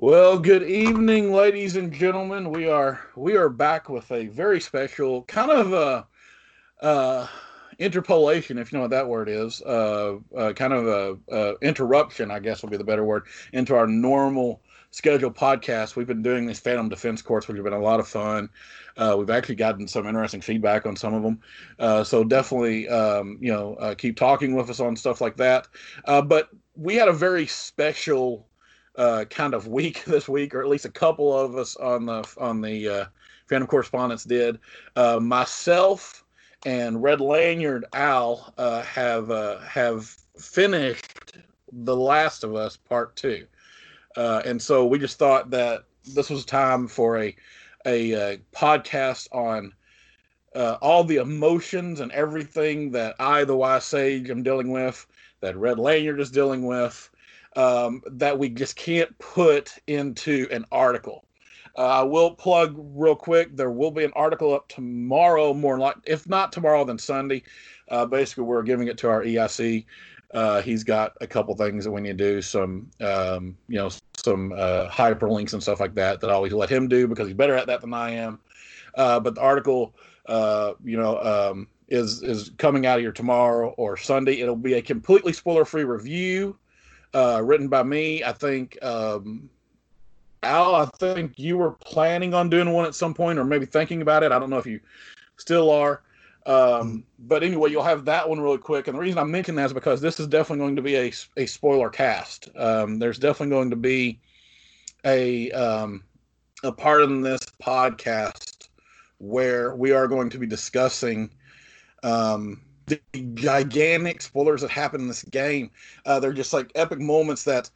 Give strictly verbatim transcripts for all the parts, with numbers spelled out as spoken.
Well, good evening, ladies and gentlemen. We are we are back with a very special kind of uh, uh, interpolation, if you know what that word is. Uh, uh, kind of a uh, interruption, I guess, would be the better word, into our normal scheduled podcast. We've been doing these Phantom Defense Courts, which have been a lot of fun. Uh, we've actually gotten some interesting feedback on some of them, uh, so definitely um, you know uh, keep talking with us on stuff like that. Uh, but we had a very special Uh, kind of week this week, or at least a couple of us on the on the uh, Phantom Correspondence did. Uh, myself and Red Lanyard Al uh, have uh, have finished The Last of Us Part Two, uh, and so we just thought that this was time for a a uh, podcast on uh, all the emotions and everything that I, the Wise Sage, am dealing with, that Red Lanyard is dealing with. Um, that we just can't put into an article. I uh, will plug real quick. There will be an article up tomorrow, more like if not tomorrow, then Sunday. Uh, basically, we're giving it to our E I C. Uh, he's got a couple things that we need to do. Some, um, you know, some uh, hyperlinks and stuff like that that I always let him do because he's better at that than I am. Uh, but the article, uh, you know, um, is is coming out here tomorrow or Sunday. It'll be a completely spoiler-free review. Uh, written by me. I think, um, Al, I think you were planning on doing one at some point or maybe thinking about it. I don't know if you still are. Um, but anyway, you'll have that one really quick. And the reason I mention that is because this is definitely going to be a, a spoiler cast. Um, there's definitely going to be a, um, a part in this podcast where we are going to be discussing, um, the gigantic spoilers that happen in this game. Uh, they're just like epic moments that,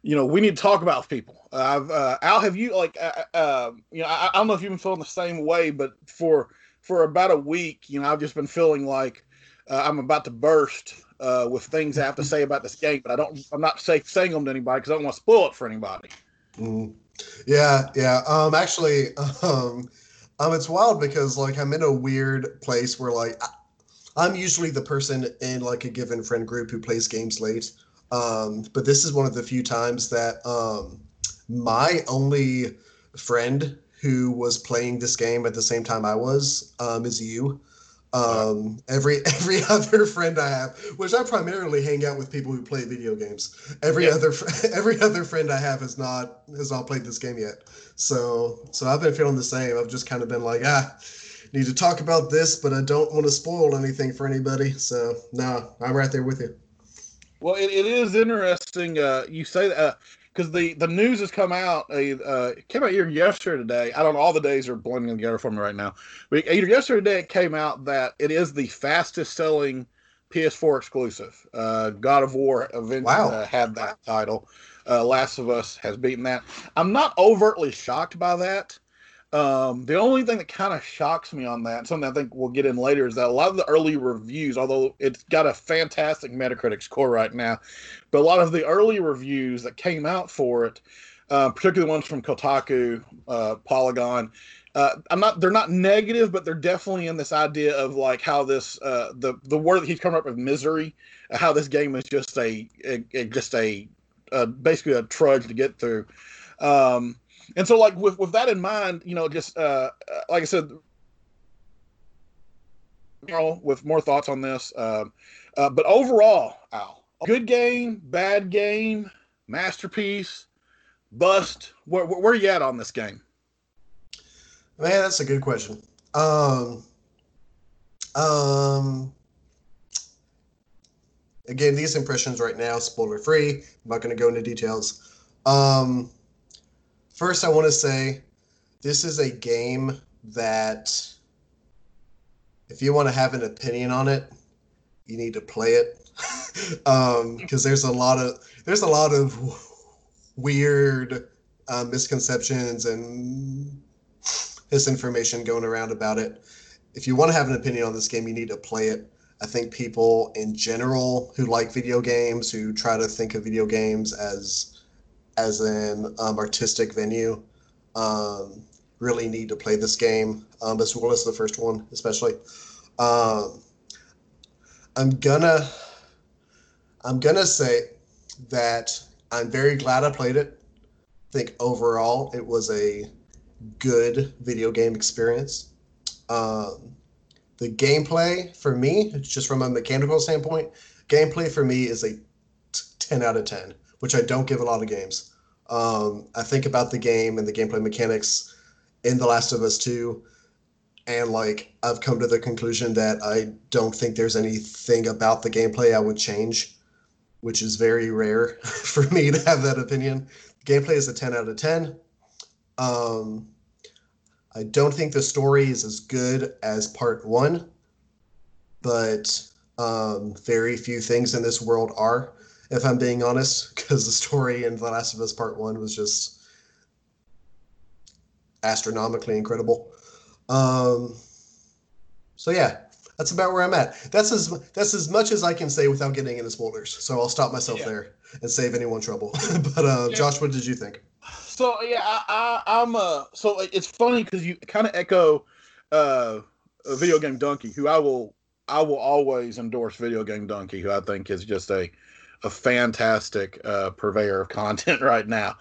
you know, we need to talk about with people. Uh, I've, uh, Al, have you like, uh, uh, you know, I, I don't know if you've been feeling the same way, but for, for about a week, you know, I've just been feeling like uh, I'm about to burst uh, with things I have to say about this game, but I don't, I'm not safe saying them to anybody because I don't want to spoil it for anybody. Mm. Yeah. Yeah. Um, actually, um, um, it's wild because like I'm in a weird place where like, I, I'm usually the person in like a given friend group who plays games late. Um, but this is one of the few times that um, my only friend who was playing this game at the same time I was um, is you. Um, every every other friend I have, which I primarily hang out with people who play video games. Every yeah. other every other friend I have has not has not played this game yet. So so I've been feeling the same. I've just kind of been like ah. need to talk about this, but I don't want to spoil anything for anybody. So, no, nah, I'm right there with you. Well, it, it is interesting uh, you say that because uh, the, the news has come out. Uh, uh, it came out either yesterday or today. I don't know. All the days are blending together for me right now. But either yesterday or today it came out that it is the fastest-selling P S four exclusive. Uh, God of War eventually wow. uh, had that title. Uh, Last of Us has beaten that. I'm not overtly shocked by that. Um, the only thing that kind of shocks me on that, something I think we'll get in later, is that a lot of the early reviews, although it's got a fantastic Metacritic score right now, but a lot of the early reviews that came out for it, uh, particularly ones from Kotaku, uh, Polygon, uh, I'm not, they're not negative, but they're definitely in this idea of like how this, uh, the, the word that he's coming up with, misery, uh, how this game is just a, a, a just a, uh, basically a trudge to get through. Um, And so, like, with, with that in mind, you know, just, uh, like I said, with more thoughts on this. Uh, uh, but overall, Al, good game, bad game, masterpiece, bust. Where, where are you at on this game? Man, that's a good question. Um, um, again, these impressions right now, spoiler-free. I'm not going to go into details. Um... First, I want to say this is a game that if you want to have an opinion on it, you need to play it um, because there's a lot of there's a lot of weird uh, misconceptions and misinformation going around about it. If you want to have an opinion on this game, you need to play it. I think people in general who like video games, who try to think of video games as as an um, artistic venue, um, really need to play this game, um, as well as the first one, especially. Um, I'm gonna, I'm gonna say that I'm very glad I played it I think overall it was a good video game experience. Um, the gameplay for me, just from a mechanical standpoint, gameplay for me is a ten out of ten, which I don't give a lot of games. Um, I think about the game and the gameplay mechanics in The Last of Us two, and like I've come to the conclusion that I don't think there's anything about the gameplay I would change, which is very rare for me to have that opinion. Gameplay is a ten out of ten. Um, I don't think the story is as good as part one, but um, very few things in this world are, if I'm being honest, because the story in The Last of Us Part One was just astronomically incredible. Um, so yeah, that's about where I'm at. That's as that's as much as I can say without getting into spoilers. So I'll stop myself yeah. there and save anyone trouble. But uh, yeah. Josh, what did you think? So yeah, I, I, I'm. Uh, so it's funny because you kind of echo uh, a Video Game Donkey, who I will I will always endorse. Video Game Donkey, who I think is just a a fantastic uh, purveyor of content right now.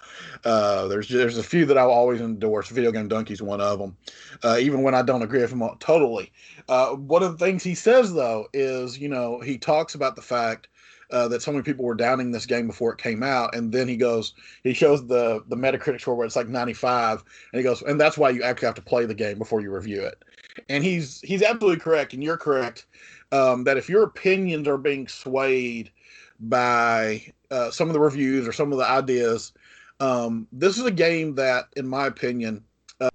Uh, there's there's a few that I'll always endorse. Video Game Donkey's one of them, uh, even when I don't agree with him totally. Uh, one of the things he says, though, is, you know, he talks about the fact uh, that so many people were downing this game before it came out, and then he goes, he shows the, the Metacritic score where it's like ninety-five, and he goes, and that's why you actually have to play the game before you review it. And he's, he's absolutely correct, and you're correct, um, that if your opinions are being swayed by uh, some of the reviews or some of the ideas. Um, this is a game that, in my opinion, uh,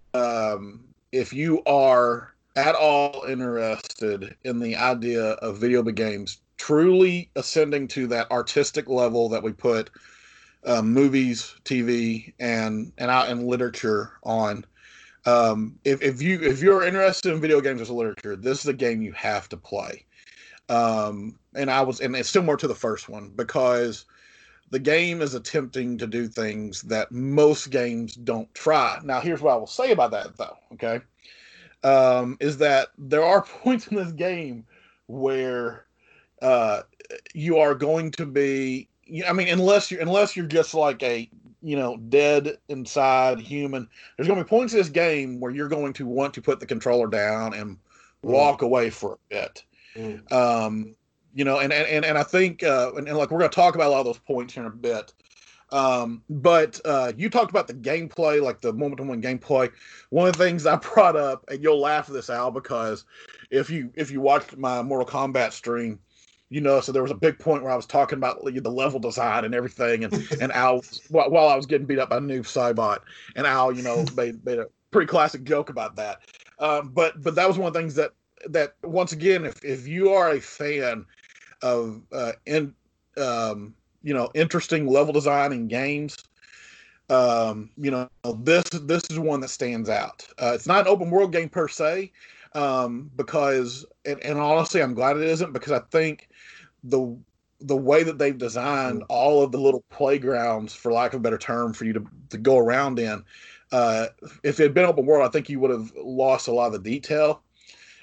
um, if you are at all interested in the idea of video games truly ascending to that artistic level that we put uh, movies, T V, and and, out, and literature on, um, if, if, you, if you're interested in video games as literature, this is a game you have to play. Um, and I was, and it's similar to the first one because the game is attempting to do things that most games don't try. Now, here's what I will say about that though. Okay. Um, is that there are points in this game where, uh, you are going to be, I mean, unless you're, unless you're just like a, you know, dead inside human, there's going to be points in this game where you're going to want to put the controller down and walk mm. away for a bit. Mm. Um, you know, and, and, and I think, uh, and, and like, we're going to talk about a lot of those points here in a bit. Um, but, uh, you talked about the gameplay, like the moment to moment gameplay. One of the things I brought up, and you'll laugh at this, Al, because if you, if you watched my Mortal Kombat stream, you know, so there was a big point where I was talking about the level design and everything. And, and Al, while I was getting beat up by Noob Saibot, and Al, you know, made, made a pretty classic joke about that. Um, but, but that was one of the things that, that once again, if, if you are a fan of uh, in um, you know, interesting level design in games, um, you know, this this is one that stands out. Uh, it's not an open world game per se, um, because and, and honestly, I'm glad it isn't, because I think the the way that they've designed all of the little playgrounds, for lack of a better term, for you to to go around in, uh, if it had been open world, I think you would have lost a lot of the detail.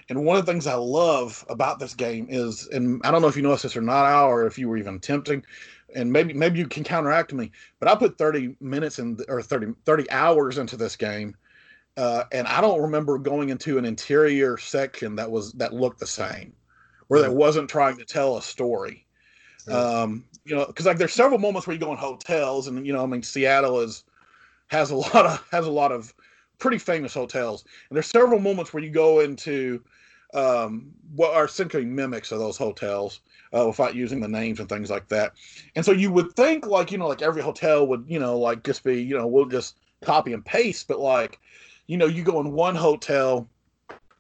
And one of the things I love about this game is, and I don't know if you noticed this or not, Al, or if you were even attempting, and maybe maybe you can counteract me, but I put thirty minutes in, or thirty hours into this game, uh, and I don't remember going into an interior section that was that looked the same, or that wasn't trying to tell a story. Yeah. Um, you know, because like there's several moments where you go in hotels, and you know, I mean, Seattle is has a lot of has a lot of pretty famous hotels, and there's several moments where you go into um, what are essentially mimics of those hotels, uh, without using the names and things like that. And so you would think, like, you know, like every hotel would, you know, like just be, you know, we'll just copy and paste. But like, you know, you go in one hotel,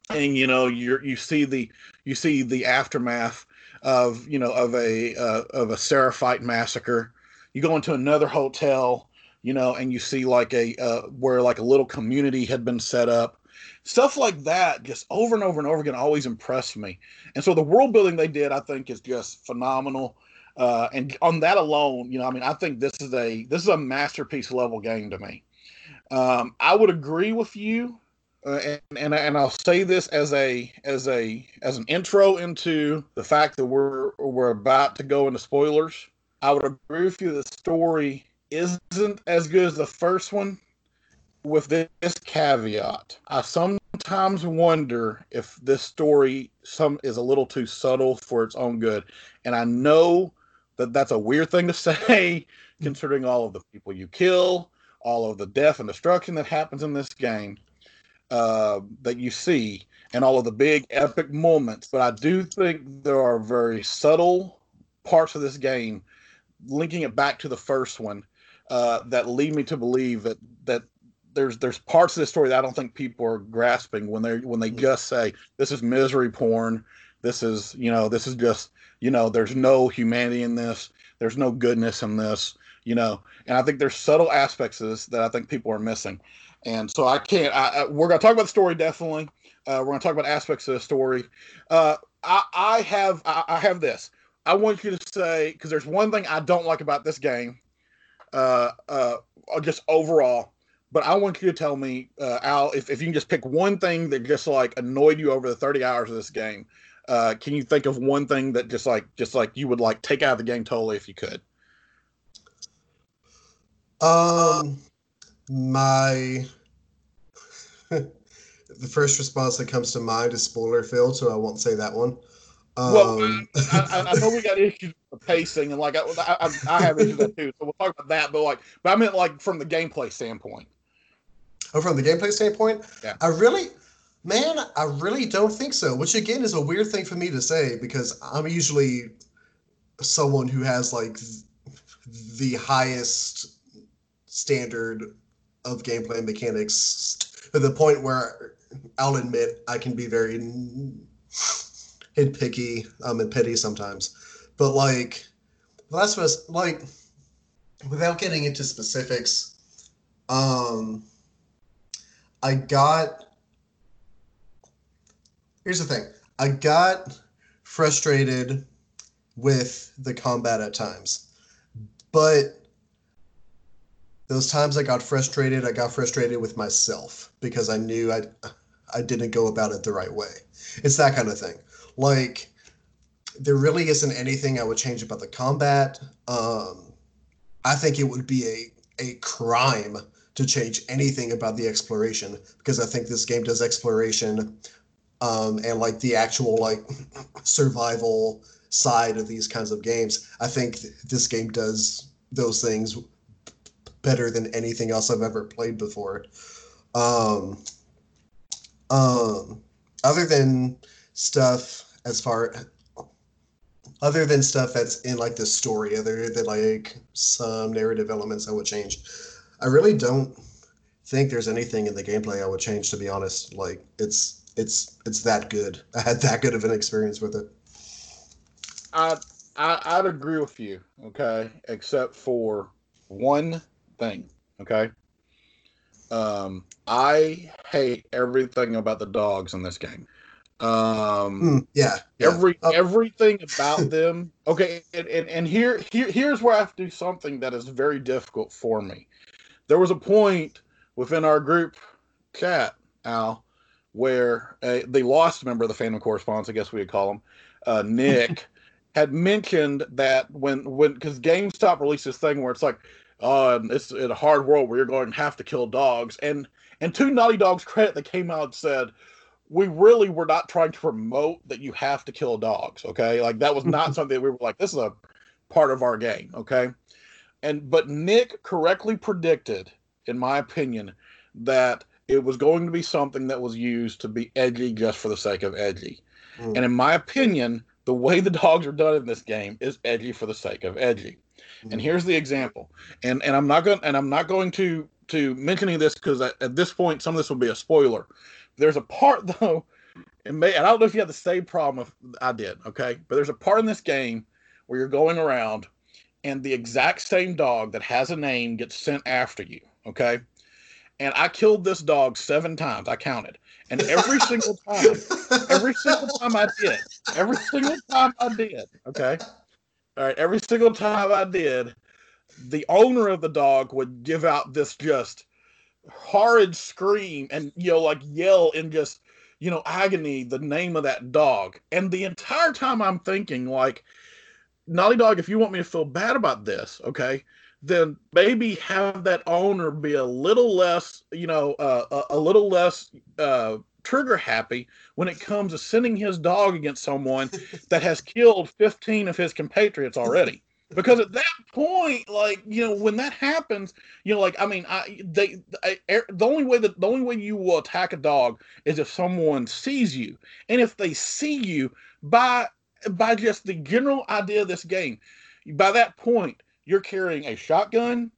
and you know, you you see the you see the aftermath of, you know, of a uh, of a Seraphite massacre. You go into another hotel, you know, and you see like a, uh, where like a little community had been set up, stuff like that, just over and over and over again, always impressed me. And so the world building they did, I think, is just phenomenal. Uh, and on that alone, you know, I mean, I think this is a, this is a masterpiece level game to me. Um, I would agree with you. Uh, and, and, and I'll say this as a, as a, as an intro into the fact that we're, we're about to go into spoilers. I would agree with you. The story isn't as good as the first one, with this caveat. I sometimes wonder if this story some is a little too subtle for its own good. And I know that that's a weird thing to say, considering all of the people you kill, all of the death and destruction that happens in this game uh, that you see, and all of the big epic moments. But I do think there are very subtle parts of this game, linking it back to the first one, uh, that lead me to believe that that there's there's parts of this story that I don't think people are grasping when they when they just say this is misery porn, this is you know this is just you know there's no humanity in this, there's no goodness in this, you know. And I think there's subtle aspects of this that I think people are missing. And so I can't. I, I, we're gonna talk about the story definitely. Uh, we're gonna talk about aspects of the story. Uh, I, I have I, I have this. I want you to say, because there's one thing I don't like about this game, uh, uh, just overall, but I want you to tell me, uh, Al, if, if you can just pick one thing that just like annoyed you over the thirty hours of this game, uh, can you think of one thing that just like just like you would like take out of the game totally if you could? Um, my the first response that comes to mind is spoiler filled, so I won't say that one. Um, well, I, I, I know we got issues with pacing, and like I, I, I have issues with that too. So we'll talk about that. But like, but I meant like from the gameplay standpoint. Oh, from the gameplay standpoint, yeah. I really, man, I really don't think so. Which again is a weird thing for me to say because I'm usually someone who has like the highest standard of gameplay mechanics to the point where I'll admit I can be very and picky um, and petty sometimes. But like The Last of Us, like without getting into specifics, um, I got here's the thing. I got frustrated with the combat at times. But those times I got frustrated, I got frustrated with myself because I knew I I didn't go about it the right way. It's that kind of thing. Like, there really isn't anything I would change about the combat. Um, I think it would be a, a crime to change anything about the exploration because I think this game does exploration um, and, like, the actual, like, survival side of these kinds of games. I think th- this game does those things better than anything else I've ever played before. Um, um, other than... stuff as far other than stuff that's in like the story, other than like some narrative elements I would change, I really don't think there's anything in the gameplay I would change, to be honest. Like it's it's it's that good. I had that good of an experience with it. I, I I'd agree with you, okay, except for one thing, okay. Um, I hate everything about the dogs in this game. um mm, yeah, yeah every uh, everything about them. Okay, and, and and here here here's where I have to do something that is very difficult for me. There was a point within our group chat, Al, where uh, the lost member of the Phantom Correspondence, I guess we would call him, uh Nick, had mentioned that when when because GameStop released this thing where it's like, oh, it's in a hard world where you're going to have to kill dogs, and and to Naughty Dog's credit, they came out and said, we really were not trying to promote that you have to kill dogs, okay? Like, that was not something that we were like, this is a part of our game, okay? And but Nick correctly predicted, in my opinion, that it was going to be something that was used to be edgy just for the sake of edgy. Mm. And in my opinion, the way the dogs are done in this game is edgy for the sake of edgy. Mm. And here's the example. And and I'm not going and I'm not going to to mention any of this because at this point, some of this will be a spoiler. There's a part, though, and, may, and I don't know if you had the same problem if I did, okay? But there's a part in this game where you're going around, and the exact same dog that has a name gets sent after you, okay? And I killed this dog seven times. I counted. And every single time, every single time I did, every single time I did, okay? All right, every single time I did, the owner of the dog would give out this just... horrid scream and, you know, like yell in just, you know, agony, the name of that dog. And the entire time I'm thinking, like, Naughty Dog, if you want me to feel bad about this, okay, then maybe have that owner be a little less, you know, uh, a, a little less uh, trigger happy when it comes to sending his dog against someone that has killed fifteen of his compatriots already. Because at that point, like, you know, when that happens, you know, like, I mean, I they I, the only way that the only way you will attack a dog is if someone sees you, and if they see you by by just the general idea of this game, by that point you're carrying a shotgun,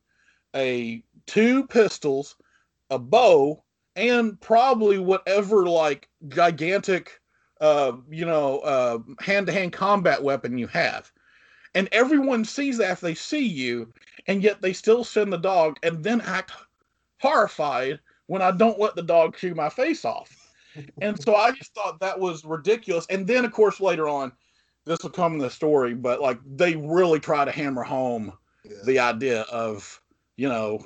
a two pistols, a bow, and probably whatever like gigantic, uh, you know, uh, hand-to-hand combat weapon you have. And everyone sees that if they see you, and yet they still send the dog and then act horrified when I don't let the dog chew my face off. And so I just thought that was ridiculous. And then, of course, later on, this will come in the story, but like they really try to hammer home yeah. the idea of, you know,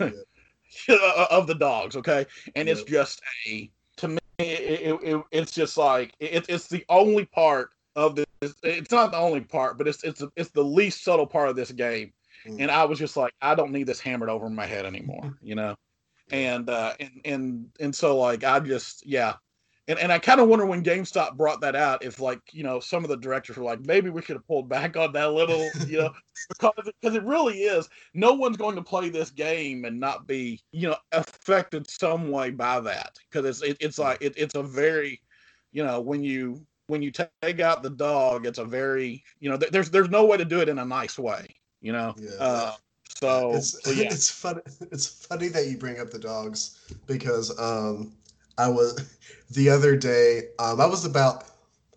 yeah. of the dogs, okay? And yeah. it's just a, to me, it, it, it's just like, it, it's the only part of this. It's not the only part, but it's it's it's the least subtle part of this game, mm. and I was just like, I don't need this hammered over my head anymore, you know, and uh, and and and so like I just yeah, and and I kind of wonder when GameStop brought that out if like you know some of the directors were like maybe we should have pulled back on that a little, you know, because because it really is no one's going to play this game and not be you know affected some way by that because it's it, it's like it, it's a very you know when you. When you take out the dog, it's a very, you know, there's there's no way to do it in a nice way, you know. Yeah. Uh, so it's so yeah. it's funny. It's funny that you bring up the dogs because um, I was the other day. Um, I was about,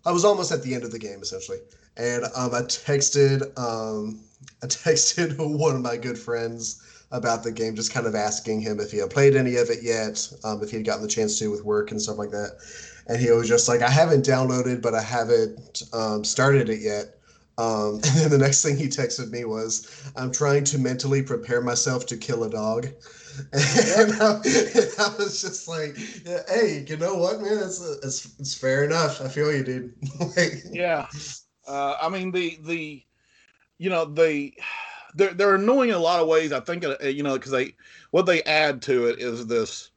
I was almost at the end of the game essentially, and um, I texted um, I texted one of my good friends about the game, just kind of asking him if he had played any of it yet, um, if he had gotten the chance to with work and stuff like that. And he was just like, I haven't downloaded, but I haven't um, started it yet. Um, and then the next thing he texted me was, I'm trying to mentally prepare myself to kill a dog. And I, and I was just like, yeah, hey, you know what, man? It's, it's, it's fair enough. I feel you, dude. Like, yeah. Uh, I mean, the, the, you know, the... They're, they're annoying in a lot of ways, I think, you know, because they what they add to it is this,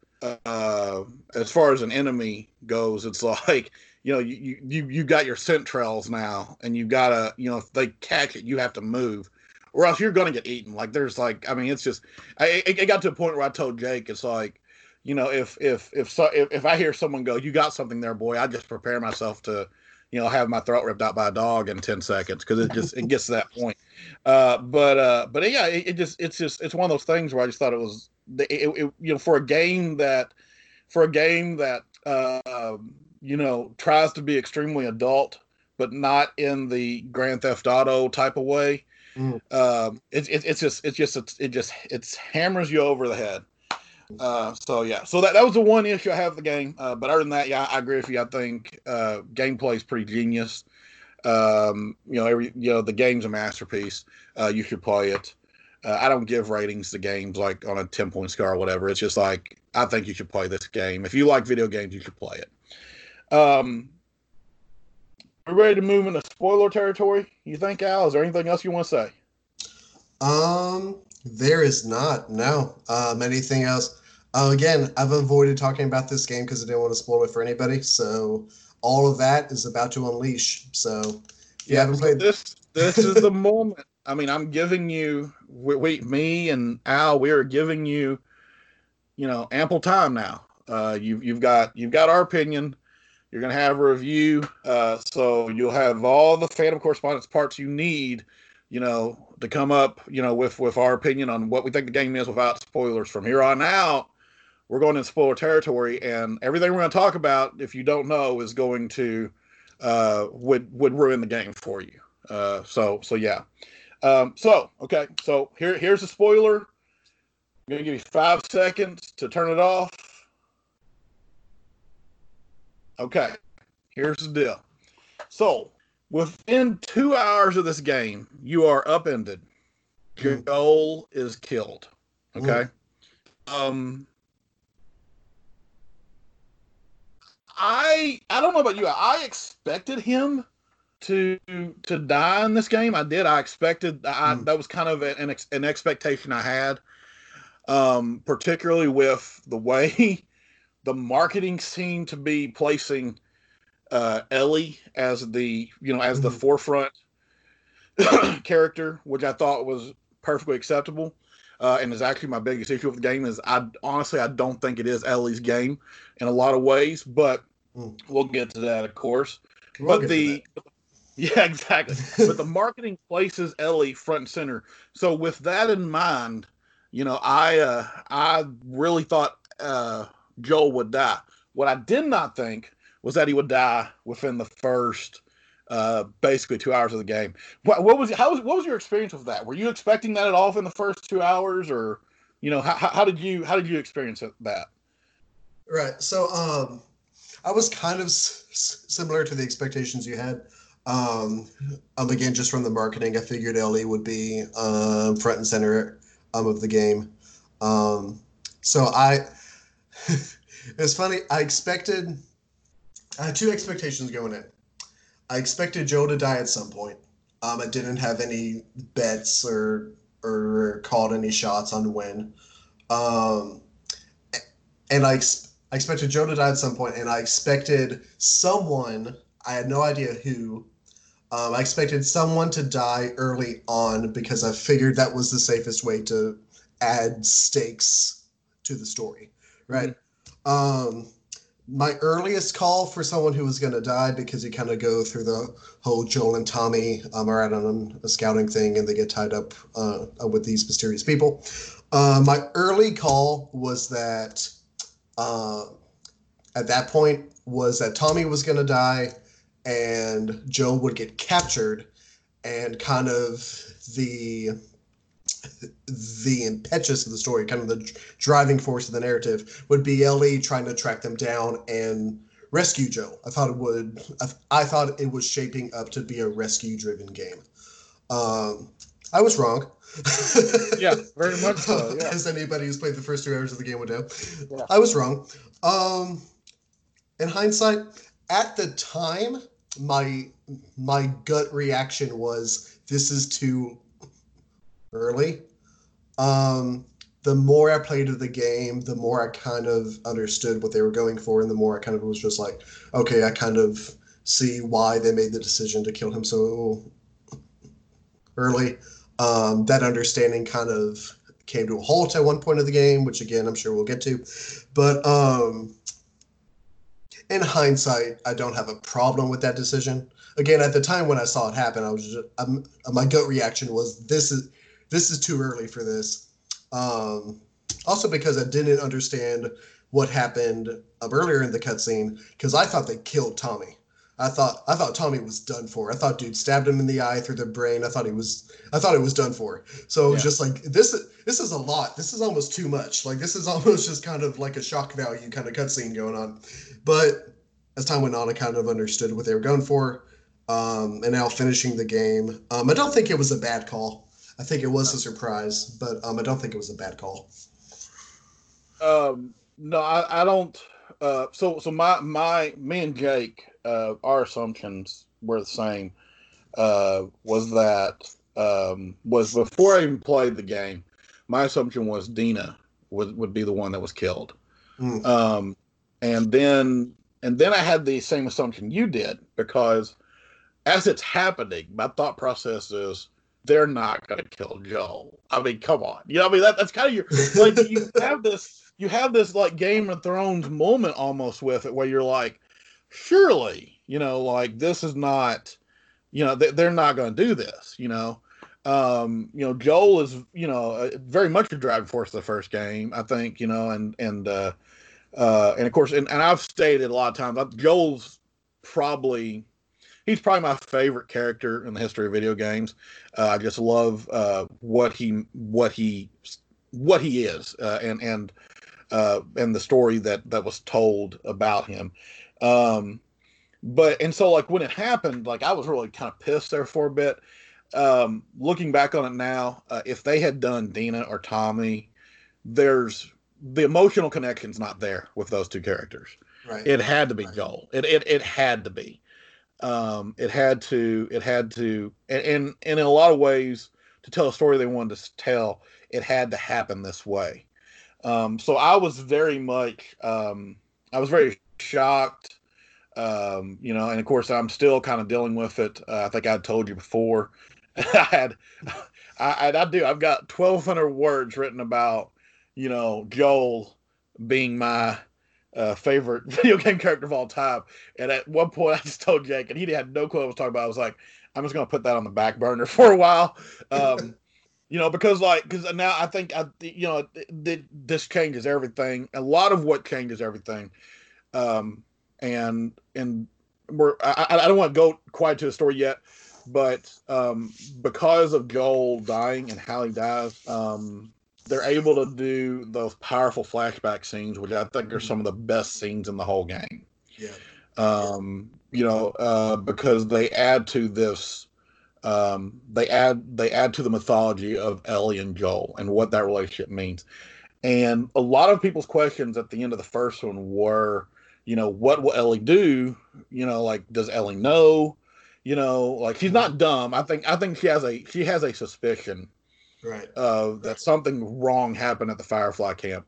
uh, as far as an enemy goes, it's like, you know, you, you, you got your scent trails now, and you got to, you know, if they catch it, you have to move, or else you're going to get eaten. Like, there's like, I mean, it's just, I, it, it got to a point where I told Jake, it's like, you know, if, if, if, so, if, if I hear someone go, you got something there, boy, I just prepare myself to, you know, have my throat ripped out by a dog in ten seconds because it just it gets to that point. Uh, but uh, but yeah, it, it just it's just it's one of those things where I just thought it was it, it, you know for a game that for a game that uh, you know tries to be extremely adult but not in the Grand Theft Auto type of way. Mm. Uh, it, it, it's just it's just it's, it just it's hammers you over the head. Uh, so yeah, so that, that was the one issue I have with the game. Uh, but other than that, yeah, I agree with you. I think uh, gameplay is pretty genius. Um, you know, every you know the game's a masterpiece. Uh, you should play it. Uh, I don't give ratings to games like on a ten point score or whatever. It's just like I think you should play this game. If you like video games, you should play it. Um, are we ready to move into spoiler territory? You think, Al? Is there anything else you want to say? Um, there is not. No. Um, anything else? Uh, again, I've avoided talking about this game because I didn't want to spoil it for anybody. So all of that is about to unleash. So if you yeah, haven't played this, this is the moment. I mean, I'm giving you, we, we, me and Al, we are giving you, you know, ample time now. Uh, you've you've got you've got our opinion. You're gonna have a review, uh, so you'll have all the Phantom Correspondence parts you need. You know, to come up, you know, with, with our opinion on what we think the game is without spoilers. From here on out, we're going into spoiler territory, and everything we're going to talk about, if you don't know, is going to uh, would would ruin the game for you. Uh, so so yeah. Um, so okay, so here here's the spoiler. I'm going to give you five seconds to turn it off. Okay, here's the deal. So. Within two hours of this game, you are upended. Mm. Joel is killed. Okay? Mm. Um, I I don't know about you. I expected him to to die in this game. I did. I expected. I, mm. That was kind of an an expectation I had, um, particularly with the way the marketing seemed to be placing uh, Ellie as the you know as mm. the forefront character, which I thought was perfectly acceptable. Uh, and is actually my biggest issue with the game is I honestly I don't think it is Ellie's game in a lot of ways, but mm. we'll get to that, of course. We'll but the yeah, exactly. But the marketing places Ellie front and center. So with that in mind, you know, I uh, I really thought uh, Joel would die. What I did not think was that he would die within the first Uh, basically two hours of the game. What, what was how was what was your experience with that? Were you expecting that at all in the first two hours, or you know how how did you how did you experience it, that? Right. So um, I was kind of s- similar to the expectations you had. Um, um, again, just from the marketing, I figured Ellie would be uh, front and center um, of the game. Um, so I, it's funny. I expected I had two expectations going in. I expected Joel to die at some point. Um, I didn't have any bets or or called any shots on when. Um, and I, ex- I expected Joel to die at some point, and I expected someone, I had no idea who, um, I expected someone to die early on because I figured that was the safest way to add stakes to the story, right? Mm-hmm. Um, my earliest call for someone who was going to die, because you kind of go through the whole Joel and Tommy um, are out on a scouting thing and they get tied up uh, with these mysterious people. Uh, my early call was that uh, at that point was that Tommy was going to die and Joel would get captured, and kind of the the impetus of the story, kind of the driving force of the narrative, would be Ellie trying to track them down and rescue Joel. I thought it would. I thought it was shaping up to be a rescue-driven game. Um, I was wrong. Yeah, very much so. Yeah. As anybody who's played the first two hours of the game would know, yeah. I was wrong. Um, in hindsight, at the time, my my gut reaction was this is too early. Um, the more I played of the game, the more I kind of understood what they were going for, and the more I kind of was just like, okay, I kind of see why they made the decision to kill him so early. Um, that understanding kind of came to a halt at one point of the game, which again, I'm sure we'll get to. But um, in hindsight, I don't have a problem with that decision. Again, at the time when I saw it happen, I was just, I'm, my gut reaction was this is This is too early for this. Um, also because I didn't understand what happened earlier in the cutscene, because I thought they killed Tommy. I thought I thought Tommy was done for. I thought dude stabbed him in the eye through the brain. I thought he was I thought it was done for. So it was yeah. just like this this is a lot. This is almost too much. Like this is almost just kind of like a shock value kind of cutscene going on. But as time went on, I kind of understood what they were going for. Um, and now finishing the game. Um, I don't think it was a bad call. I think it was a surprise, but um, I don't think it was a bad call. Um, no, I, I don't. Uh, so, so my, my, me and Jake, uh, our assumptions were the same. Uh, was that um, was before I even played the game? My assumption was Dina would, would be the one that was killed, mm. um, and then and then I had the same assumption you did, because as it's happening, my thought process is, they're not going to kill Joel. I mean, come on. You know, I mean, that, that's kind of your, like, you have this, you have this, like, Game of Thrones moment almost with it, where you're like, surely, you know, like, this is not, you know, they, they're not going to do this, you know. Um, you know, Joel is, you know, very much a driving force of the first game, I think, you know, and, and, uh, uh, and of course, and, and I've stated a lot of times, Joel's probably, He's probably my favorite character in the history of video games. Uh, I just love uh, what he, what he, what he is, uh, and and uh, and the story that, that was told about him. Um, but and so like when it happened, like I was really kind of pissed there for a bit. Um, looking back on it now, uh, if they had done Dina or Tommy, there's the emotional connection's not there with those two characters. Right. It had to be right. Joel. It it it had to be. um, it had to, it had to, and, and, and in a lot of ways, to tell a story they wanted to tell, it had to happen this way. Um, so I was very much, um, I was very shocked, um, you know, and of course I'm still kind of dealing with it. Uh, I think I told you before I had, I, I do, I've got twelve hundred words written about, you know, Joel being my uh, favorite video game character of all time. And at one point I just told Jake, and he had no clue what I was talking about. I was like, I'm just going to put that on the back burner for a while. Um, you know, because like, because now I think, I, you know, th- th- this changes everything. A lot of what changes everything. Um, and, and we're, I, I don't want to go quite to the story yet, but um, because of Joel dying and how he dies, um, they're able to do those powerful flashback scenes, which I think are some of the best scenes in the whole game. Yeah. Um, you know, uh, because they add to this, um, they add, they add to the mythology of Ellie and Joel and what that relationship means. And a lot of people's questions at the end of the first one were, you know, what will Ellie do? You know, like, does Ellie know? You know, like, she's not dumb. I think, I think she has a, she has a suspicion, right, of uh, that something wrong happened at the Firefly camp.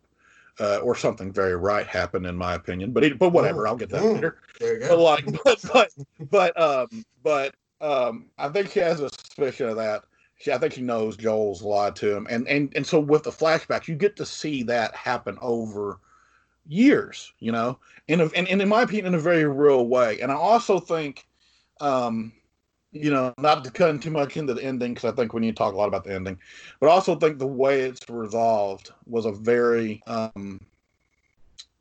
Uh, or something very right happened, in my opinion, but it, but whatever, I'll get that mm, later. There you go. But like, but but but um, but um, I think she has a suspicion of that. She, I think she knows Joel's lied to him, and and and so with the flashbacks, you get to see that happen over years, you know, in a, and, and in my opinion, in a very real way. And I also think, um, you know, not to cut too much into the ending, because I think we need to talk a lot about the ending, but I also think the way it's resolved was a very um,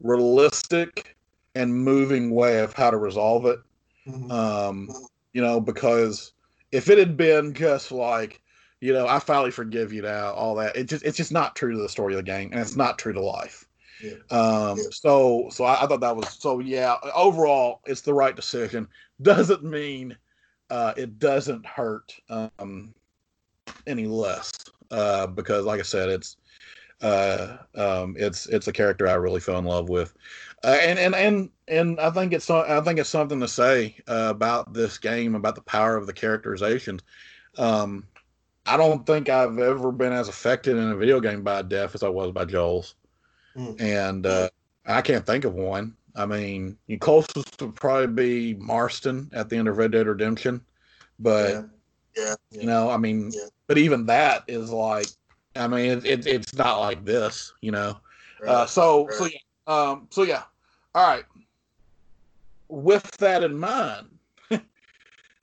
realistic and moving way of how to resolve it. Mm-hmm. Um, you know, because if it had been just like, you know, I finally forgive you now, all that, it just, it's just not true to the story of the game, and it's not true to life. Yeah. Um, yeah. So, so I, I thought that was, so yeah, overall, it's the right decision. Doesn't mean Uh, it doesn't hurt um, any less uh, because, like I said, it's uh, um, it's it's a character I really fell in love with, uh, and and and and I think it's I think it's something to say uh, about this game, about the power of the characterizations. Um, I don't think I've ever been as affected in a video game by death as I was by Joel's, mm. and uh, I can't think of one. I mean, the closest would probably be Marston at the end of Red Dead Redemption, but yeah, yeah, yeah. you know, I mean, yeah. but even that is like, I mean, it, it, it's not like this, you know. Right. Uh, so, right. so yeah, um, so yeah. All right. With that in mind,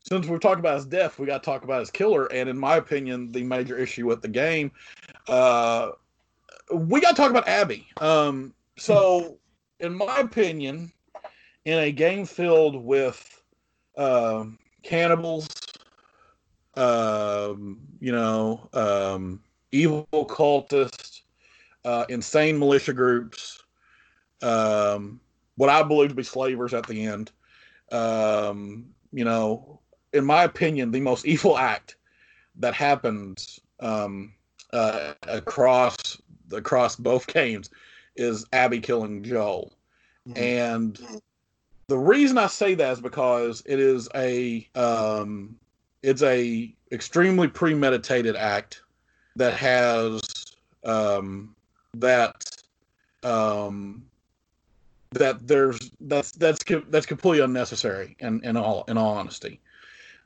since we're talking about his death, we got to talk about his killer, and in my opinion, the major issue with the game, uh, we got to talk about Abby. Um, so. In my opinion, in a game filled with um, cannibals, um, you know, um, evil cultists, uh, insane militia groups, um, what I believe to be slavers at the end, um, you know, in my opinion, the most evil act that happens um, uh, across across both games is Abby killing Joel. Mm-hmm. And the reason I say that is because it is a, um, it's a extremely premeditated act that has, um, that, um, that there's, that's, that's, that's completely unnecessary in, in all, in all honesty.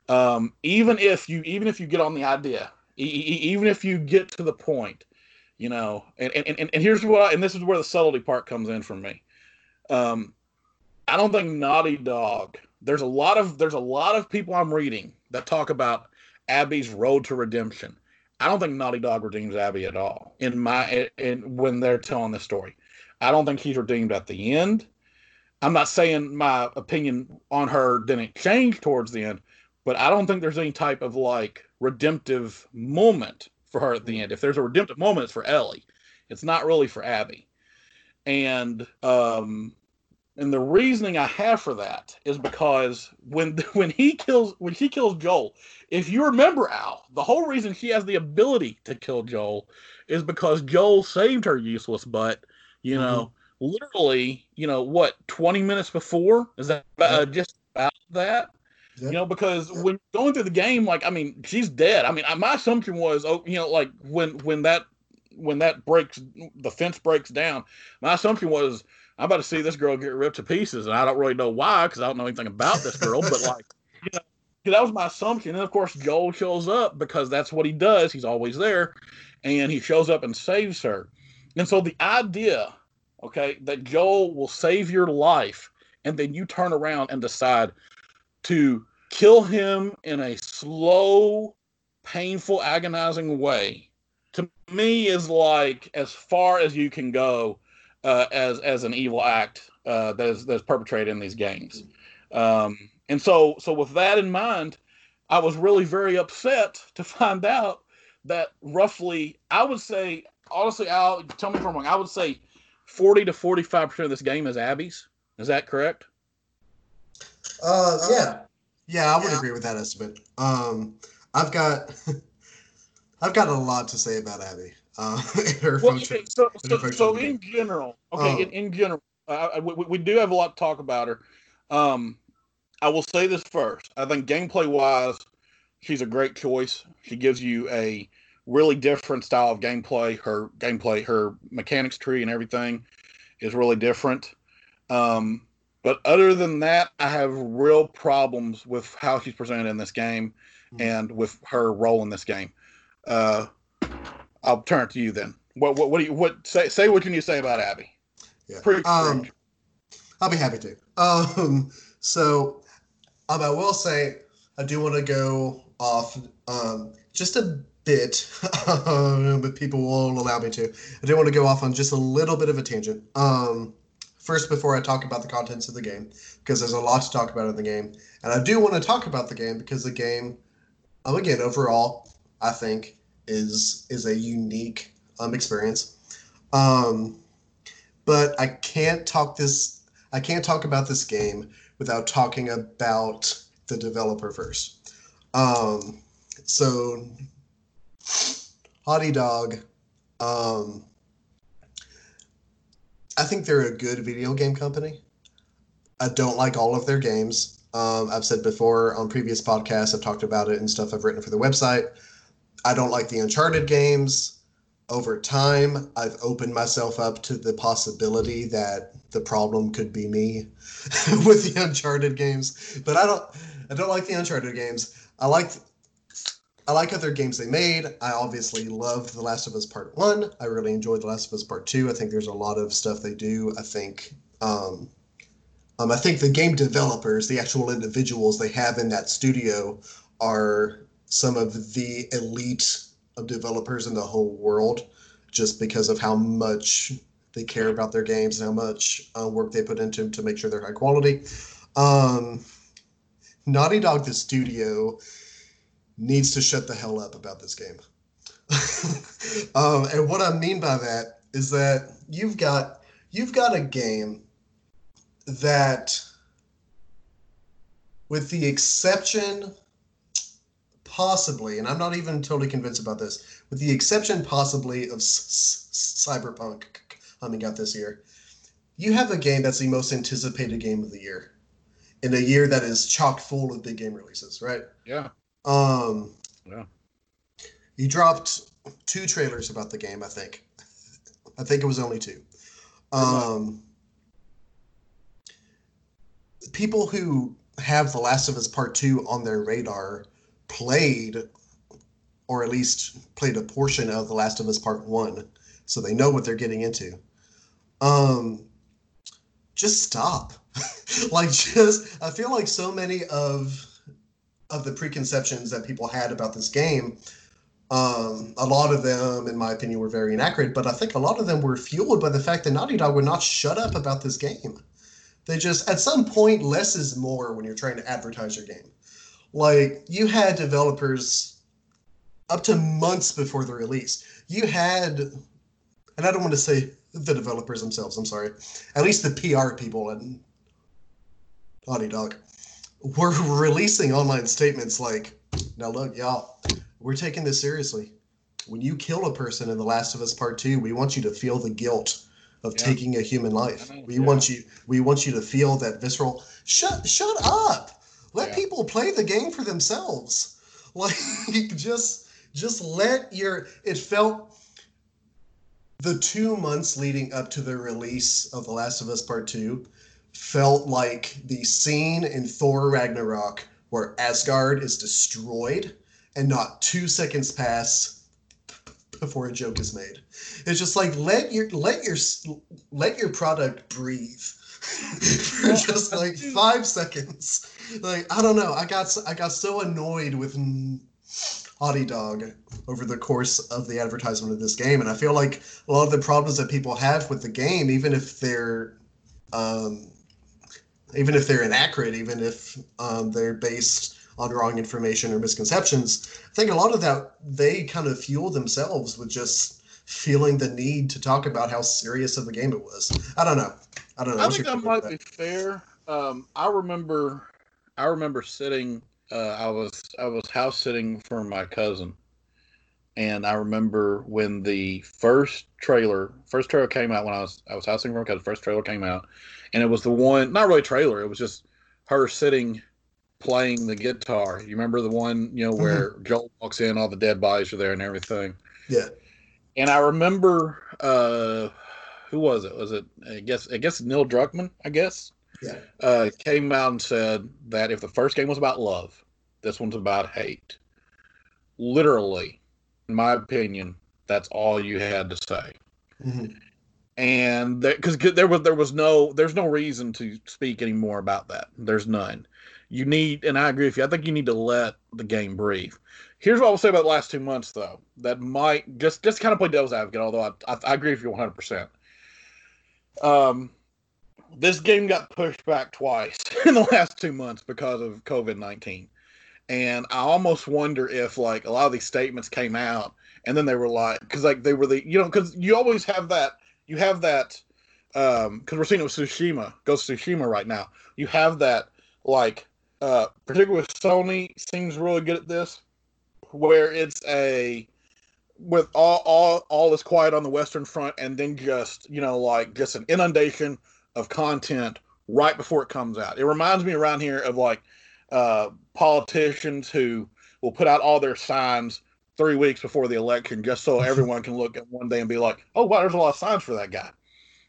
Um, even if you, even if you get on the idea, e- even if you get to the point, you know, and, and, and, and here's what, I, and this is where the subtlety part comes in for me. Um, I don't think Naughty Dog, there's a lot of, there's a lot of people I'm reading that talk about Abby's road to redemption. I don't think Naughty Dog redeems Abby at all in my, in, in when they're telling this story. I don't think she's redeemed at the end. I'm not saying my opinion on her didn't change towards the end, but I don't think there's any type of like redemptive moment for her at the end. If there's a redemptive moment, it's for Ellie. It's not really for Abby. And um, and the reasoning I have for that is because when when he kills when she kills Joel, if you remember, Al, the whole reason she has the ability to kill Joel is because Joel saved her useless butt. You know, mm-hmm. literally, you know what, twenty minutes before? Is that uh, just about that? Yep. You know, because yep. when going through the game, like, I mean, she's dead. I mean, I, my assumption was, oh, you know, like when when that when that breaks, the fence breaks down. My assumption was, I'm about to see this girl get ripped to pieces, and I don't really know why because I don't know anything about this girl. But like, you know, that was my assumption. And of course, Joel shows up because that's what he does. He's always there, and he shows up and saves her. And so the idea, okay, that Joel will save your life, and then you turn around and decide to kill him in a slow, painful, agonizing way, to me is like as far as you can go uh, as as an evil act uh, that is that's perpetrated in these games. Um, and so, so with that in mind, I was really very upset to find out that roughly, I would say, honestly, I'll tell me if I'm wrong. I would say forty to forty-five percent of this game is Abby's. Is that correct? Uh, yeah, yeah, I would yeah. agree with that estimate. Um, I've got, I've got a lot to say about Abby. Uh, in her well, function, so, in, her so, so in general, okay, um, in, in general, uh, we, we do have a lot to talk about her. Um, I will say this first. I think gameplay wise, she's a great choice. She gives you a really different style of gameplay. Her gameplay, her mechanics tree, and everything is really different. Um, but other than that, I have real problems with how she's presented in this game mm-hmm. and with her role in this game. Uh, I'll turn it to you then. What, what, what do you, what, say, say what you need to say about Abby. Yeah. Pretty, um, pretty. I'll be happy to. Um, so, um, I will say, I do want to go off, um, just a bit, um, but people won't allow me to. I do want to go off on just a little bit of a tangent. Um, First, before I talk about the contents of the game, because there's a lot to talk about in the game. And I do want to talk about the game because the game, um, again, overall, I think is is a unique um, experience. Um, but I can't talk this. I can't talk about this game without talking about the developer first. Um, so, Naughty Dog. Um, I think they're a good video game company. I don't like all of their games. Um, I've said before on previous podcasts, I've talked about it and stuff I've written for the website. I don't like the Uncharted games. Over time, I've opened myself up to the possibility that the problem could be me with the Uncharted games. But I don't I don't like the Uncharted games. I like I like other games they made. I obviously loved The Last of Us Part One. I really enjoyed The Last of Us Part Two. I think there's a lot of stuff they do. I think, um, um, I think the game developers, the actual individuals they have in that studio, are some of the elite of developers in the whole world, just because of how much they care about their games and how much uh, work they put into them to make sure they're high quality. Um, Naughty Dog, the studio, needs to shut the hell up about this game. um, and what I mean by that is that you've got you've got a game that, with the exception possibly, and I'm not even totally convinced about this, with the exception possibly of s- s- Cyberpunk coming out this year, you have a game that's the most anticipated game of the year, in a year that is chock full of big game releases, right? Yeah. Um, yeah. You dropped two trailers about the game, I think. I think it was only two. Um, people who have The Last of Us Part Two on their radar played, or at least played a portion of The Last of Us Part One, so they know what they're getting into. Um, just stop. like, just, I feel like so many of... of the preconceptions that people had about this game, um, a lot of them, in my opinion, were very inaccurate, but I think a lot of them were fueled by the fact that Naughty Dog would not shut up about this game. They just, at some point, less is more when you're trying to advertise your game. Like, you had developers up to months before the release. You had, and I don't want to say the developers themselves, I'm sorry, at least the P R people at Naughty Dog, we're releasing online statements like, now look, y'all, we're taking this seriously. When you kill a person in The Last of Us Part Two, we want you to feel the guilt of yeah. taking a human life. We yeah. want you we want you to feel that visceral shut shut up. Let yeah. people play the game for themselves. Like, just just let your... It felt... The two months leading up to the release of The Last of Us Part two felt like the scene in Thor Ragnarok where Asgard is destroyed and not two seconds pass before a joke is made. It's just like, let your let your let your product breathe for just like five seconds. Like, I don't know. I got so, I got so annoyed with Naughty Dog over the course of the advertisement of this game, and I feel like a lot of the problems that people have with the game, even if they're um, even if they're inaccurate, even if um, they're based on wrong information or misconceptions, I think a lot of that they kind of fuel themselves with just feeling the need to talk about how serious of a game it was. I don't know. I don't know. I think that might be fair. Um, I remember, I remember sitting. Uh, I was I was house sitting for my cousin, and I remember when the first trailer first trailer came out when I was I was house sitting for my cousin. First trailer came out, and it was the one not really trailer. It was just her sitting. Playing the guitar. You remember the one, you know, where mm-hmm. Joel walks in, all the dead bodies are there and everything. Yeah. And I remember, uh, who was it? Was it, I guess, I guess Neil Druckmann, I guess, yeah. uh, came out and said that if the first game was about love, this one's about hate. Literally, in my opinion, that's all you had to say. Mm-hmm. And because there, there was, there was no, there's no reason to speak anymore about that. There's none. You need, and I agree with you, I think you need to let the game breathe. Here's what I will say about the last two months, though, that might, just just kind of play devil's advocate, although I, I, I agree with you one hundred percent. Um, this game got pushed back twice in the last two months because of covid nineteen. And I almost wonder if, like, a lot of these statements came out, and then they were like, because, like, they were the, you know, because you always have that, you have that, because um, we're seeing it with Tsushima, Ghost of Tsushima right now, you have that, like, Uh, particularly with Sony, seems really good at this, where it's a with all all all is quiet on the Western Front, and then just you know like just an inundation of content right before it comes out. It reminds me around here of like uh, politicians who will put out all their signs three weeks before the election, just so everyone can look at one day and be like, oh wow, there's a lot of signs for that guy.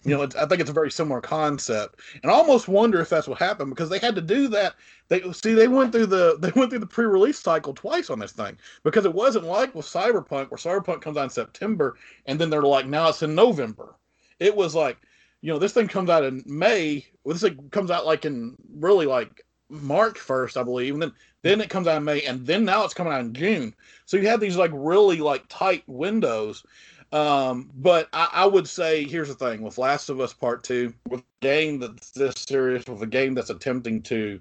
You know, it's, I think it's a very similar concept, and I almost wonder if that's what happened because they had to do that. They see they went through the they went through the pre-release cycle twice on this thing because it wasn't like with Cyberpunk, where Cyberpunk comes out in September and then they're like, now it's in November. It was like, you know, this thing comes out in May. Well, this thing comes out like in really like March first, I believe, and then then it comes out in May, and then now it's coming out in June. So you have these like really like tight windows. Um, but I, I would say, here's the thing, with Last of Us Part two, with a game that's this serious, with a game that's attempting to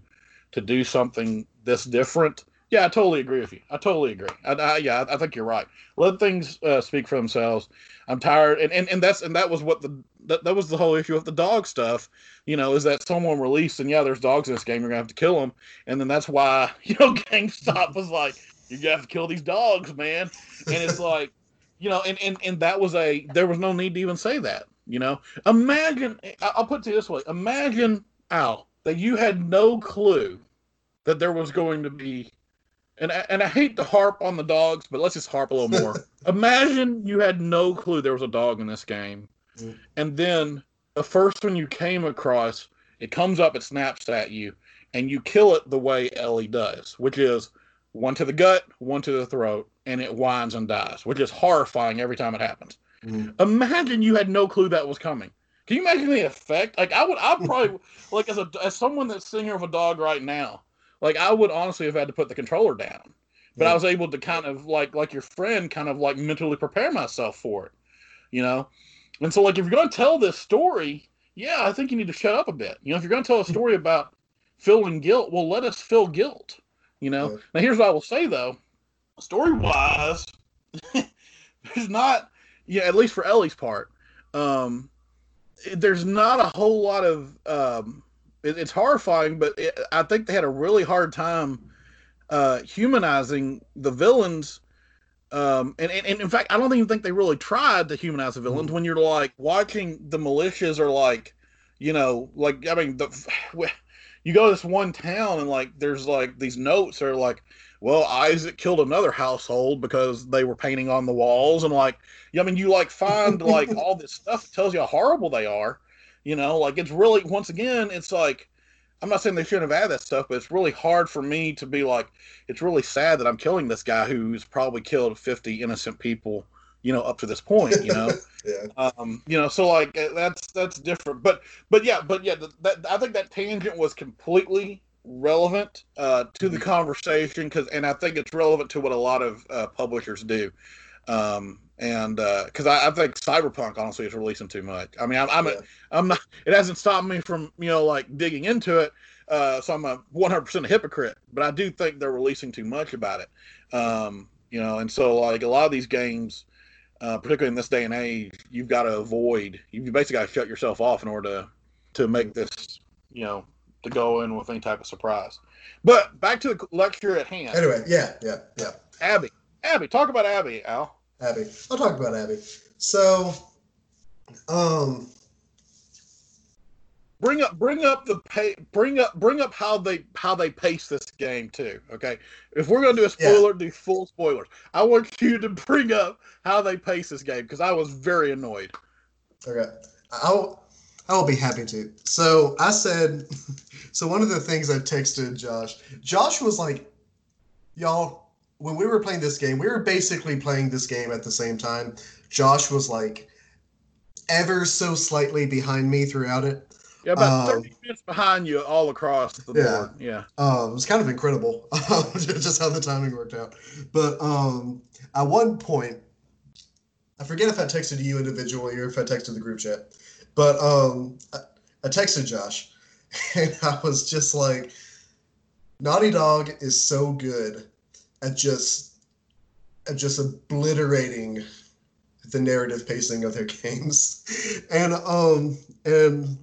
to do something this different, yeah, I totally agree with you. I totally agree. I, I, yeah, I think you're right. Let things uh, speak for themselves. I'm tired, and, and, and that's and that was what the that, that was the whole issue with the dog stuff, you know, is that someone released, and yeah, there's dogs in this game, you're going to have to kill them, and then that's why, you know, GameStop was like, you got to kill these dogs, man, and it's like, you know, and, and, and that was a, there was no need to even say that, you know. Imagine, I'll put it to you this way. Imagine, Al, that you had no clue that there was going to be, and I, and I hate to harp on the dogs, but let's just harp a little more. Imagine you had no clue there was a dog in this game. Mm. And then the first one you came across, it comes up, it snaps at you, and you kill it the way Ellie does, which is one to the gut, one to the throat, and it whines and dies, which is horrifying every time it happens. Mm. Imagine you had no clue that was coming. Can you imagine the effect? Like, I would, I probably, like, as a as someone that's sitting here with a dog right now, like, I would honestly have had to put the controller down. But yeah. I was able to kind of, like, like your friend, kind of, like, mentally prepare myself for it, you know? And so, like, if you're going to tell this story, yeah, I think you need to shut up a bit. You know, if you're going to tell a story about feeling guilt, well, let us feel guilt. You know, yeah. Now here's what I will say though, story wise, there's not, yeah, at least for Ellie's part, um, it, there's not a whole lot of, um, it, it's horrifying, but it, I think they had a really hard time, uh, humanizing the villains. Um, and, and, and in fact, I don't even think they really tried to humanize the villains mm-hmm. when you're like watching the militias are like, you know, like, I mean, the, you go to this one town and like there's like these notes that are like, well, Isaac killed another household because they were painting on the walls, and like, I mean, you like find like all this stuff that tells you how horrible they are, you know, like it's really, once again, it's like, I'm not saying they shouldn't have had that stuff, but it's really hard for me to be like, it's really sad that I'm killing this guy who's probably killed fifty innocent people, you know, up to this point, you know, yeah. um, you know, so like that's, that's different, but, but yeah, but yeah, that, I think that tangent was completely relevant uh, to the conversation. Cause, and I think it's relevant to what a lot of uh, publishers do. Um, and uh, cause I, I think Cyberpunk honestly is releasing too much. I mean, I'm, I'm, yeah. a, I'm not, it hasn't stopped me from, you know, like digging into it. Uh, so I'm a one hundred percent a hypocrite, but I do think they're releasing too much about it. Um, you know, and so like a lot of these games, uh, particularly in this day and age, you've got to avoid, you basically got to shut yourself off in order to, to make this, you know, to go in with any type of surprise. But back to the lecture at hand. Anyway, yeah, yeah, yeah. Abby. Abby, talk about Abby, Al. Abby. I'll talk about Abby. So, um, bring up, bring up the pay, bring up, bring up how they how they pace this game too. Okay, if we're gonna do a spoiler, yeah. do full spoilers. I want you to bring up how they pace this game because I was very annoyed. Okay, I'll I'll be happy to. So I said, so one of the things I texted Josh. Josh was like, y'all. When we were playing this game, we were basically playing this game at the same time. Josh was like ever so slightly behind me throughout it. Yeah, about um, thirty minutes behind you all across the yeah. board. Yeah. Um, it was kind of incredible just how the timing worked out. But um, at one point, I forget if I texted you individually or if I texted the group chat, but um, I, I texted Josh and I was just like, Naughty Dog is so good at just at just obliterating the narrative pacing of their games. And um and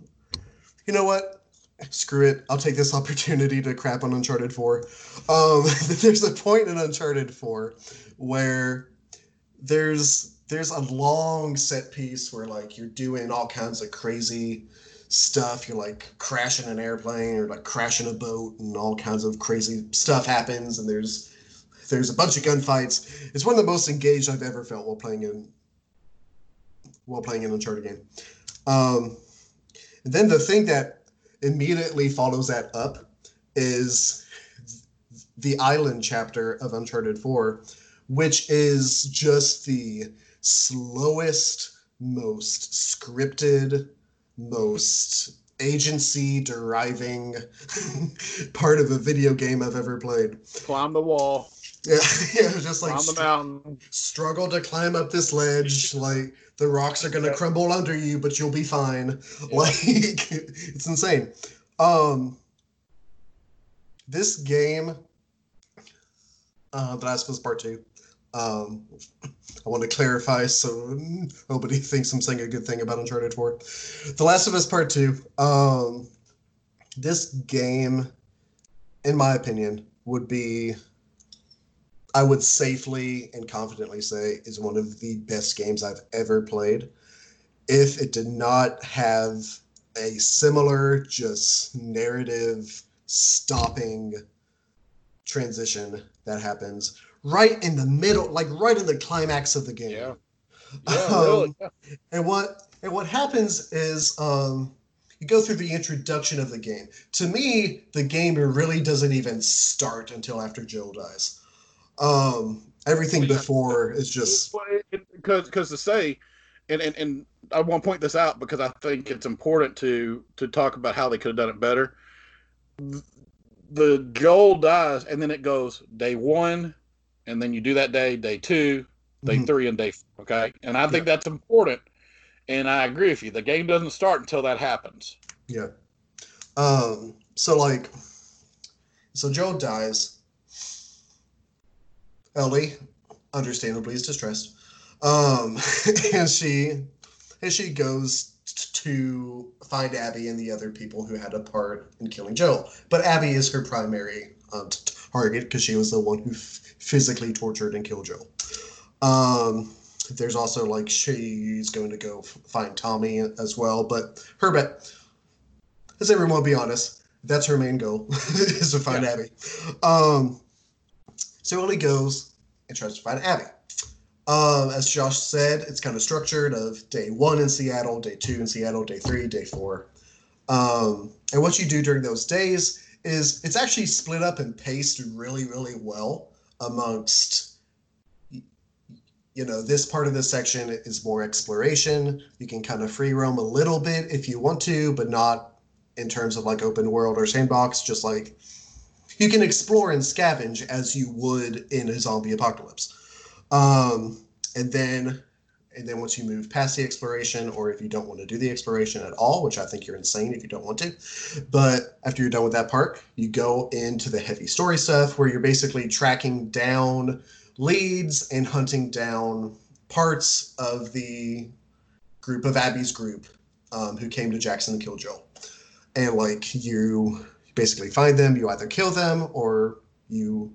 you know what? Screw it. I'll take this opportunity to crap on Uncharted four. Um there's a point in Uncharted four where there's there's a long set piece where like you're doing all kinds of crazy stuff. You're like crashing an airplane or like crashing a boat and all kinds of crazy stuff happens, and there's There's a bunch of gunfights. It's one of the most engaged I've ever felt while playing in while playing an Uncharted game. Um, and then the thing that immediately follows that up is the island chapter of Uncharted four, which is just the slowest, most scripted, most agency-deriving part of a video game I've ever played. Climb the wall. Yeah, yeah, just like str- struggle to climb up this ledge. Like the rocks are gonna yeah. crumble under you, but you'll be fine. Yeah. Like it's insane. Um, this game, uh, The Last of Us Part Two. Um, I want to clarify so nobody thinks I'm saying a good thing about Uncharted four. The Last of Us Part Two. Um, this game, in my opinion, would be. I would safely and confidently say is one of the best games I've ever played. If it did not have a similar, just narrative stopping transition that happens right in the middle, like right in the climax of the game. Yeah. Yeah, um, really, yeah. And what, and what happens is, um, you go through the introduction of the game. To me, the game really doesn't even start until after Joel dies. Um, everything before is just because, because to say, and, and, and I want to point this out because I think it's important to, to talk about how they could have done it better. The Joel dies and then it goes day one. And then you do that day, day two, day mm-hmm. three and day four. Okay. And I think yeah. that's important. And I agree with you. The game doesn't start until that happens. Yeah. Um, so like, so Joel dies. Ellie, understandably, is distressed, um, and she and she goes to find Abby and the other people who had a part in killing Joel. But Abby is her primary um, target because she was the one who f- physically tortured and killed Joel. Um, there's also like she's going to go f- find Tommy as well, but her bet. As everyone will be honest, That's her main goal, is to find yeah. Abby. Um, so Ellie goes and tries to find Abby. Um, as Josh said, it's kind of structured of day one in Seattle, day two in Seattle, day three, day four. Um, and what you do during those days is it's actually split up and paced really, really well amongst, you know, this part of this section is more exploration. You can kind of free roam a little bit if you want to, but not in terms of like open world or sandbox, just like you can explore and scavenge as you would in a zombie apocalypse. Um, and then, and then once you move past the exploration, or if you don't want to do the exploration at all, which I think you're insane if you don't want to, but after you're done with that part, you go into the heavy story stuff where you're basically tracking down leads and hunting down parts of the group of Abby's group, um, who came to Jackson to kill Joel. And like you basically find them, you either kill them or you...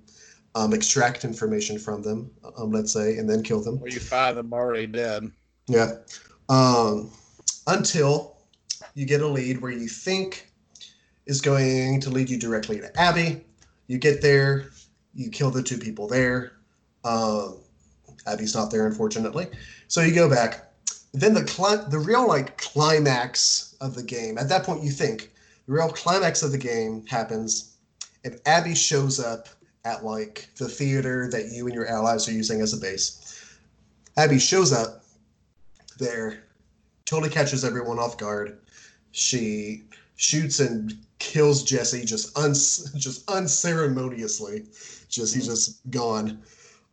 Um, extract information from them, um, let's say, and then kill them. Or you find them already dead. Yeah. Um, until you get a lead where you think is going to lead you directly to Abby. You get there. You kill the two people there. Um, Abby's not there, unfortunately. So you go back. Then the cli- the real like climax of the game, at that point you think, the real climax of the game happens and Abby shows up at like the theater that you and your allies are using as a base. Abby shows up there, totally catches everyone off guard. She shoots and kills Jesse just uns- just unceremoniously. Just he's just gone.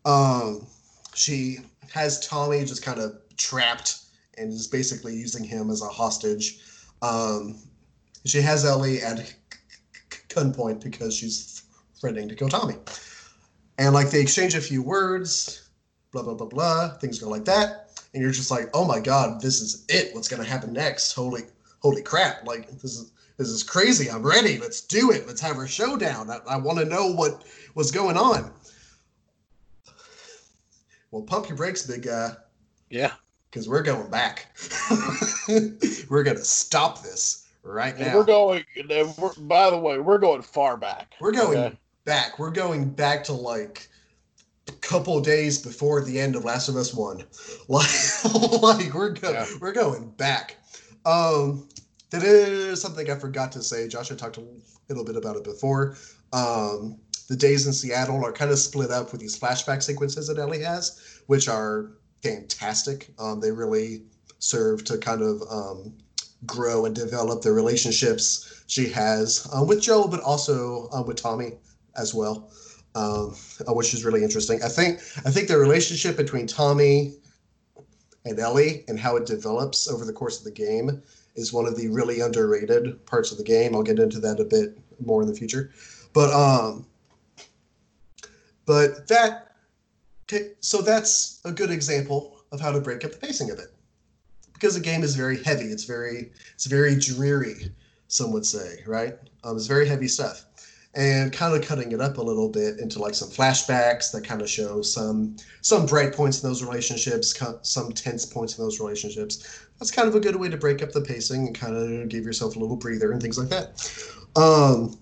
Um, she has Tommy just kind of trapped and is basically using him as a hostage. Um, she has Ellie at c- c- gunpoint because she's threatening to kill Tommy. And like they exchange a few words, blah, blah, blah, blah. Things go like that. And you're just like, oh my God, this is it. What's going to happen next? Holy, holy crap. Like this is, this is crazy. I'm ready. Let's do it. Let's have our showdown. I, I want to know what was going on. Well, pump your brakes, big guy. Yeah. Cause we're going back. We're going to stop this right now. And we're going, we're, by the way, we're going far back. We're going okay. back. We're going back to like a couple days before the end of Last of Us One. Like, like we're go- yeah. we're going back. Um, that is something I forgot to say. Josh had talked a little bit about it before. Um, the days in Seattle are kind of split up with these flashback sequences that Ellie has, which are fantastic. Um, they really serve to kind of um, grow and develop the relationships she has um, with Joel, but also um, with Tommy as well, um, which is really interesting. I think I think the relationship between Tommy and Ellie and how it develops over the course of the game is one of the really underrated parts of the game. I'll get into that a bit more in the future. But um, but that so that's a good example of how to break up the pacing of it, because the game is very heavy. It's very it's very dreary, some would say, right? Um, it's very heavy stuff. And kind of cutting it up a little bit into like some flashbacks that kind of show some some bright points in those relationships, some tense points in those relationships. That's kind of a good way to break up the pacing and kind of give yourself a little breather and things like that. Um,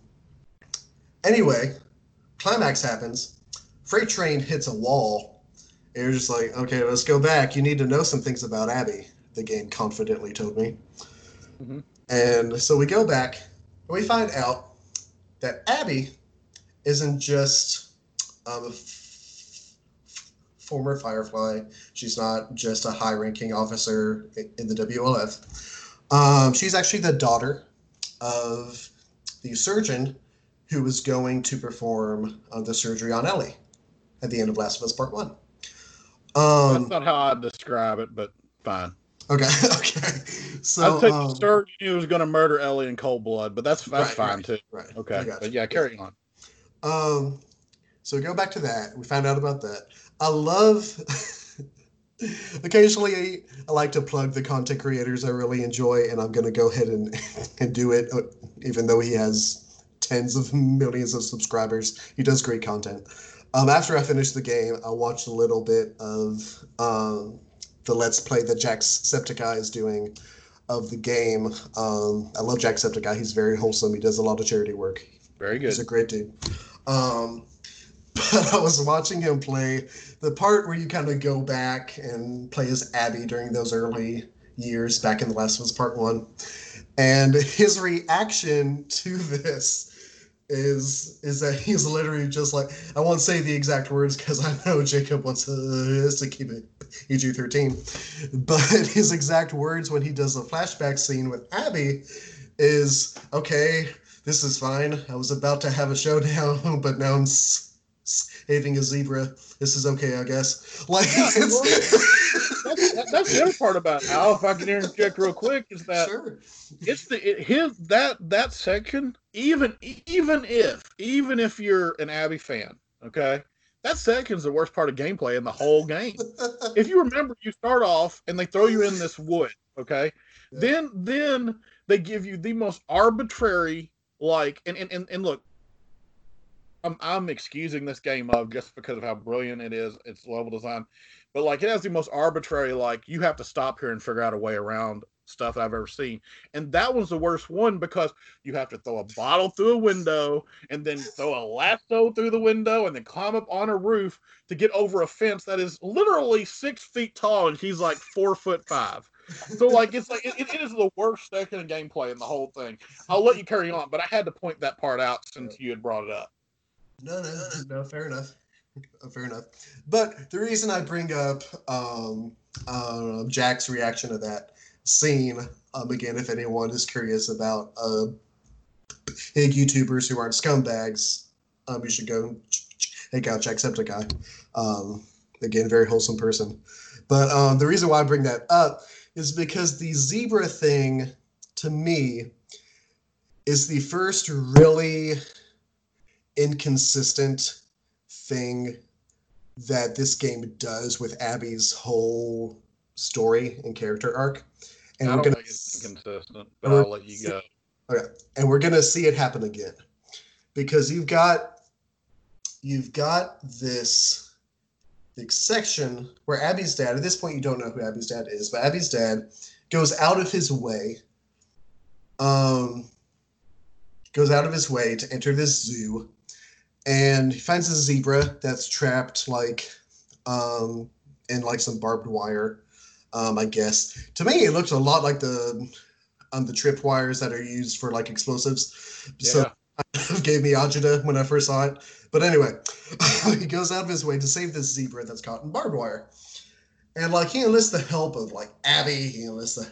anyway, climax happens. Freight train hits a wall. And you're just like, okay, let's go back. You need to know some things about Abby, the game confidently told me. Mm-hmm. And so we go back and we find out that Abby isn't just um, a f- f- former Firefly. She's not just a high-ranking officer in the W L F. Um, she's actually the daughter of the surgeon who was going to perform uh, the surgery on Ellie at the end of Last of Us Part One. Um, That's not how I'd describe it, but fine. Okay, okay. So, I took um, the surgeon who was going to murder Ellie in cold blood, but that's that's right, fine right, too. Right. Okay, but yeah, carry on. Um, so we go back to that. We found out about that. I love. Occasionally, I like to plug the content creators I really enjoy, and I'm going to go ahead and and do it, even though he has tens of millions of subscribers. He does great content. Um, after I finished the game, I watched a little bit of um. the Let's Play that Jacksepticeye is doing of the game. Um, I love Jacksepticeye. He's very wholesome. He does a lot of charity work. Very good. He's a great dude. Um, but I was watching him play the part where you kind of go back and play as Abby during those early years back in The Last of Us Part One. And his reaction to this is is that he's literally just like, I won't say the exact words because I know Jacob wants us to keep it P G thirteen, but his exact words when he does the flashback scene with Abby is, okay, this is fine. I was about to have a showdown, but now I'm saving a zebra. This is okay, I guess. Like, yeah, it's... that's, that, that's the other part about it. Al, if I can interject real quick, is that sure. it's the it, his that that section. Even even if even if you're an Abby fan, okay, that section's the worst part of gameplay in the whole game. If you remember, you start off and they throw you in this wood, okay? Yeah. Then then they give you the most arbitrary, like, and, and, and, and look, I'm I'm excusing this game up just because of how brilliant it is, its level design, but like it has the most arbitrary, like, you have to stop here and figure out a way around stuff I've ever seen. And that was the worst one because you have to throw a bottle through a window and then throw a lasso through the window and then climb up on a roof to get over a fence that is literally six feet tall and she's like four foot five. So like it's like it, it is the worst section of gameplay in the whole thing. I'll let you carry on, but I had to point that part out since you had brought it up. No, no, no, no fair enough. Fair enough. But the reason I bring up um, uh, Jack's reaction to that scene, um, again, if anyone is curious about uh, big YouTubers who aren't scumbags, um, you should go check out Jacksepticeye. Um, again, very wholesome person. But um, the reason why I bring that up is because the zebra thing, to me, is the first really inconsistent thing that this game does with Abby's whole story and character arc. And I don't we're gonna think it's inconsistent, but I'll let you go. Okay. And we're gonna see it happen again. Because you've got you've got this, this section where Abby's dad, at this point you don't know who Abby's dad is, but Abby's dad goes out of his way, um goes out of his way to enter this zoo, and he finds a zebra that's trapped like um in like some barbed wire. Um, I guess to me it looks a lot like the um, the trip wires that are used for like explosives. Yeah. So it gave me agita when I first saw it. But anyway, he goes out of his way to save this zebra that's caught in barbed wire, and like he enlists the help of like Abby. He enlists the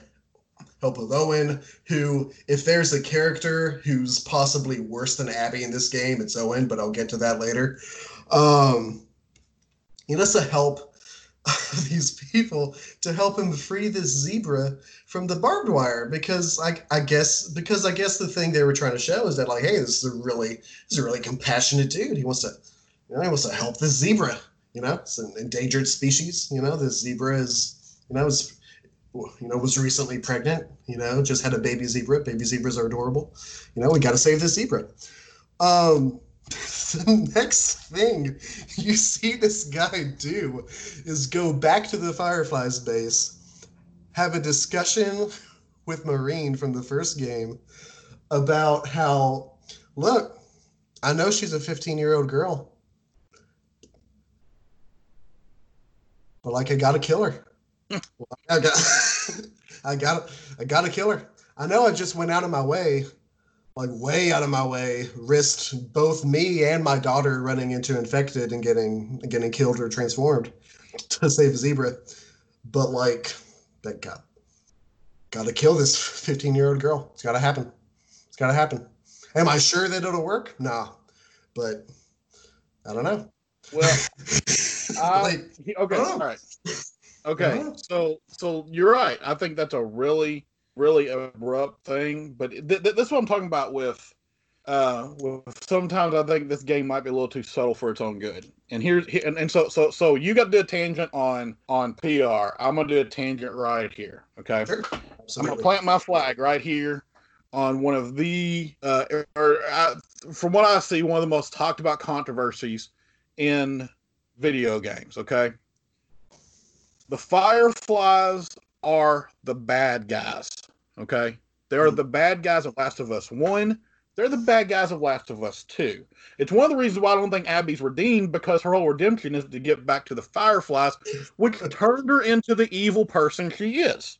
help of Owen, who, if there's a character who's possibly worse than Abby in this game, it's Owen. But I'll get to that later. Um, he enlists the help these people to help him free this zebra from the barbed wire, because I, I guess because I guess the thing they were trying to show is that, like, hey, this is a really this is a really compassionate dude. He wants to, you know, he wants to help this zebra. You know, it's an endangered species. You know, this zebra is, you know, is, you know, was recently pregnant. You know, just had a baby zebra. Baby zebras are adorable. You know, we got to save this zebra. Um. The next thing you see this guy do is go back to the Fireflies base, have a discussion with Marine from the first game about how, look, I know she's a fifteen-year-old girl, but, like, I gotta kill her. I got, I gotta, I gotta kill her. I know I just went out of my way. Like, way out of my way, risked both me and my daughter running into infected and getting getting killed or transformed to save a zebra. But, like, that got gotta kill this fifteen-year-old girl. It's gotta happen. It's gotta happen. Am I sure that it'll work? Nah. But I don't know. Well, uh, like, okay, all right, okay. So, so you're right. I think that's a really. really abrupt thing, but th- th- this is what I'm talking about with, uh, with sometimes I think this game might be a little too subtle for its own good. And here's and, and so so so you got to do a tangent on on P R. I'm gonna do a tangent right here. Okay, sure. I'm gonna plant my flag right here on one of the uh, or I, from what I see, one of the most talked about controversies in video games. Okay, the Fireflies are the bad guys. Okay, they are mm. the bad guys of Last of Us One. They're the bad guys of Last of Us Two. It's one of the reasons why I don't think Abby's redeemed, because her whole redemption is to get back to the Fireflies, which turned her into the evil person she is.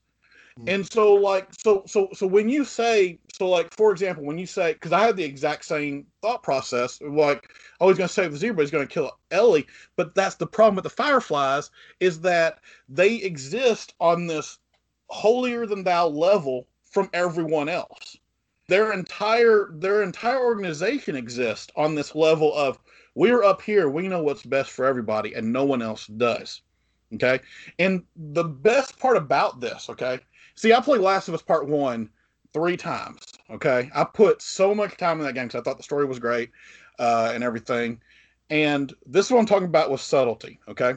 Mm. And so, like, so, so, so when you say, so, like, for example, when you say, because I had the exact same thought process, like, oh, he's going to save the zebra, but he's going to kill Ellie. But that's the problem with the Fireflies, is that they exist on this holier than thou level from everyone else. Their entire their entire organization exists on this level of, we're up here, we know what's best for everybody, and no one else does. Okay? And the best part about this, okay? See, I played Last of Us Part One three times, okay? I put so much time in that game because I thought the story was great uh, and everything. And this is what I'm talking about with subtlety, okay?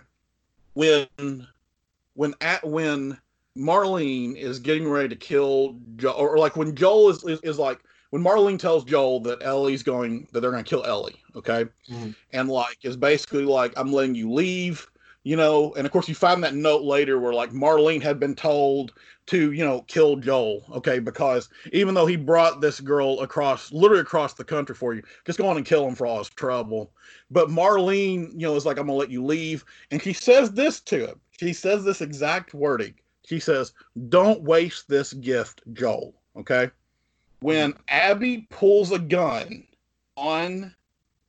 When when at when... Marlene is getting ready to kill Joel, or like when Joel is, is, is like, when Marlene tells Joel that Ellie's going, that they're going to kill Ellie, okay? Mm-hmm. And like, is basically like, I'm letting you leave, you know? And of course you find that note later where like Marlene had been told to, you know, kill Joel, okay? Because even though he brought this girl across, literally across the country for you, just go on and kill him for all his trouble. But Marlene, you know, is like, I'm going to let you leave. And she says this to him. She says this exact wording. She says, don't waste this gift, Joel, okay? When Abby pulls a gun on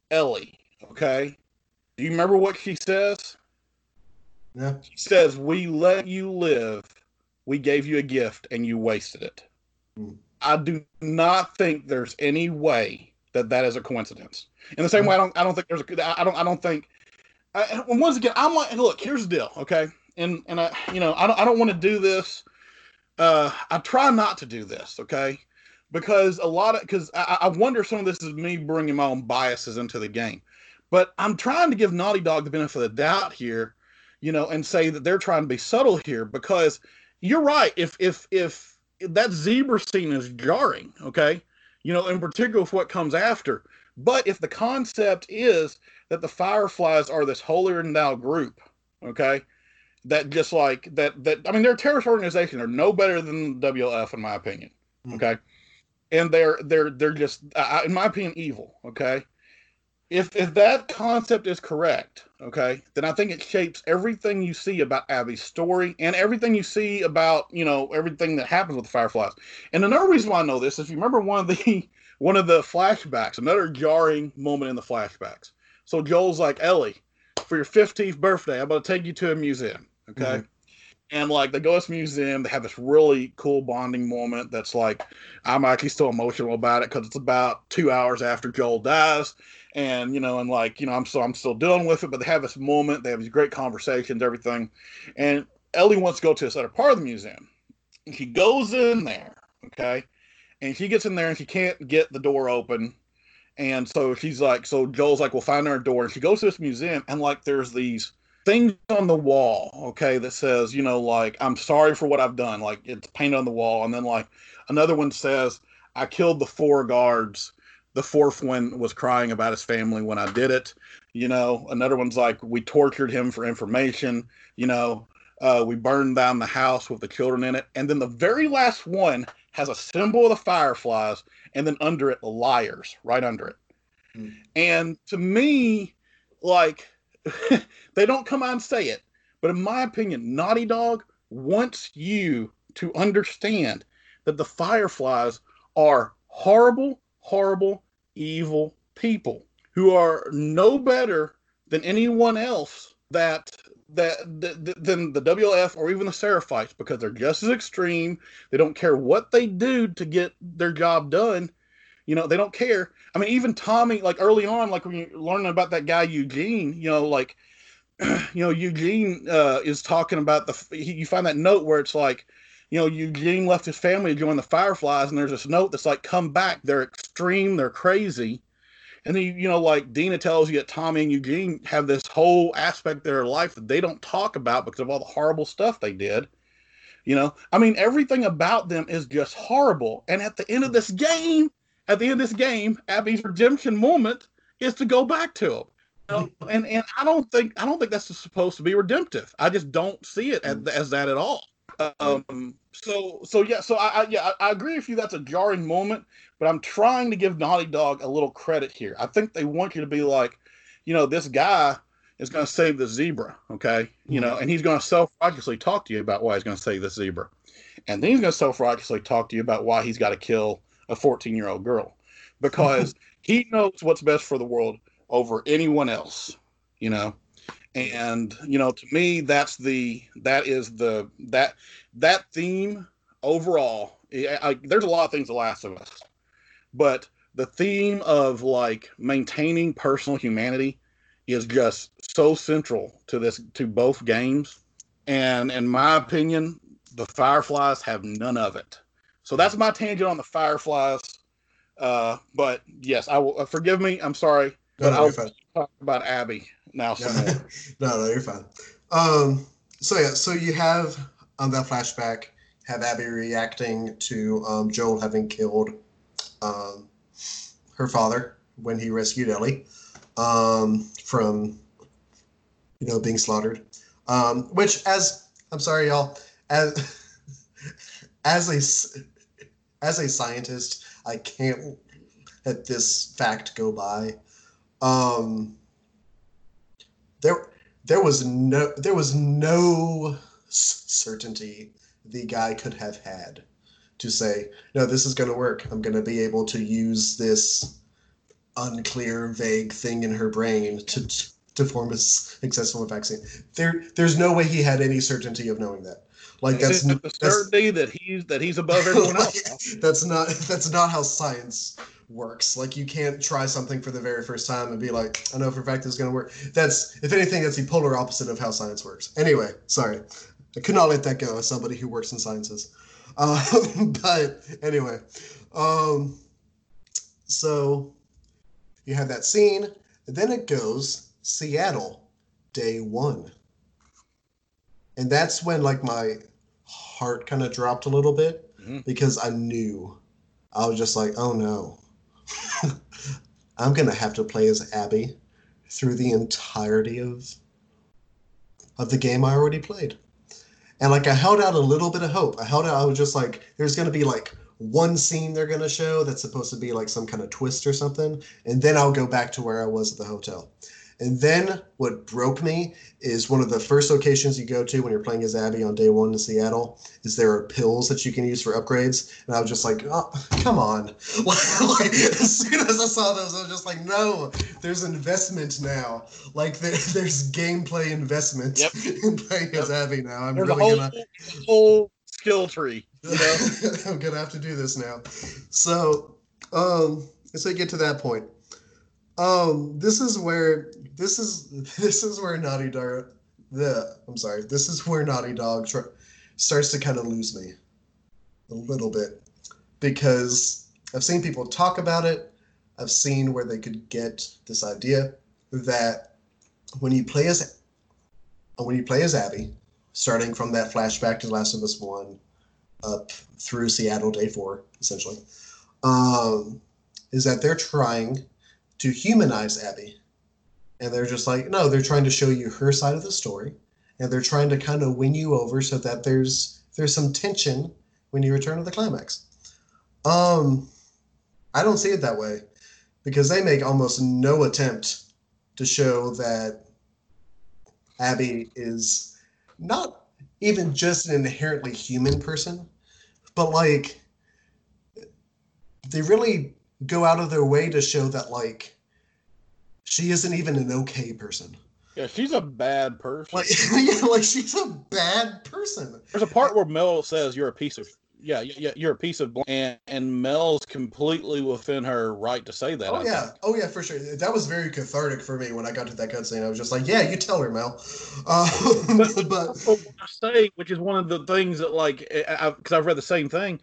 Ellie, okay, do you remember what she says? Yeah. She says, we let you live, we gave you a gift, and you wasted it. Mm. I do not think there's any way that that is a coincidence. In the same way, I don't, I don't think there's a, I don't, I don't think, I, once again, I'm like, look, here's the deal, okay? And and I you know I don't I don't want to do this. Uh, I try not to do this, okay? Because a lot of because I, I wonder if some of this is me bringing my own biases into the game. But I'm trying to give Naughty Dog the benefit of the doubt here, you know, and say that they're trying to be subtle here. Because you're right. If if if, if that zebra scene is jarring, okay, you know, in particular with what comes after. But if the concept is that the Fireflies are this holier than thou group, okay. That just like that, that, I mean, they're a terrorist organization. They're no better than W L F in my opinion. Okay. And they're, they're, they're just, uh, in my opinion, evil. Okay. If, if that concept is correct, okay, then I think it shapes everything you see about Abby's story and everything you see about, you know, everything that happens with the Fireflies. And another reason why I know this is if you remember one of the, one of the flashbacks, another jarring moment in the flashbacks. So Joel's like, Ellie, for your fifteenth birthday, I'm going to take you to a museum. Okay. Mm-hmm. And like they go to this museum, they have this really cool bonding moment. That's like, I'm actually still emotional about it. Cause it's about two hours after Joel dies and, you know, and like, you know, I'm so I'm still dealing with it, but they have this moment, they have these great conversations, everything. And Ellie wants to go to this other part of the museum and she goes in there. Okay. And she gets in there and she can't get the door open. And so she's like, so Joel's like, we'll find our door. And she goes to this museum and like, there's these things on the wall, okay, that says, you know, like, I'm sorry for what I've done. Like, it's painted on the wall. And then, like, another one says, I killed the four guards. The fourth one was crying about his family when I did it. You know, another one's like, we tortured him for information. You know, uh, we burned down the house with the children in it. And then the very last one has a symbol of the Fireflies. And then under it, liars, right under it. Mm. And to me, like... they don't come out and say it, but in my opinion, Naughty Dog wants you to understand that the Fireflies are horrible, horrible, evil people who are no better than anyone else that that, that than the W L F or even the Seraphites, because they're just as extreme. They don't care what they do to get their job done. You know, they don't care. I mean, even Tommy, like early on, like when you're learning about that guy, Eugene, you know, like, you know, Eugene uh, is talking about the, he, you find that note where it's like, you know, Eugene left his family to join the Fireflies. And there's this note that's like, come back. They're extreme. They're crazy. And then, you know, like Dina tells you that Tommy and Eugene have this whole aspect of their life that they don't talk about because of all the horrible stuff they did. You know, I mean, everything about them is just horrible. And at the end of this game, At the end of this game, Abby's redemption moment is to go back to him, you know? and and I don't think I don't think that's supposed to be redemptive. I just don't see it as, as that at all. Um, so, so yeah, so I, I yeah, I, I agree with you. That's a jarring moment, but I'm trying to give Naughty Dog a little credit here. I think they want you to be like, you know, this guy is going to save the zebra, okay? You know, and he's going to self-righteously talk to you about why he's going to save the zebra, and then he's going to self-righteously talk to you about why he's got to kill a fourteen-year-old girl, because he knows what's best for the world over anyone else, you know. And, you know, to me, that's the, that is the, that, that theme overall, I, I, there's a lot of things The Last of Us, but the theme of like maintaining personal humanity is just so central to this, to both games. And in my opinion, the Fireflies have none of it. So that's my tangent on the Fireflies. Uh, but yes, I will, uh, forgive me. I'm sorry. No, but no, I'll fine. talk about Abby now. Some yeah. more. no, no, you're fine. Um, so yeah, so you have on um, that flashback, have Abby reacting to um, Joel having killed um, her father when he rescued Ellie um, from, you know, being slaughtered. Um, which, as I'm sorry, y'all, as as a as a scientist, I can't let this fact go by. Um, there, there was no, there was no certainty the guy could have had to say, no, this is going to work. I'm going to be able to use this unclear, vague thing in her brain to, to form a successful vaccine. There, there's no way he had any certainty of knowing that. Like that's the certainty that he's, that he's above everyone like, else. That's not, that's not how science works. Like, you can't try something for the very first time and be like, I know for a fact this is going to work. That's, if anything, that's the polar opposite of how science works. Anyway, sorry. I could not let that go as somebody who works in sciences. Uh, but anyway, um, so you have that scene. Then it goes Seattle, day one. And that's when, like, my heart kind of dropped a little bit mm-hmm. because I knew. I was just like, oh, no. I'm going to have to play as Abby through the entirety of of the game I already played. And, like, I held out a little bit of hope. I held out, I was just like, there's going to be, like, one scene they're going to show that's supposed to be, like, some kind of twist or something. And then I'll go back to where I was at the hotel. And then what broke me is one of the first locations you go to when you're playing as Abby on day one in Seattle is there are pills that you can use for upgrades. And I was just like, oh, come on. Like, like, as soon as I saw those, I was just like, no, there's investment now. Like, there, there's gameplay investment yep. in playing yep. as Abby now. I'm there's really going to... whole skill tree. You know? I'm going to have to do this now. So, um, so you get to that point. Um, this is where... This is this is where Naughty Dog the I'm sorry. This is where Naughty Dog tr- starts to kind of lose me a little bit, because I've seen people talk about it. I've seen where they could get this idea that when you play as when you play as Abby, starting from that flashback to The Last of Us One up through Seattle Day Four, essentially, um, is that they're trying to humanize Abby. And they're just like, no, they're trying to show you her side of the story. And they're trying to kind of win you over so that there's there's some tension when you return to the climax. Um, I don't see it that way, because they make almost no attempt to show that Abby is not even just an inherently human person, but, like, they really go out of their way to show that, like, she isn't even an okay person. Yeah, she's a bad person. Like, yeah, like she's a bad person. There's a part where Mel says, "You're a piece of yeah, yeah, you're a piece of," and, and Mel's completely within her right to say that. Oh I yeah, think. oh yeah, for sure. That was very cathartic for me when I got to that cutscene. I was just like, "Yeah, you tell her, Mel." Uh, but, but I say, which is one of the things that, like, because I've read the same thing.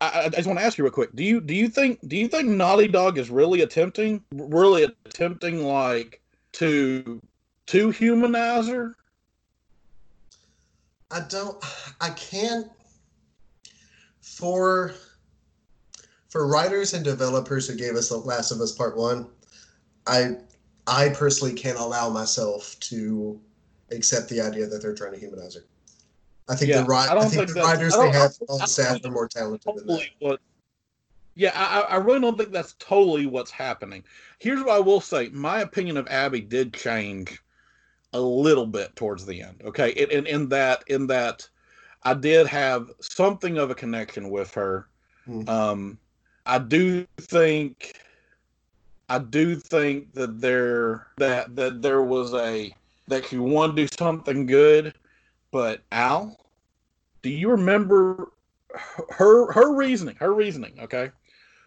I just want to ask you real quick. Do you do you think do you think Naughty Dog is really attempting really attempting like to to humanize her? I don't. I can't. For for writers and developers who gave us The Last of Us Part One, I I personally can't allow myself to accept the idea that they're trying to humanize her. I think yeah, the, I don't I think think the writers they have on the staff are more talented than that. What, yeah, I, I really don't think that's totally what's happening. Here's what I will say. My opinion of Abby did change a little bit towards the end. Okay, in, in, in that in that I did have something of a connection with her. Mm-hmm. Um, I do think I do think that there that that there was a that she wanted to do something good. But Al, do you remember her her reasoning? Her reasoning, okay,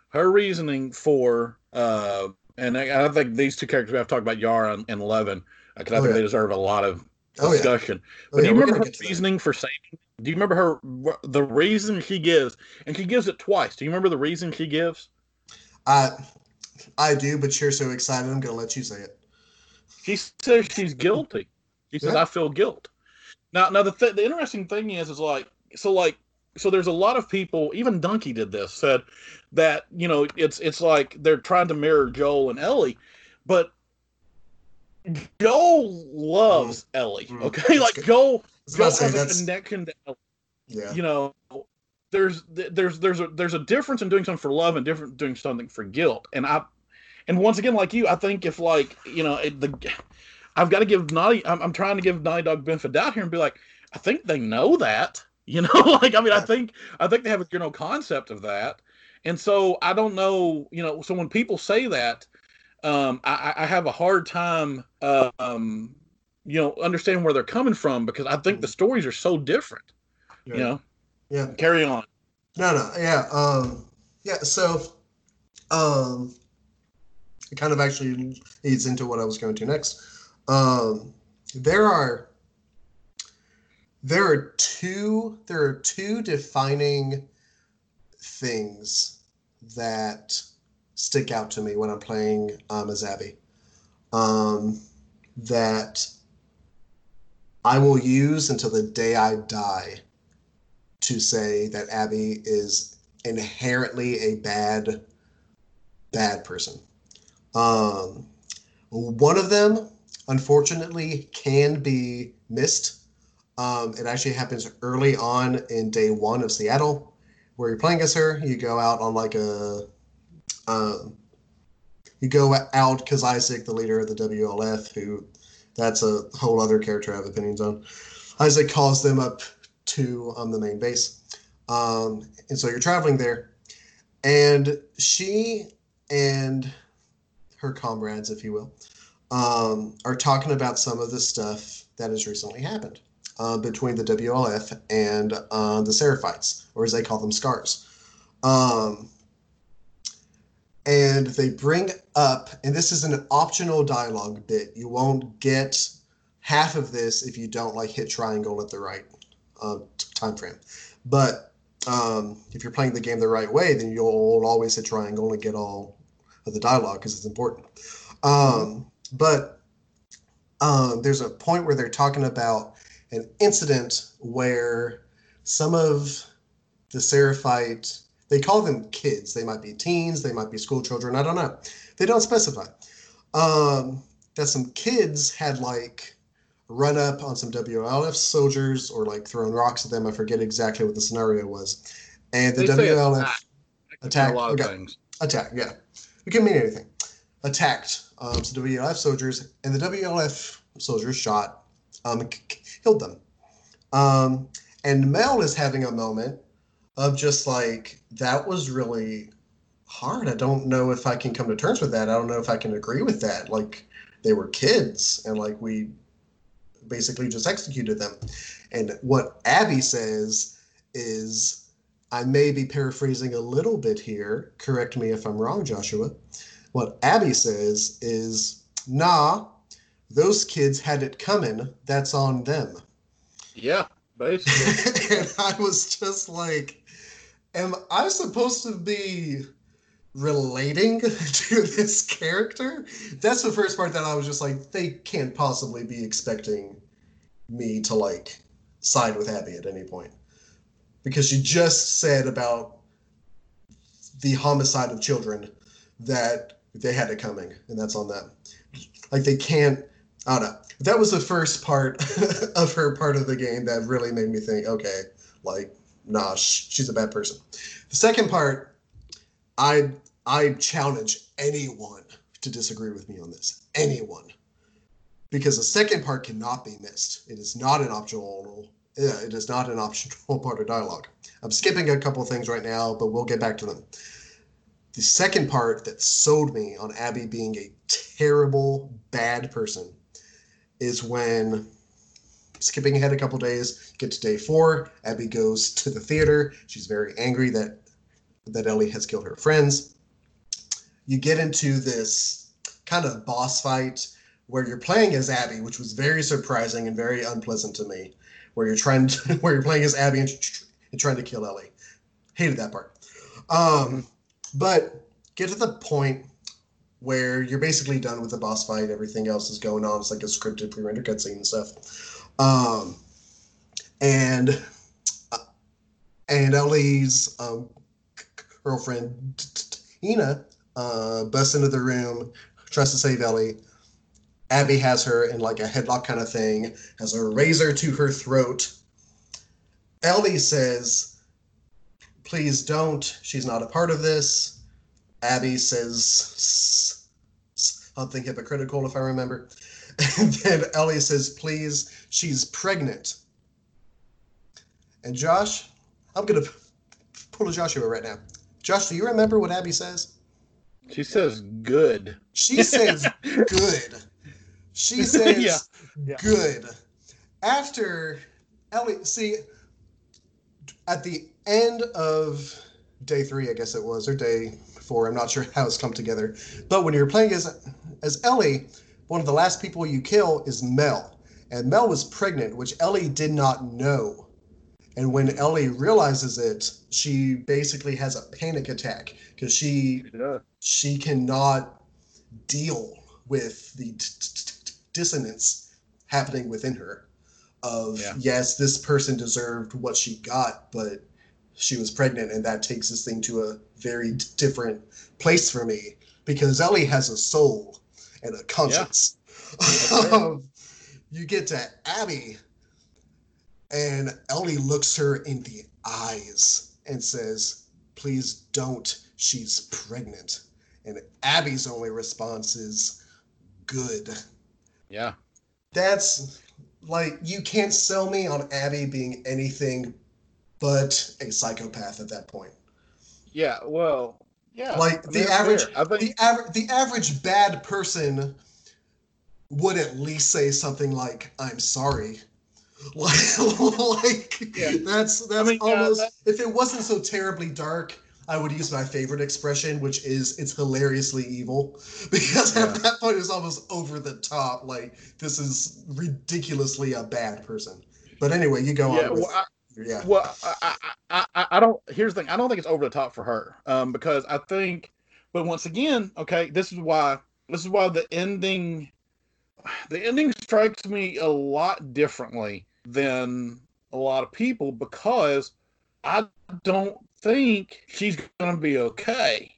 her reasoning for uh, and I, I think these two characters we have to talk about, Yara and, and Levin, because I oh, think yeah. they deserve a lot of discussion. Oh, yeah. Oh, but yeah, do you remember her reasoning for saving? Do you remember her the reason she gives? And she gives it twice. Do you remember the reason she gives? I I do, but you're so excited, I'm going to let you say it. She says she's guilty. She says yeah. I feel guilt. Now, now the th- the interesting thing is, is like, so like, so there's a lot of people, even Donkey did this, said that, you know, it's, it's like they're trying to mirror Joel and Ellie, but Joel loves mm. Ellie. Okay. That's like good. Joel, Joel has saying, a that's... connection to Ellie. Yeah. You know, there's, there's, there's a, there's a difference in doing something for love and different doing something for guilt. And I, and once again, like you, I think if like, you know, it, the, I've got to give Naughty. I'm, I'm trying to give Naughty Dog benefit of the doubt here and be like, I think they know that, you know. Like, I mean, I think I think they have a general concept of that, and so I don't know, you know. So when people say that, um, I, I have a hard time, uh, um, you know, understanding where they're coming from because I think the stories are so different. Yeah. You know. Yeah. Carry on. No, no, yeah, um, yeah. So, um, it kind of actually leads into what I was going to next. Um, there are, there are two, there are two defining things that stick out to me when I'm playing, um, as Abby, um, that I will use until the day I die to say that Abby is inherently a bad, bad person. Um, one of them, unfortunately, can be missed. Um, it actually happens early on in day one of Seattle, where you're playing as her. You go out on like a, um, you go out because Isaac, the leader of the W L F, who that's a whole other character I have opinions on. Isaac calls them up to um, the main base, um, and so you're traveling there, and she and her comrades, if you will, Um, are talking about some of the stuff that has recently happened uh, between the W L F and uh, the Seraphites, or as they call them, Scars. Um, and they bring up, and this is an optional dialogue bit. You won't get half of this if you don't like hit triangle at the right uh, time frame. But um, if you're playing the game the right way, then you'll always hit triangle and get all of the dialogue because it's important. Um, mm-hmm. But um, there's a point where they're talking about an incident where some of the Seraphite, they call them kids. They might be teens. They might be school children. I don't know. They don't specify. Um, that some kids had like run up on some W L F soldiers or like thrown rocks at them. I forget exactly what the scenario was. And the they W L F attacked. A lot of okay, things. Attack, yeah. It could mean anything. Attacked. Um, so W L F soldiers, and the W L F soldiers shot, um, c- killed them. Um, and Mel is having a moment of just like, that was really hard. I don't know if I can come to terms with that. I don't know if I can agree with that. Like, they were kids, and like, we basically just executed them. And what Abby says is, I may be paraphrasing a little bit here. Correct me if I'm wrong, Joshua. What Abby says is, nah, those kids had it coming. That's on them. Yeah, basically. And I was just like, am I supposed to be relating to this character? That's the first part that I was just like, they can't possibly be expecting me to, like, side with Abby at any point. Because she just said about the homicide of children that they had it coming, and that's on them. Like, they can't I don't know. That was the first part of her part of the game that really made me think, okay, like, nah, sh- she's a bad person. The second part, I I challenge anyone to disagree with me on this. Anyone. Because the second part cannot be missed. It is not an optional yeah, it is not an optional part of dialogue. I'm skipping a couple of things right now, but we'll get back to them. The second part that sold me on Abby being a terrible, bad person is when, skipping ahead a couple days, get to day four, Abby goes to the theater. She's very angry that that Ellie has killed her friends. You get into this kind of boss fight where you're playing as Abby, which was very surprising and very unpleasant to me, where you're trying to, where you're playing as Abby and, and trying to kill Ellie. Hated that part. Um, but get to the point where you're basically done with the boss fight. Everything else is going on. It's like a scripted pre-rendered cutscene and stuff. Um, and uh, and Ellie's um, girlfriend, Tina, uh, busts into the room, tries to save Ellie. Abby has her in like a headlock kind of thing, has a razor to her throat. Ellie says, please don't. She's not a part of this. Abby says something hypocritical, if I remember. And then Ellie says, please, she's pregnant. And Josh, I'm going to pull a Joshua right now. Josh, do you remember what Abby says? She says good. She says good. She says yeah. Yeah. good. After Ellie, see, at the end of day three, I guess it was, or day four, I'm not sure how it's come together. But when you're playing as as Ellie, one of the last people you kill is Mel. And Mel was pregnant, which Ellie did not know. And when Ellie realizes it, she basically has a panic attack because she yeah. she cannot deal with the t- t- t- dissonance happening within her of, yeah. yes, this person deserved what she got, but she was pregnant, and that takes this thing to a very d- different place for me because Ellie has a soul and a conscience. Yeah. um, you get to Abby, and Ellie looks her in the eyes and says, please don't, she's pregnant. And Abby's only response is, good. Yeah. That's, like, you can't sell me on Abby being anything but a psychopath at that point. Yeah, well, yeah. Like, I mean, the average think... the aver- the average bad person would at least say something like, I'm sorry. Like, like yeah. that's, that's I mean, almost, yeah, that's... if it wasn't so terribly dark, I would use my favorite expression, which is, it's hilariously evil. Because yeah. at that point, it's almost over the top. Like, this is ridiculously a bad person. But anyway, you go yeah, on. With, well, I, yeah. Well, I, I, I, I don't, here's the thing. I don't think it's over the top for her. Um, because I think, but once again, okay, this is why, this is why the ending, the ending strikes me a lot differently than a lot of people, because I don't think she's gonna be okay.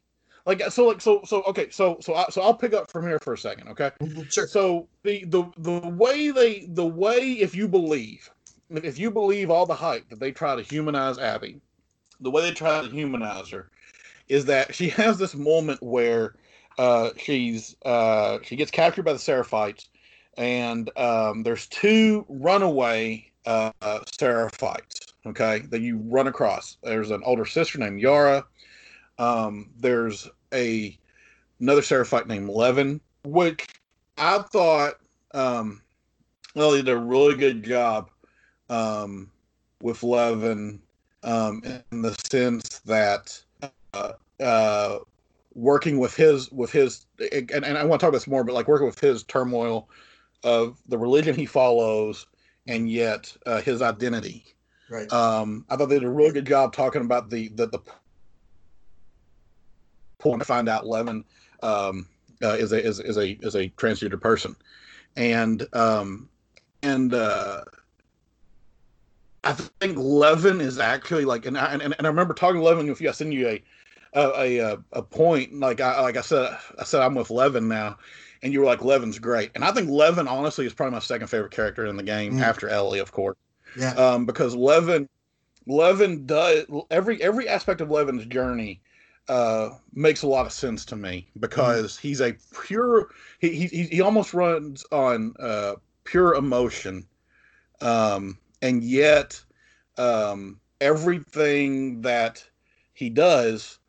Like so, like so, so okay, so so I, so I'll pick up from here for a second, okay? Sure. So the the the way they the way if you believe if you believe all the hype that they try to humanize Abby, the way they try to humanize her is that she has this moment where uh, she's uh, she gets captured by the Seraphites, and um, there's two runaway uh, Seraphites. Okay, that you run across. There's an older sister named Yara. Um, there's a another Seraphite named Levin, which I thought um, Ellie did a really good job um, with Levin um, in the sense that uh, uh, working with his with his and, and I want to talk about this more, but like working with his turmoil of the religion he follows and yet uh, his identity. Right. Um, I thought they did a really good job talking about the the, the point to find out Levin um, uh, is a is is a is a transgender person, and um, and uh, I think Levin is actually like and I, and, and I remember talking to Levin with you. I sent you a a a, a point like I like I said I said I'm with Levin now, and you were like, Levin's great. And I think Levin, honestly, is probably my second favorite character in the game, mm. after Ellie, of course. Yeah. Um, because Levin, Levin does every every aspect of Levin's journey uh, makes a lot of sense to me, because mm. he's a pure he he he almost runs on uh, pure emotion, um, and yet um, everything that he does,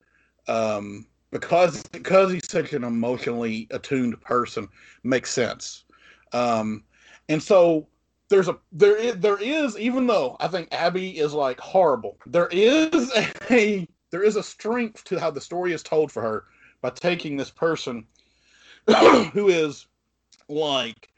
um, because because he's such an emotionally attuned person, makes sense, um, and so. There's a there is there is even though I think Abby is like horrible, there is a there is a strength to how the story is told for her by taking this person who is like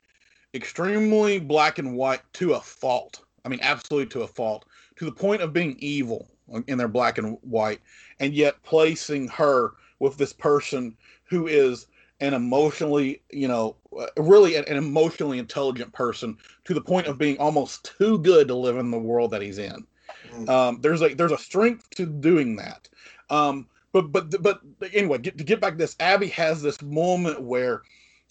extremely black and white to a fault. I mean, absolutely to a fault, to the point of being evil in their black and white, and yet placing her with this person who is an emotionally, you know, really an, an emotionally intelligent person to the point of being almost too good to live in the world that he's in. Mm. Um, there's a there's a strength to doing that. Um, but but but anyway, get, to get back to this, Abby has this moment where,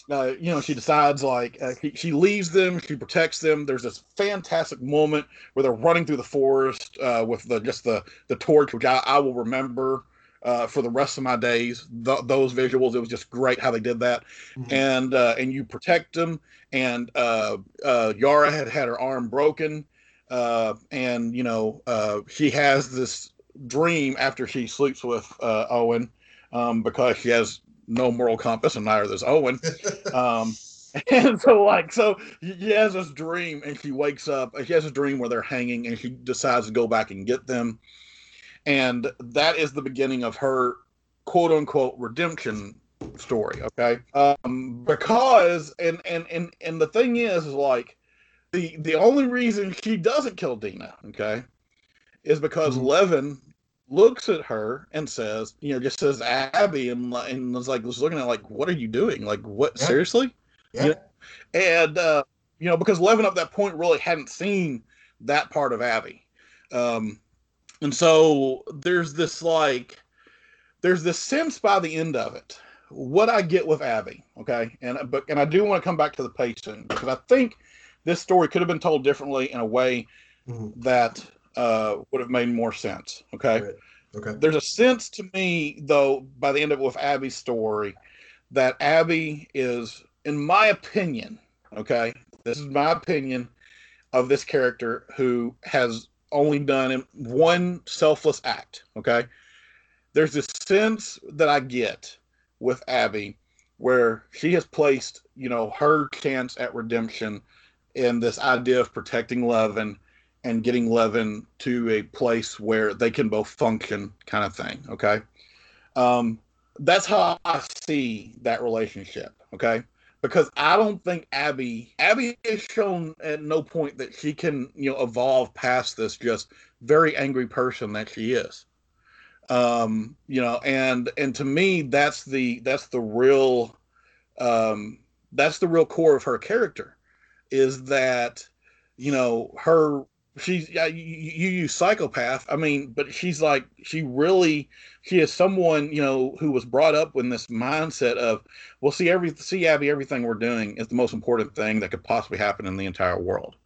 uh, you know, she decides like uh, she, she leaves them, she protects them. There's this fantastic moment where they're running through the forest uh, with the just the the torch, which I, I will remember. Uh, for the rest of my days, th- those visuals, it was just great how they did that. Mm-hmm. And uh, and you protect them. And uh, uh, Yara had had her arm broken. Uh, and, you know, uh, she has this dream after she sleeps with uh, Owen um, because she has no moral compass, and neither does Owen. um, and so, like, so she has this dream, and she wakes up. And she has a dream where they're hanging, and she decides to go back and get them. And that is the beginning of her quote-unquote redemption story, okay? Um, because, and, and, and, and the thing is, is like, the, the only reason she doesn't kill Dina, okay, is because mm-hmm. Levin looks at her and says, you know, just says Abby, and, and was like, was looking at like, what are you doing? Like, what, yeah. seriously? Yeah. You know? And, uh, you know, because Levin up that point really hadn't seen that part of Abby. Um, And so there's this like, there's this sense by the end of it, what I get with Abby, okay? And but and I do want to come back to the pacing, because I think this story could have been told differently in a way mm-hmm. that uh, would have made more sense, okay? Right. Okay. There's a sense to me, though, by the end of it with Abby's story, that Abby is, in my opinion, okay? This is my opinion of this character who has only done one selfless act, okay? There's this sense that I get with Abby where she has placed, you know, her chance at redemption in this idea of protecting Levin and getting Levin to a place where they can both function kind of thing, okay? Um, that's how I see that relationship, okay? Because I don't think Abby, Abby has shown at no point that she can, you know, evolve past this just very angry person that she is. Um, you know, and, and to me, that's the, that's the real, um, that's the real core of her character, is that, you know, her, she's, you, you use psychopath. I mean, but she's like, she really, she is someone, you know, who was brought up in this mindset of, well, see, every, see, Abby, everything we're doing is the most important thing that could possibly happen in the entire world.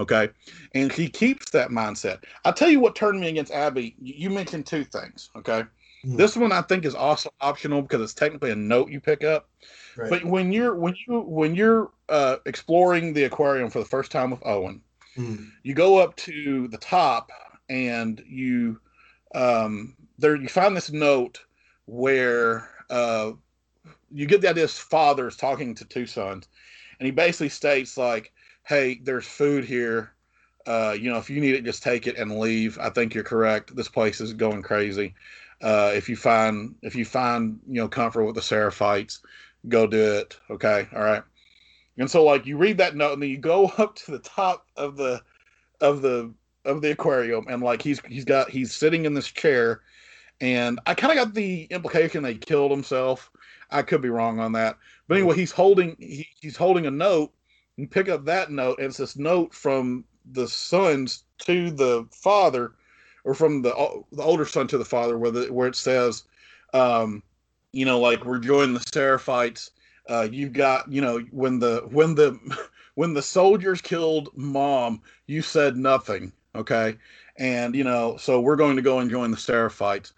Okay. And she keeps that mindset. I'll tell you what turned me against Abby. You mentioned two things. Okay. Mm-hmm. This one I think is also optional because it's technically a note you pick up. Right. But when you're, when you, when you're uh, exploring the aquarium for the first time with Owen, you go up to the top and you um, there you find this note where uh, you get the idea his father is talking to two sons, and he basically states like, hey, there's food here. Uh, you know, if you need it, just take it and leave. I think you're correct. This place is going crazy. Uh, if you find if you find, you know, comfort with the Seraphites, go do it. Okay. All right. And so, like, you read that note, and then you go up to the top of the, of the, of the aquarium, and like he's he's got he's sitting in this chair, and I kind of got the implication that he killed himself. I could be wrong on that, but anyway, he's holding he, he's holding a note. You pick up that note, and it's this note from the sons to the father, or from the the older son to the father, where the, where it says, um, you know, like, we're joining the Seraphites. Uh, you got, you know, when the when the when the soldiers killed Mom, you said nothing, okay? And you know, so we're going to go and join the Seraphites.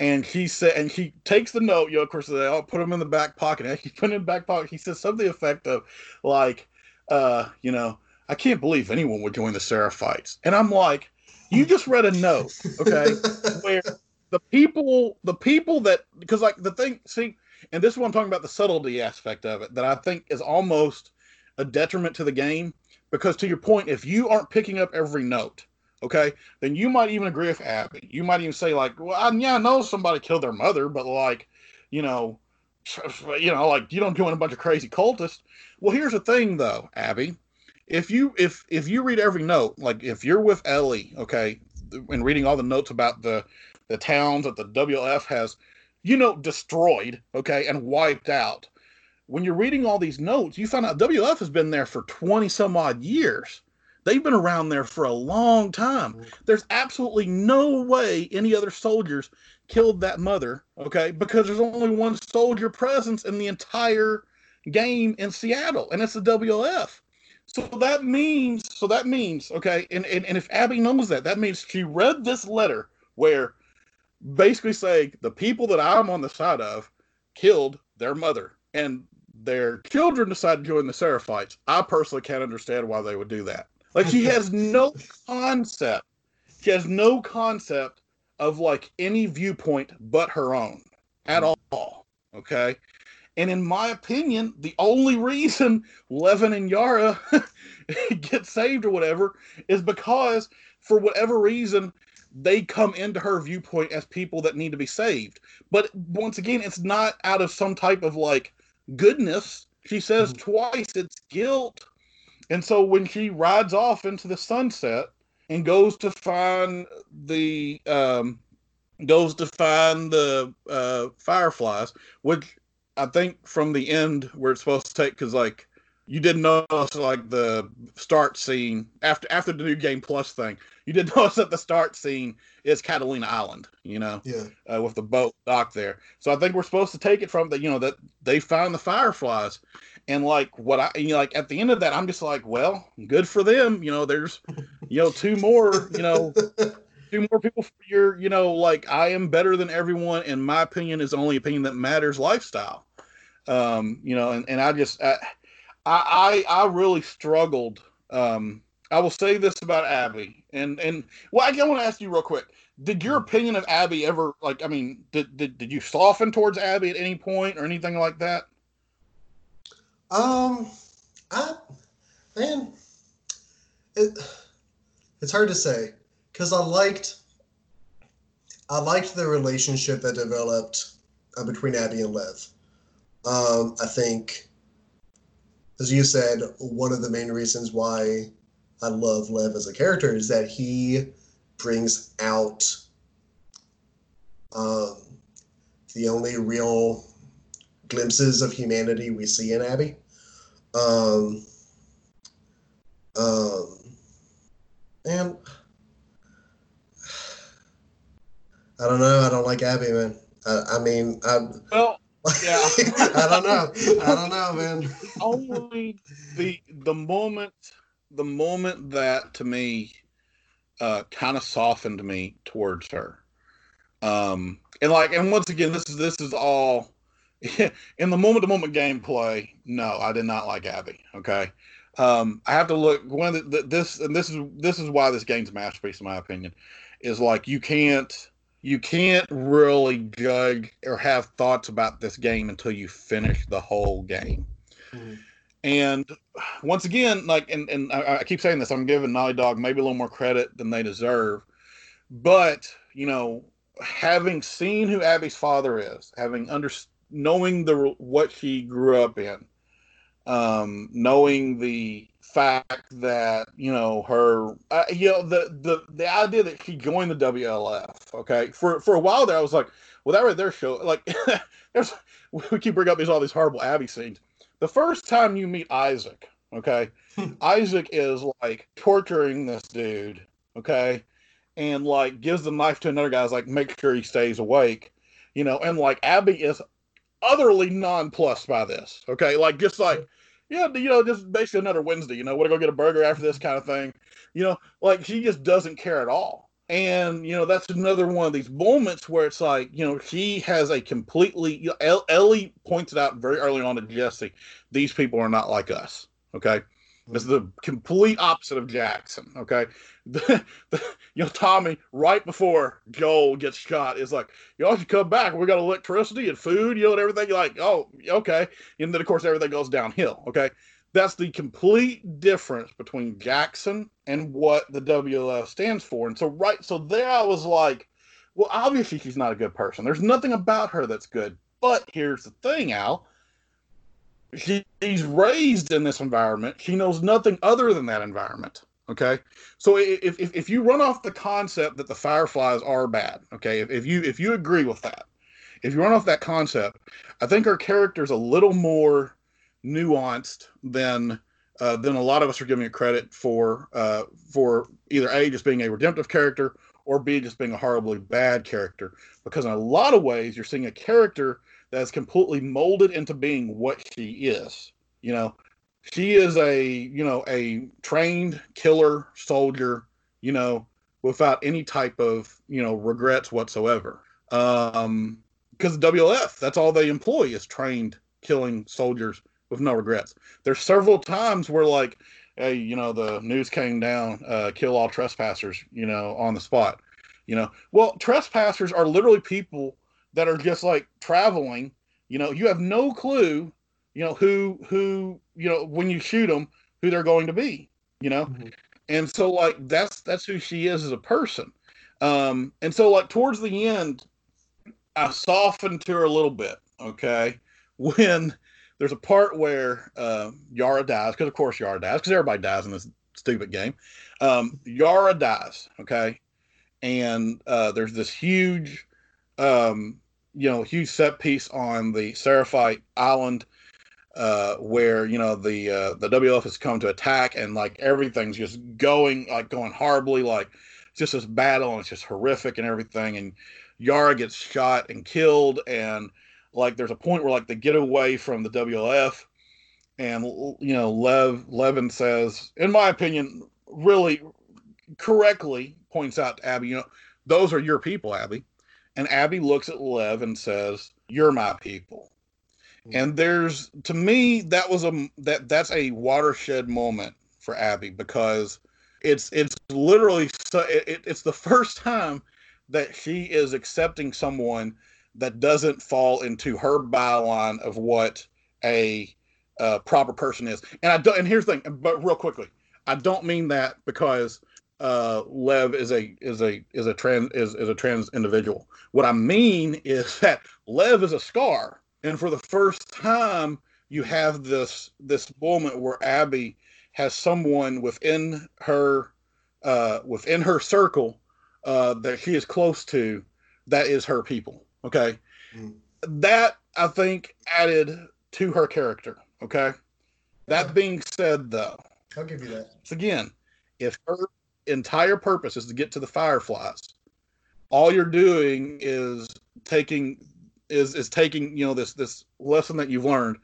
And he said, and he takes the note. You know, of course, they all put him in the back pocket. And he put it in the back pocket. He says something to the effect of, like, uh, you know, I can't believe anyone would join the Seraphites. And I'm like, you just read a note, okay? Where the people, the people that, because like the thing, see. And this is what I'm talking about, the subtlety aspect of it, that I think is almost a detriment to the game. Because to your point, if you aren't picking up every note, okay, then you might even agree with Abby. You might even say, like, well, I, yeah, I know somebody killed their mother, but, like, you know, you know, like, you don't join a bunch of crazy cultists. Well, here's the thing, though, Abby. If you if if you read every note, like, if you're with Ellie, okay, and reading all the notes about the, the towns that the W L F has, you know, destroyed, okay, and wiped out. When you're reading all these notes, you find out W L F has been there for twenty some odd years. They've been around there for a long time. There's absolutely no way any other soldiers killed that mother, okay, because there's only one soldier presence in the entire game in Seattle, and it's the W L F. So that means, so that means, okay, and, and, and if Abby knows that, that means she read this letter where basically saying the people that I'm on the side of killed their mother and their children decided to join the Seraphites. I personally can't understand why they would do that. Like, she has no concept. She has no concept of, like, any viewpoint but her own at all. Okay. And in my opinion, the only reason Levin and Yara get saved or whatever is because, for whatever reason, they come into her viewpoint as people that need to be saved. But once again, it's not out of some type of, like, goodness. She says mm-hmm. twice it's guilt. And so when she rides off into the sunset and goes to find the, um, goes to find the, uh, fireflies, which I think from the end where it's supposed to take, 'cause, like, you didn't notice, like, the start scene after after the new game plus thing. You did notice that the start scene is Catalina Island, you know, yeah, uh, with the boat docked there. So I think we're supposed to take it from that, you know, that they found the fireflies, and, like, what I, you know, like, at the end of that, I'm just like, well, good for them, you know. There's, you know, two more, you know, two more people for your, you know, like, I am better than everyone, and my opinion is the only opinion that matters lifestyle, um, you know, and and I just. I, I, I really struggled. Um, I will say this about Abby, and and well, I, I want to ask you real quick. Did your opinion of Abby ever, like, I mean, did, did did you soften towards Abby at any point or anything like that? Um, I man, it it's hard to say because I liked I liked the relationship that developed uh, between Abby and Lev. Um, I think, as you said, one of the main reasons why I love Lev as a character is that he brings out um, the only real glimpses of humanity we see in Abby. Um, um, and I don't know. I don't like Abby, man. I, I mean, I... Well... Yeah, I don't know. I don't know, man. Only the the moment the moment that to me uh, kind of softened me towards her, um, and like and once again, this is this is all in the moment to moment gameplay. No, I did not like Abby. Okay, um, I have to look one of the, this and this is this is why this game's a masterpiece, in my opinion, is like you can't. You can't really judge or have thoughts about this game until you finish the whole game. Mm-hmm. And once again, like, and, and I, I keep saying this, I'm giving Naughty Dog maybe a little more credit than they deserve. But, you know, having seen who Abby's father is, having under, knowing the what she grew up in, um, knowing the fact that, you know, her, uh, you know, the, the, the idea that she joined the W L F, okay, for, for a while there, I was like, well, that right there shows, like, there's, we keep bringing up these, all these horrible Abby scenes. The first time you meet Isaac, okay, Isaac is, like, torturing this dude, okay, and, like, gives the knife to another guy, like, make sure he stays awake, you know, and, like, Abby is utterly nonplussed by this. Okay, like just like, yeah, you know, just basically another Wednesday. You know, want to go get a burger after this kind of thing. You know, like she just doesn't care at all. And you know, that's another one of these moments where it's like, you know, she has a completely. You know, Ellie points it out very early on to Jesse. These people are not like us. Okay. This is the complete opposite of Jackson, okay? The, the, you know, Tommy, right before Joel gets shot, is like, y'all should come back. We got electricity and food, you know, and everything. You're like, oh, okay. And then, of course, everything goes downhill, okay? That's the complete difference between Jackson and what the W L F stands for. And so, right, so there I was like, well, obviously she's not a good person. There's nothing about her that's good. But here's the thing, Al. She, she's raised in this environment. She knows nothing other than that environment. Okay, so if if, if you run off the concept that the Fireflies are bad, okay, if, if you if you agree with that, if you run off that concept, I think her character's a little more nuanced than uh, than a lot of us are giving it credit for. Uh, for either A, just being a redemptive character, or B, just being a horribly bad character. Because in a lot of ways, you're seeing a character that's completely molded into being what she is. You know, she is a, you know, a trained killer soldier, you know, without any type of, you know, regrets whatsoever. Um, because W L F, that's all they employ is trained killing soldiers with no regrets. There's several times where like, hey, you know, the news came down, uh, kill all trespassers, you know, on the spot, you know, well, trespassers are literally people that are just like traveling, you know, you have no clue, you know, who, who, you know, when you shoot them, who they're going to be, you know? Mm-hmm. And so like, that's, that's who she is as a person. Um, and so like towards the end, I softened to her a little bit. Okay. When there's a part where, uh, Yara dies. Cause of course Yara dies. Cause everybody dies in this stupid game. Um, Yara dies. Okay. And, uh, there's this huge, um, you know, huge set piece on the Seraphite Island, uh, where, you know, the, uh, the W L F has come to attack and like everything's just going, like going horribly, like it's just this battle and it's just horrific and everything. And Yara gets shot and killed. And like, there's a point where like they get away from the W L F and, you know, Lev Levin says, in my opinion, really correctly points out to Abby, you know, those are your people, Abby. And Abby looks at Lev and says, "You're my people." Mm-hmm. And there's, to me, that was a that that's a watershed moment for Abby because it's it's literally so, it, it's the first time that she is accepting someone that doesn't fall into her byline of what a uh, proper person is. And I don't, and here's the thing, but real quickly, I don't mean that because uh Lev is a is a is a trans is, is a trans individual. What I mean is that Lev is a scar, and for the first time you have this this moment where Abby has someone within her uh within her circle uh that she is close to that is her people. Okay. Mm. That I think added to her character. Okay. That being said though, I'll give you that. So again, if her entire purpose is to get to the Fireflies, all you're doing is taking is is taking you know this this lesson that you've learned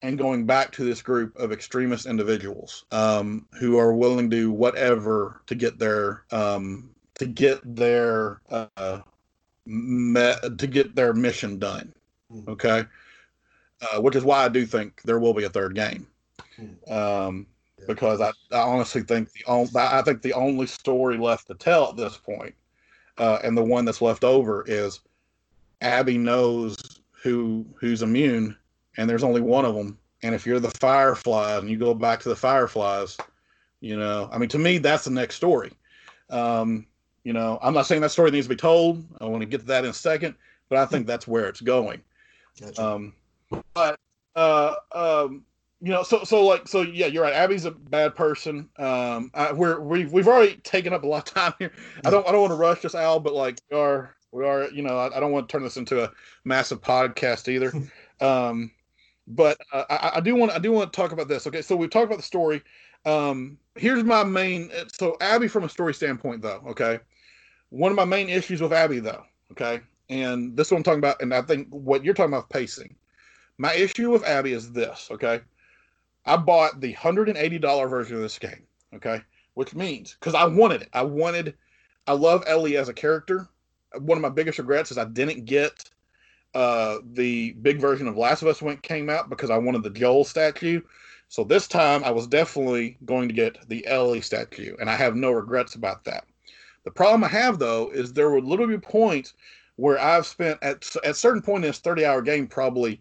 and going back to this group of extremist individuals um who are willing to do whatever to get their um to get their uh me- to get their mission done. Okay. Uh, which is why I do think there will be a third game. um Because I, I honestly think the only, I think the only story left to tell at this point, uh, and the one that's left over is Abby knows who who's immune, and there's only one of them. And if you're the Firefly and you go back to the Fireflies, you know, I mean, to me, that's the next story. Um, you know, I'm not saying that story needs to be told. I want to get to that in a second, but I think that's where it's going. Gotcha. Um, but uh, um. You know, so, so like, so yeah, you're right. Abby's a bad person. Um, I, we're, we've, we've already taken up a lot of time here. I don't, I don't want to rush this, Al, but like we are, we are, you know, I, I don't want to turn this into a massive podcast either. Um, but uh, I, I do want, I do want to talk about this. Okay. So we've talked about the story. Um, here's my main, so Abby from a story standpoint though. Okay. One of my main issues with Abby though. Okay. And this is what I'm talking about. And I think what you're talking about, pacing. My issue with Abby is this, okay? I bought the one hundred eighty dollars version of this game, okay? Which means, because I wanted it. I wanted, I love Ellie as a character. One of my biggest regrets is I didn't get uh, the big version of Last of Us when it came out because I wanted the Joel statue. So this time I was definitely going to get the Ellie statue, and I have no regrets about that. The problem I have, though, is there would literally be points where I've spent, at at certain point in this thirty-hour game, probably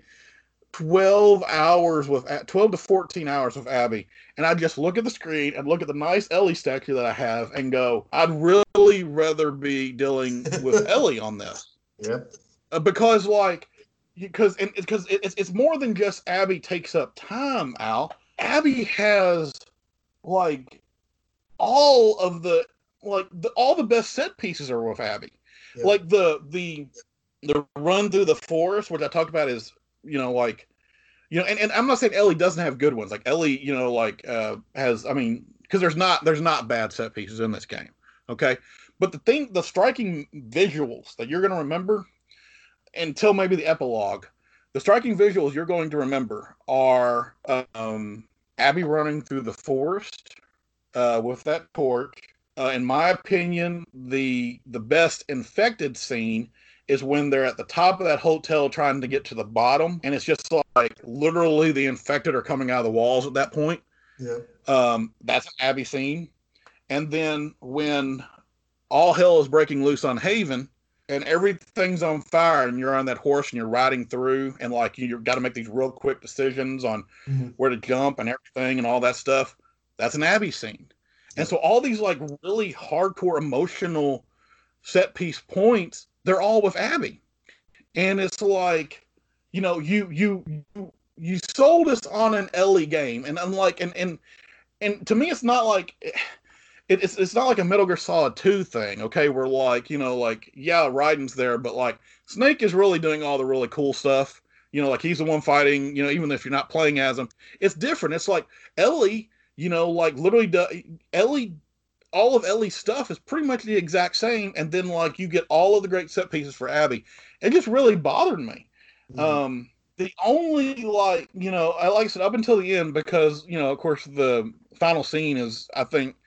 twelve hours with twelve to fourteen hours with Abby, and I just look at the screen and look at the nice Ellie statue that I have and go, I'd really rather be dealing with Ellie on this. Yeah, uh, because like, because and because it, it's it's more than just Abby takes up time. Al, Abby has like all of the like the, all the best set pieces are with Abby. Yeah. Like the the the run through the forest, which I talked about, is. You know, like, you know, and, and I'm not saying Ellie doesn't have good ones. Like Ellie, you know, like uh, has, I mean, because there's not there's not bad set pieces in this game, okay? But the thing, the striking visuals that you're going to remember until maybe the epilogue, the striking visuals you're going to remember are um, Abby running through the forest uh, with that torch. Uh, in my opinion, the the best infected scene is when they're at the top of that hotel trying to get to the bottom, and it's just like literally the infected are coming out of the walls at that point. Yeah, um, that's an Abby scene. And then when all hell is breaking loose on Haven and everything's on fire, and you're on that horse and you're riding through, and like you, you've got to make these real quick decisions on mm-hmm. where to jump and everything and all that stuff, that's an Abby scene. Yeah. And so all these like really hardcore emotional set piece points, they're all with Abby. And it's like, you know, you you you, you sold us on an Ellie game, and unlike and and, and to me, it's not like it, it's it's not like a Metal Gear Solid two thing, okay? We're like, you know, like yeah, Raiden's there, but like Snake is really doing all the really cool stuff. You know, like he's the one fighting. You know, even if you're not playing as him, it's different. It's like Ellie, you know, like literally do, Ellie. All of Ellie's stuff is pretty much the exact same, and then like you get all of the great set pieces for Abby. It just really bothered me. Mm-hmm. Um, the only like you know, I like I said up until the end, because you know, of course, the final scene is I think,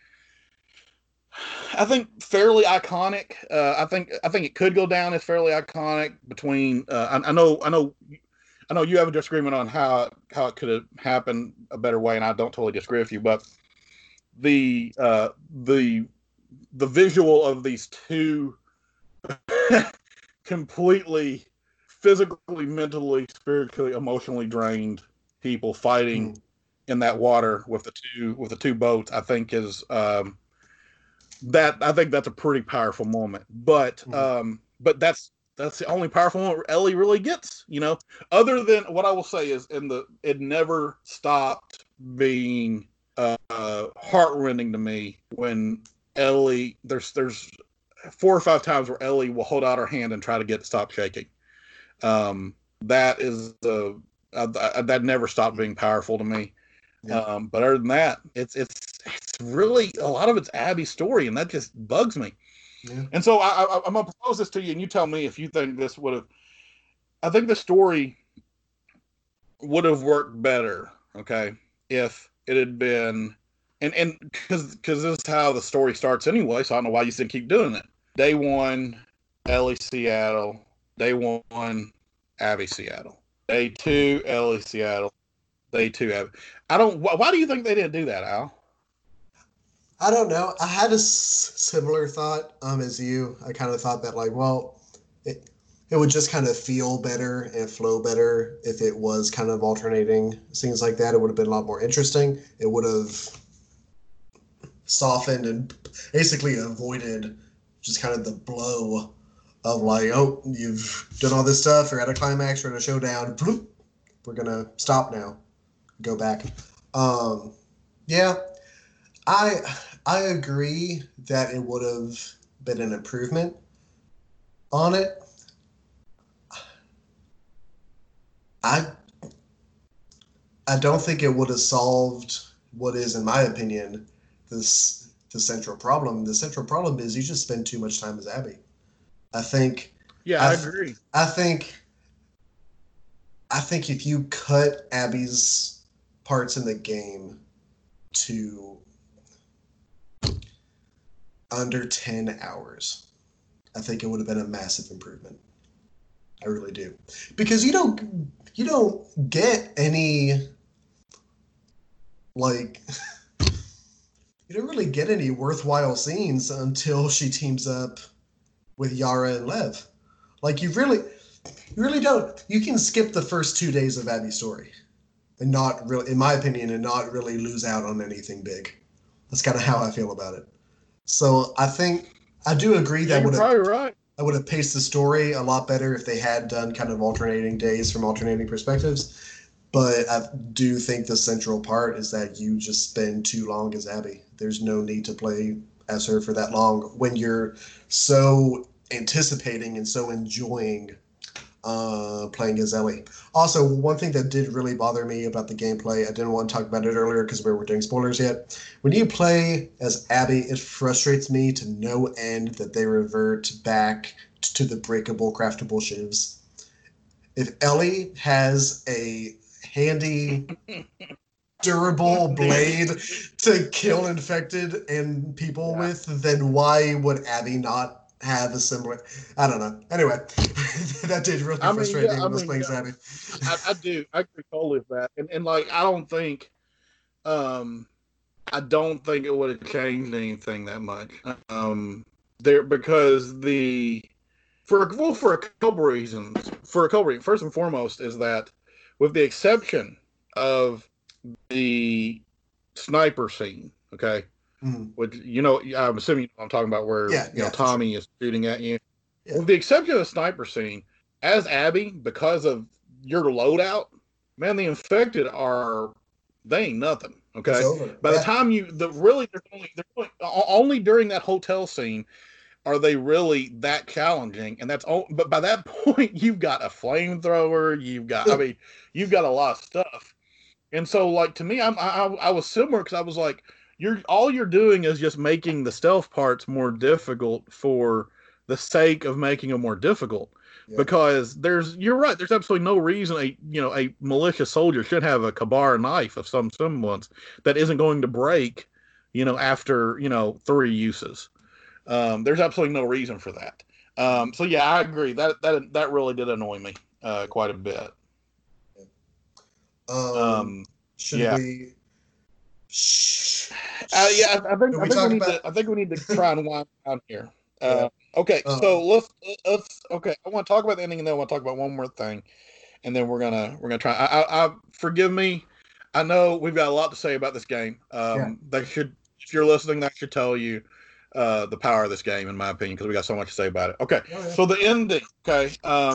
I think fairly iconic. Uh, I think I think it could go down as fairly iconic between. Uh, I, I know I know I know you have a disagreement on how how it could have happened a better way, and I don't totally disagree with you, but. The uh, the the visual of these two completely physically, mentally, spiritually, emotionally drained people fighting mm. in that water with the two with the two boats, I think is um, that I think that's a pretty powerful moment. But mm. um, but that's that's the only powerful moment Ellie really gets, you know. Other than what I will say is in the it never stopped being. Uh, heartrending to me when Ellie, there's there's four or five times where Ellie will hold out her hand and try to get it to stop shaking. Um, that is the uh, uh, that never stopped being powerful to me. Yeah. Um, but other than that, it's it's it's really a lot of it's Abby's story, and that just bugs me. Yeah. And so I, I, I'm gonna propose this to you, and you tell me if you think this would have. I think the story would have worked better, okay, if. It had been, and and because because this is how the story starts anyway, so I don't know why you said keep doing it. Day one, Ellie Seattle. Day one, Abby Seattle. Day two, Ellie Seattle. Day two, Abby. I don't. Why, why do you think they didn't do that, Al? I don't know. I had a s- similar thought um as you. I kind of thought that like, well, it it would just kind of feel better and flow better if it was kind of alternating scenes like that. It would have been a lot more interesting. It would have softened and basically avoided just kind of the blow of like, oh, you've done all this stuff, you're at a climax, you're at a showdown, bloop, we're going to stop now, go back. Um, yeah, I I agree that it would have been an improvement on it. I I don't think it would have solved what is, in my opinion, this the central problem. The central problem is you just spend too much time as Abby. I think. Yeah, I, I agree. I think I think if you cut Abby's parts in the game to under ten hours, I think it would have been a massive improvement. I really do. Because you don't you don't get any, like, you don't really get any worthwhile scenes until she teams up with Yara and Lev. Like, you really, you really don't. You can skip the first two days of Abby's story and not really, in my opinion, and not really lose out on anything big. That's kind of how I feel about it. So I think, I do agree that yeah, would have right. I would have paced the story a lot better if they had done kind of alternating days from alternating perspectives. But I do think the central part is that you just spend too long as Abby. There's no need to play as her for that long when you're so anticipating and so enjoying uh, playing as Ellie. Also, one thing that did really bother me about the gameplay, I didn't want to talk about it earlier because we were doing spoilers yet. When you play as Abby, it frustrates me to no end that they revert back to the breakable, craftable shivs. If Ellie has a handy, durable blade to kill infected and people yeah. with, then why would Abby not have a similar? I don't know. Anyway, that did really I mean, frustrate yeah, me when I was mean, playing yeah. Abby. I, I do. I agree totally with that. And, and like, I don't think, um, I don't think it would have changed anything that much. Um, there because the for well for a couple reasons. For a couple reasons. First and foremost is that, with the exception of the sniper scene, okay. Mm-hmm. Which, you know, I'm assuming I'm talking about where yeah, you know yeah, Tommy sure. is shooting at you. Yeah. With the exception of the sniper scene, as Abby, because of your loadout, man, the infected are, they ain't nothing. Okay. By yeah. the time you, the really, they're only, they're only, only during that hotel scene are they really that challenging. And that's all, but by that point, you've got a flamethrower, you've got, I mean, you've got a lot of stuff. And so, like, to me, I'm, I, I was similar because I was like, You're all you're doing is just making the stealth parts more difficult for the sake of making them more difficult. Yeah. Because there's you're right, there's absolutely no reason a you know a militia soldier should have a Kabara knife of some semblance that isn't going to break, you know, after you know three uses. Um, there's absolutely no reason for that. Um, so yeah, I agree that that that really did annoy me uh, quite a bit. Um, um, should yeah. we? Shh. Uh, yeah, I think, I, think we need to, I think we need to try and wind down here. Uh, yeah. Okay, uh-huh. so let's let's. Okay, I want to talk about the ending, and then I want to talk about one more thing, and then we're gonna we're gonna try. I, I, I forgive me. I know we've got a lot to say about this game. Um, yeah. That should, if you're listening, that should tell you uh, the power of this game, in my opinion, because we got so much to say about it. Okay, oh, yeah. so the ending. Okay, um,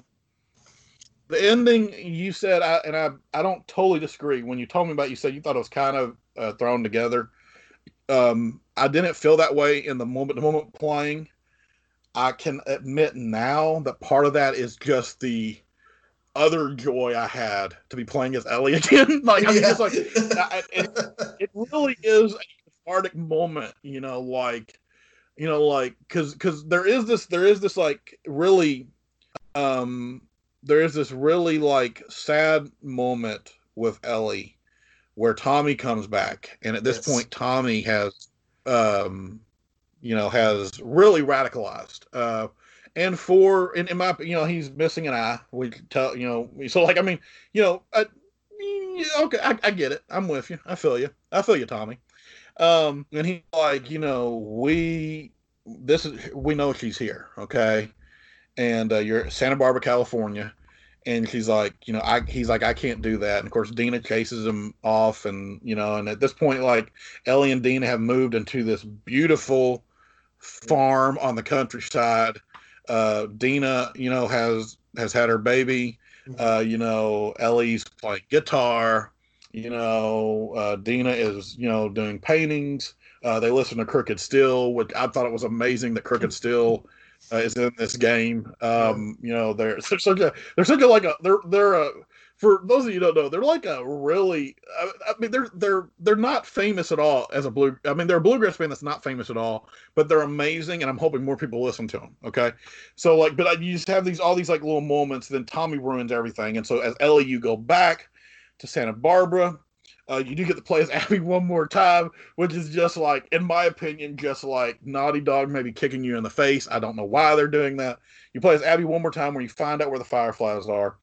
the ending. You said, I, and I, I don't totally disagree. When you told me about it, you said you thought it was kind of uh, thrown together. Um, I didn't feel that way in the moment, the moment playing. I can admit now that part of that is just the other joy I had to be playing as Ellie again. like, I mean, yeah. it's like I, it, it really is a cathartic moment, you know, like, you know, like, cause, cause there is this, there is this like really, um, there is this really like sad moment with Ellie where Tommy comes back. And at this yes. point, Tommy has, um, you know, has really radicalized. Uh, and for, in, in my, you know, he's missing an eye. We tell, you know, so like, I mean, you know, I, okay, I, I get it. I'm with you. I feel you. I feel you, Tommy. Um, and he's like, you know, we, this is, we know she's here. Okay. And uh, you're Santa Barbara, California. And she's like, you know, I, he's like, I can't do that. And of course, Dina chases him off. And, you know, and at this point, like Ellie and Dina have moved into this beautiful farm on the countryside. Uh, Dina, you know, has, has had her baby, uh, you know, Ellie's playing guitar, you know, uh, Dina is, you know, doing paintings. Uh, they listen to Crooked Steel, which I thought it was amazing that Crooked Steel uh, is in this game. Um, you know, they're they're such a they're such a like a they're they're a for those of you who don't know, they're like a really I, I mean they're they're they're not famous at all as a blue I mean they're a bluegrass band that's not famous at all, but they're amazing, and I'm hoping more people listen to them. Okay, so like, but I, you just have these all these like little moments. Then Tommy ruins everything, and so as Ellie, you go back to Santa Barbara. Uh, you do get to play as Abby one more time, which is just like, in my opinion, just like Naughty Dog maybe kicking you in the face. I don't know why they're doing that. You play as Abby one more time where you find out where the Fireflies are.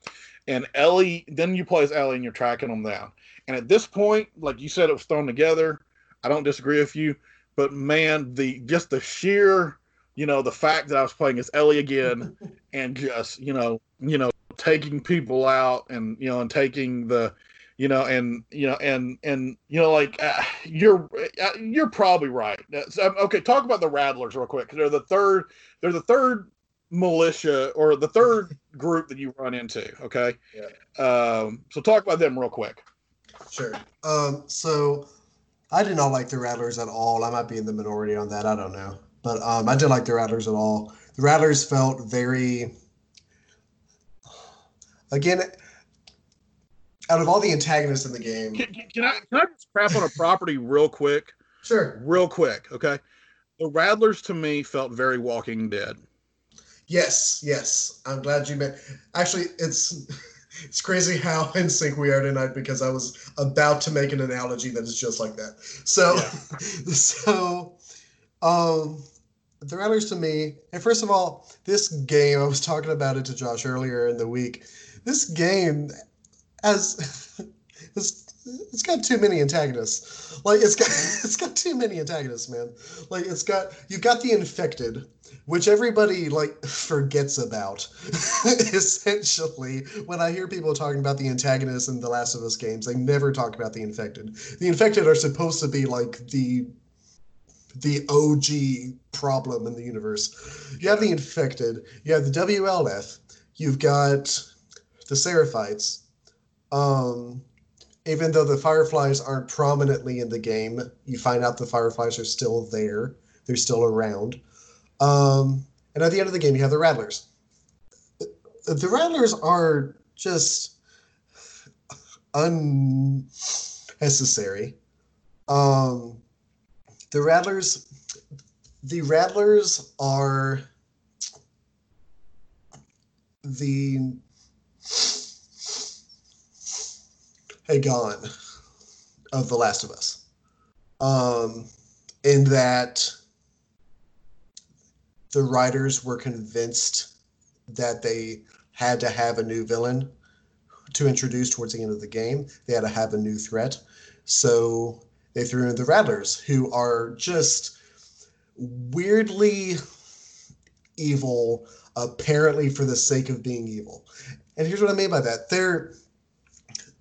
And Ellie, then you play as Ellie and you're tracking them down. And at this point, like you said, it was thrown together. I don't disagree with you. But man, the just the sheer, you know, the fact that I was playing as Ellie again and just, you know, you know, taking people out and, you know, and taking the... You know, and, you know, and, and, you know, like, uh, you're, uh, you're probably right. So, okay. Talk about the Rattlers real quick. Cause they're the third, they're the third militia or the third group that you run into. Okay. Yeah. Um, so talk about them real quick. Sure. Um, so I did not like the Rattlers at all. I might be in the minority on that. I don't know, but, um, I did like the Rattlers at all. The Rattlers felt very, again, out of all the antagonists in the game, can, can I can I just crap on a property real quick? Sure, real quick. Okay, the Rattlers to me felt very Walking Dead. Yes, yes. I'm glad you met. Actually, it's it's crazy how in sync we are tonight because I was about to make an analogy that is just like that. So, yeah. so, um, the Rattlers to me, and first of all, this game. I was talking about it to Josh earlier in the week. This game. As it's, it's got too many antagonists. Like it's got it's got too many antagonists, man. Like it's got you've got the infected, which everybody like forgets about. Essentially, when I hear people talking about the antagonists in The Last of Us games, they never talk about the infected. The infected are supposed to be like the the O G problem in the universe. You have the infected, you have the W L F, you've got the Seraphites. Um, even though the Fireflies aren't prominently in the game, you find out the Fireflies are still there. They're still around. Um, and at the end of the game, you have the Rattlers. The Rattlers are just unnecessary. Um, the Rattlers, the Rattlers are the... Hagon of The Last of Us, um, in that the writers were convinced that they had to have a new villain to introduce towards the end of the game. They had to have a new threat. So they threw in the Rattlers, who are just weirdly evil, apparently for the sake of being evil. And here's what I mean by that. They're...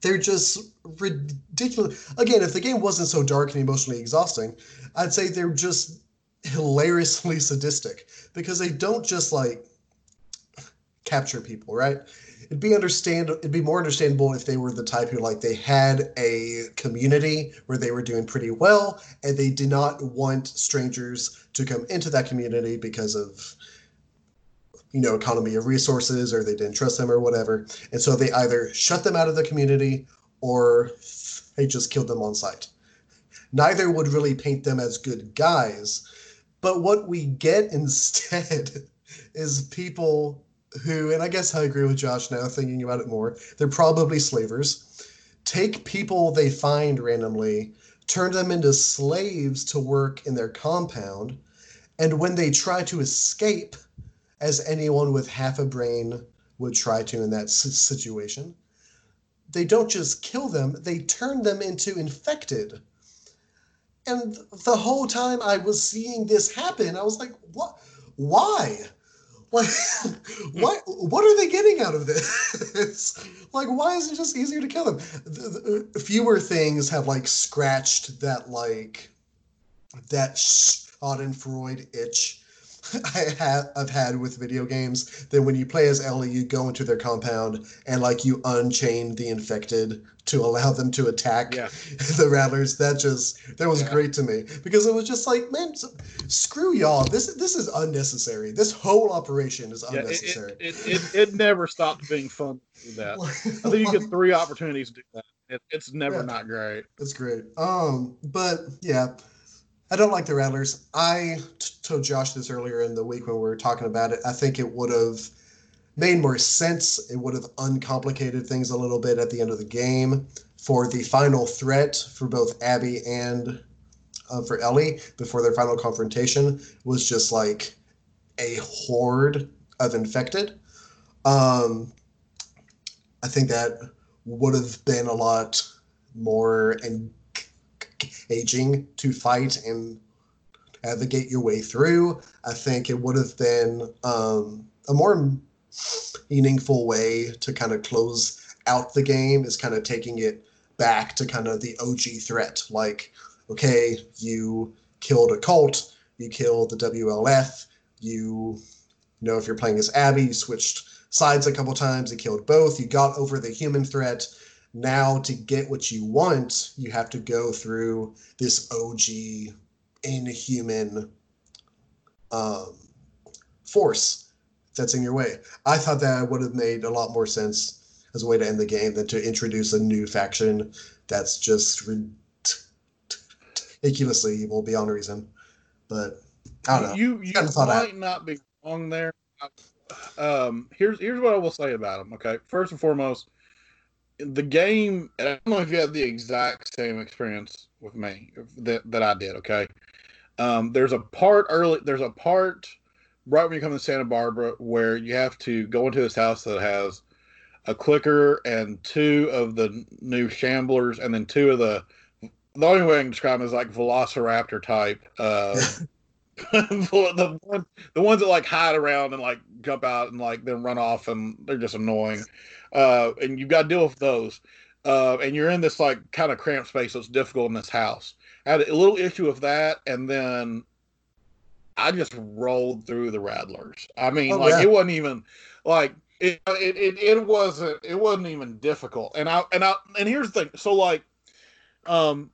They're just ridiculous. Again, if the game wasn't so dark and emotionally exhausting, I'd say they're just hilariously sadistic because they don't just like capture people, right? It'd be understand. It'd be more understandable if they were the type who like they had a community where they were doing pretty well and they did not want strangers to come into that community because of, you know, economy of resources, or they didn't trust them or whatever. And so they either shut them out of the community or they just killed them on sight. Neither would really paint them as good guys. But what we get instead is people who, and I guess I agree with Josh now thinking about it more, they're probably slavers, take people they find randomly, turn them into slaves to work in their compound. And when they try to escape, as anyone with half a brain would try to in that situation, they don't just kill them, they turn them into infected. And the whole time I was seeing this happen, I was like, what? Why? Like, what, what are they getting out of this? Like, why is it just easier to kill them? The, the, fewer things have, like, scratched that, like, that Schadenfreude itch I have I've had with video games that when you play as Ellie, you go into their compound and like you unchain the infected to allow them to attack yeah. the rattlers. That just that was yeah. great to me because it was just like, man, screw y'all. This this is unnecessary. This whole operation is yeah, unnecessary. It it, it, it it never stopped being fun to do that. Like, I think you get three opportunities to do that. It, it's never yeah, not great. It's great. Um, but yeah. I don't like the Rattlers. I t- told Josh this earlier in the week when we were talking about it. I think it would have made more sense. It would have uncomplicated things a little bit at the end of the game for the final threat for both Abby and uh, for Ellie before their final confrontation was just like a horde of infected. Um, I think that would have been a lot more and aging to fight and navigate your way through. I think it would have been um, a more meaningful way to kind of close out the game is kind of taking it back to kind of the O G threat. Like, okay, you killed a cult, you killed the W L F, you, you know, if you're playing as Abby, you switched sides a couple times, you killed both, you got over the human threat. Now, to get what you want, you have to go through this O G inhuman um, force that's in your way. I thought that would have made a lot more sense as a way to end the game than to introduce a new faction that's just ridiculously evil beyond reason. But I don't know. You, you kind of thought might I, not be wrong there. Um, here's here's what I will say about them. Okay, first and foremost, the game, and I don't know if you had the exact same experience with me that, that I did, okay? Um, there's a part early, there's a part right when you come to Santa Barbara where you have to go into this house that has a clicker and two of the new shamblers, and then two of the, the only way I can describe them is like velociraptor type. Uh, the, one, the ones that like hide around and like jump out and like then run off, and they're just annoying. Uh, and you've got to deal with those. Uh, and you're in this like kind of cramped space that's difficult in this house. I had a little issue with that, and then I just rolled through the Rattlers. I mean, oh, like yeah. it wasn't even like it it, it it wasn't it wasn't even difficult. And I and I and here's the thing. So like, um,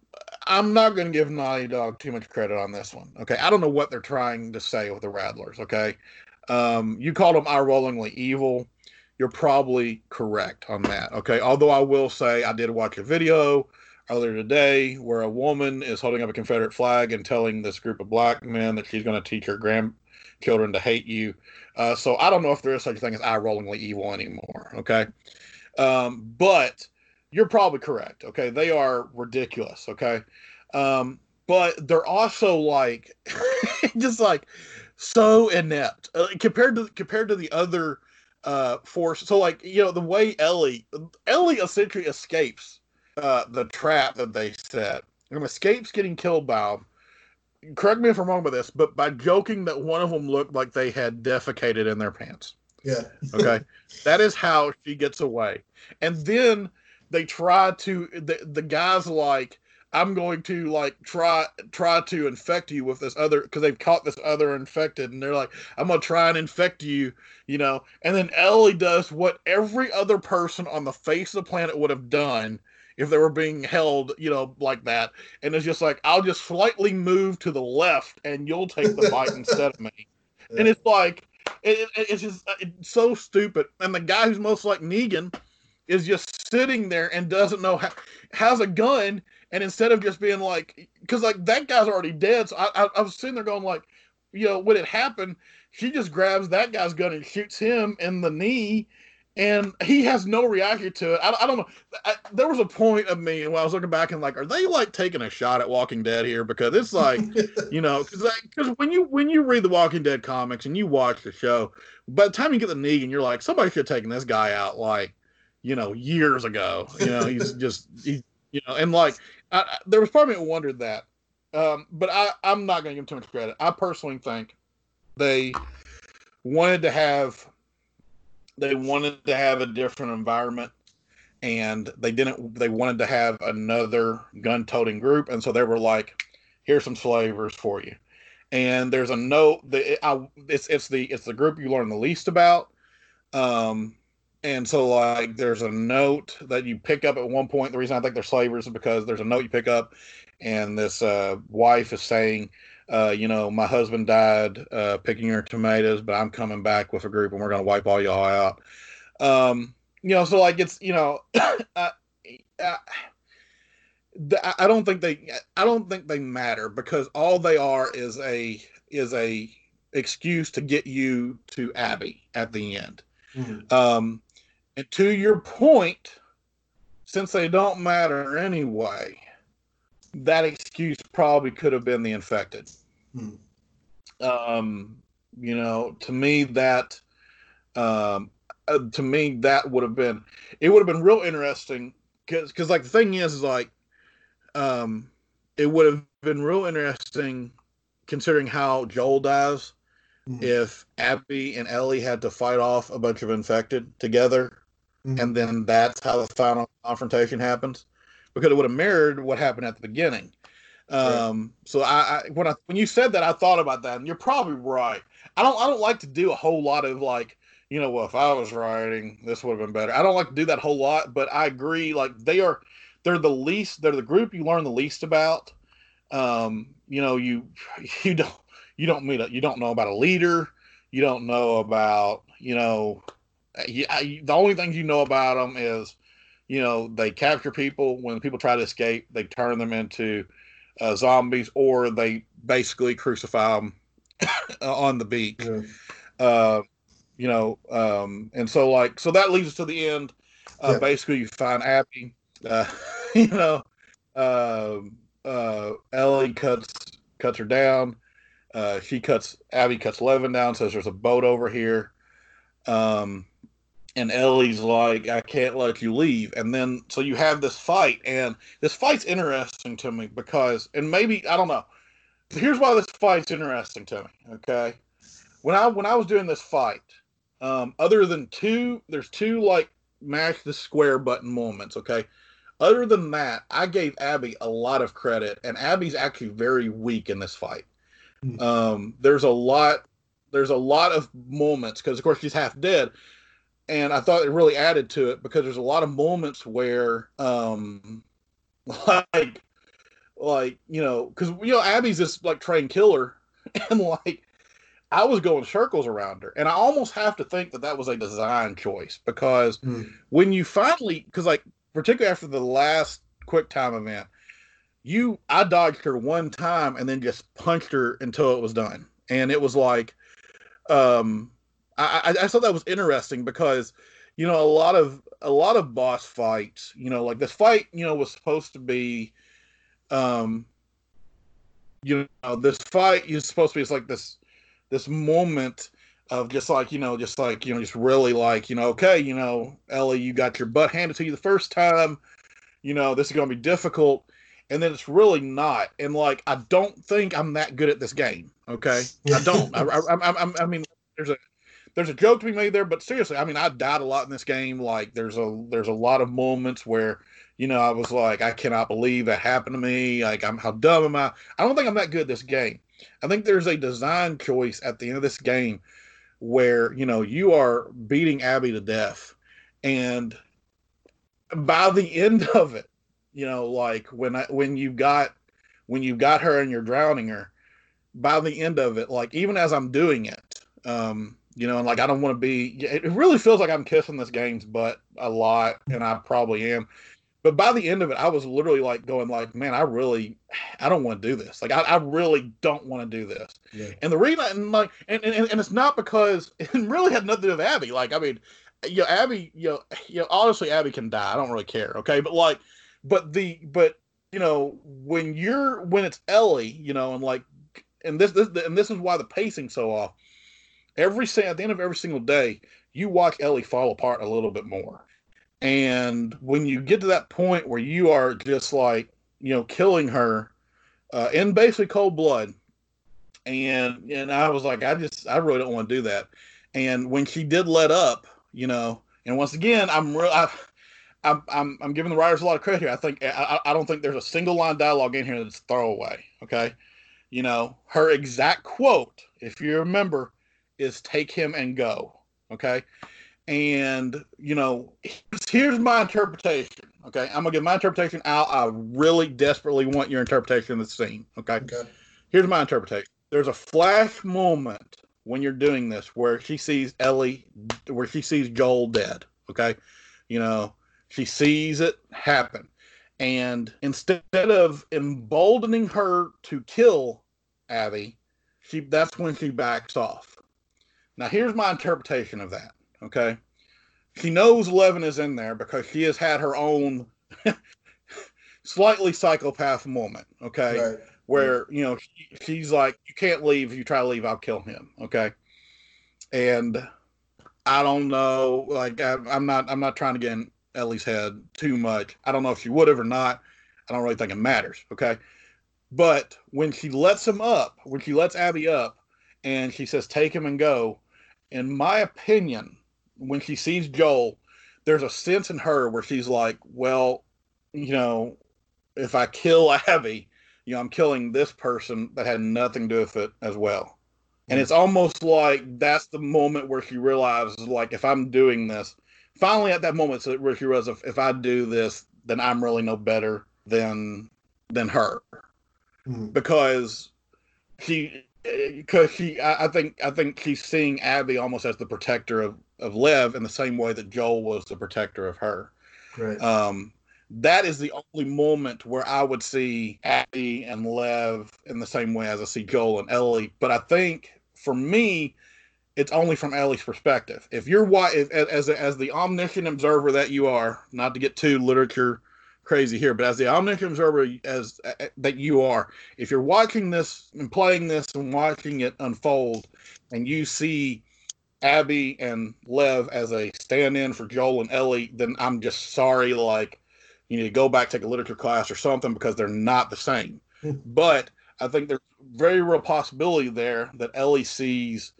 I'm not going to give Naughty Dog too much credit on this one. Okay, I don't know what they're trying to say with the Rattlers. Okay, um, you called them eye-rollingly evil. You're probably correct on that. Okay. Although I will say I did watch a video earlier today where a woman is holding up a Confederate flag and telling this group of black men that she's going to teach her grandchildren to hate you. Uh, so I don't know if there is such a thing as eye-rollingly evil anymore. Okay. Um, but you're probably correct. Okay. They are ridiculous. Okay. Um, but they're also like, just like so inept uh, compared to, compared to the other, uh force. So like, you know, the way Ellie Ellie essentially escapes uh the trap that they set and escapes getting killed by, correct me if I'm wrong about this, but by joking that one of them looked like they had defecated in their pants. Yeah. Okay. That is how she gets away. And then they try to the, the guy's like, I'm going to like try try to infect you with this other, because they've caught this other infected, and they're like, I'm gonna try and infect you, you know. And then Ellie does what every other person on the face of the planet would have done if they were being held, you know, like that. And it's just like, I'll just slightly move to the left, and you'll take the bite instead of me. Yeah. And it's like, it, it, it's just it's so stupid. And the guy who's most like Negan is just sitting there and doesn't know how, has a gun. And instead of just being like, because like that guy's already dead, so I, I, I was sitting there going like, you know, when it happened, she just grabs that guy's gun and shoots him in the knee, and he has no reaction to it. I, I don't know. I, there was a point of me when I was looking back and like, are they like taking a shot at Walking Dead here? Because it's like, you know, because like, when you when you read the Walking Dead comics and you watch the show, by the time you get the Negan, you're like, somebody should have taken this guy out like, you know, years ago. You know, he's just he's, you know, and like. I, there was probably a wonder that, um, but I, I'm not going to give them too much credit. I personally think they wanted to have they wanted to have a different environment, and they didn't. They wanted to have another gun-toting group, and so they were like, "Here's some flavors for you." and there's a note that it, I, it's it's the it's the group you learn the least about. Um, and so like there's a note that you pick up at one point. The reason I think they're slavers is because there's a note you pick up, and this uh, wife is saying, uh, you know, my husband died uh, picking your tomatoes, but I'm coming back with a group, and we're gonna wipe all y'all out. Um, you know, so like it's you know, I, I, I don't think they I don't think they matter, because all they are is a is a excuse to get you to Abby at the end. Mm-hmm. Um, and to your point, since they don't matter anyway, that excuse probably could have been the infected. Mm-hmm. Um, you know, to me that, um, uh, to me that would have been, it would have been real interesting, because because like the thing is, is like, um, it would have been real interesting considering how Joel dies. Mm-hmm. If Abby and Ellie had to fight off a bunch of infected together, mm-hmm. and then that's how the final confrontation happens, because it would have mirrored what happened at the beginning. Um, right. So I, I when I when you said that, I thought about that, and you're probably right. I don't I don't like to do a whole lot of like, you know, well, if I was writing, this would have been better. I don't like to do that whole lot, but I agree. Like they are, they're the least. They're the group you learn the least about. Um, you know, you you don't. You don't meet a, you don't know about a leader. You don't know about, you know, you, I, the only thing you know about them is, you know, they capture people. When people try to escape, they turn them into uh, zombies, or they basically crucify them on the beak. Yeah. Uh, you know, um, and so like, so that leads us to the end. Uh, yeah. Basically, you find Abby. Uh, you know, uh, uh, Ellie cuts cuts her down. Uh, she cuts, Abby cuts Levin down, says there's a boat over here. Um, and Ellie's like, I can't let you leave. And then, so you have this fight, and this fight's interesting to me because, and maybe, I don't know. Here's why this fight's interesting to me. Okay. When I, when I was doing this fight, um, other than two, there's two like mash the square button moments. Okay. Other than that, I gave Abby a lot of credit, and Abby's actually very weak in this fight. Um, there's a lot, there's a lot of moments, because of course she's half dead, and I thought it really added to it, because there's a lot of moments where, um, like, like, you know, because, you know, Abby's this like trained killer, and like, I was going circles around her, and I almost have to think that that was a design choice, because mm. when you finally, because like, particularly after the last quick time event, You, I dodged her one time and then just punched her until it was done. And it was like, um, I, I, I thought that was interesting, because, you know, a lot of, a lot of boss fights, you know, like this fight, you know, was supposed to be, um, you know, this fight is supposed to be, it's like this, this moment of just like, you know, just like, you know, just really like, you know, okay, you know, Ellie, you got your butt handed to you the first time, you know, this is going to be difficult. And then it's really not. And like, I don't think I'm that good at this game. Okay, I don't. I, I, I, I mean, there's a there's a joke to be made there, but seriously, I mean, I died a lot in this game. Like, there's a there's a lot of moments where, you know, I was like, I cannot believe that happened to me. Like, I'm how dumb am I? I don't think I'm that good at this game. I think there's a design choice at the end of this game where, you know, you are beating Abby to death, and by the end of it, you know, like when I, when you got, when you got her and you're drowning her, by the end of it, like even as I'm doing it, um, you know, and like, I don't want to be, it really feels like I'm kissing this game's butt a lot, and I probably am. But by the end of it, I was literally like going like, man, I really, I don't want to do this. Like, I, I really don't want to do this. Yeah. And the reason, and like, and, and, and it's not because it really had nothing to do with Abby. Like, I mean, you know, Abby, you know, you know, honestly, Abby can die. I don't really care. Okay. But like, But the, but, you know, when you're, when it's Ellie, you know, and like, and this, this, and this is why the pacing's so off. Every, at the end of every single day, you watch Ellie fall apart a little bit more. And when you get to that point where you are just like, you know, killing her, uh, in basically cold blood. And, and I was like, I just, I really don't want to do that. And when she did let up, you know, and once again, I'm real, I, I'm I'm I'm giving the writers a lot of credit here. I think I I don't think there's a single line dialogue in here that's throwaway. Okay, You know, her exact quote, if you remember, is "take him and go." Okay. And, you know, here's my interpretation. Okay. I'm going to give my interpretation. Al, I really desperately want your interpretation of the scene. Okay. Okay. Here's my interpretation. There's a flash moment when you're doing this where she sees Ellie, where she sees Joel dead. Okay. You know, she sees it happen. And instead of emboldening her to kill Abby, she that's when she backs off. Now, here's my interpretation of that. Okay. She knows Levin is in there because she has had her own slightly psychopath moment. Okay. Right. Where, you know, she, she's like, you can't leave. If you try to leave, I'll kill him. Okay. And I don't know. Like, I, I'm not, I'm not trying to get in Ellie's head too much. I don't know if she would have or not. I don't really think it matters. Okay. But when she lets him up, when she lets Abby up and she says, take him and go. In my opinion, when she sees Joel, there's a sense in her where she's like, well, you know, if I kill Abby, you know, I'm killing this person that had nothing to do with it as well. And it's almost like that's the moment where she realizes, like, if I'm doing this, finally at that moment where she realizes, if I do this, then I'm really no better than than her. Mm-hmm. Because she... Because she, I think, I think she's seeing Abby almost as the protector of, of Lev in the same way that Joel was the protector of her. Right. Um, that is the only moment where I would see Abby and Lev in the same way as I see Joel and Ellie. But I think for me, it's only from Ellie's perspective. If you're if, as as the omniscient observer that you are, not to get too literature crazy here, but as the omniscient observer as uh, that you are, if you're watching this and playing this and watching it unfold, and you see Abby and Lev as a stand-in for Joel and Ellie, then I'm just sorry, like, you need to go back, take a literature class or something, because they're not the same. But I think there's very real possibility there that Ellie sees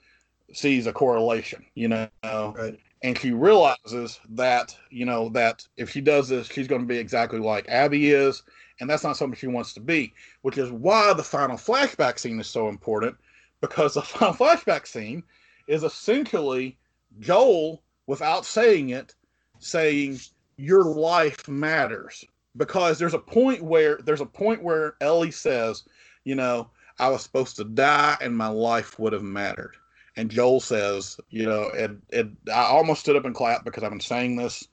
sees a correlation, you know. Right. And she realizes that, you know, that if she does this, she's going to be exactly like Abby is. And that's not something she wants to be, which is why the final flashback scene is so important, because the final flashback scene is essentially Joel, without saying it, saying your life matters. Because there's a point where there's a point where Ellie says, you know, I was supposed to die and my life would have mattered. And Joel says, you know, and, and I almost stood up and clapped because I've been saying this,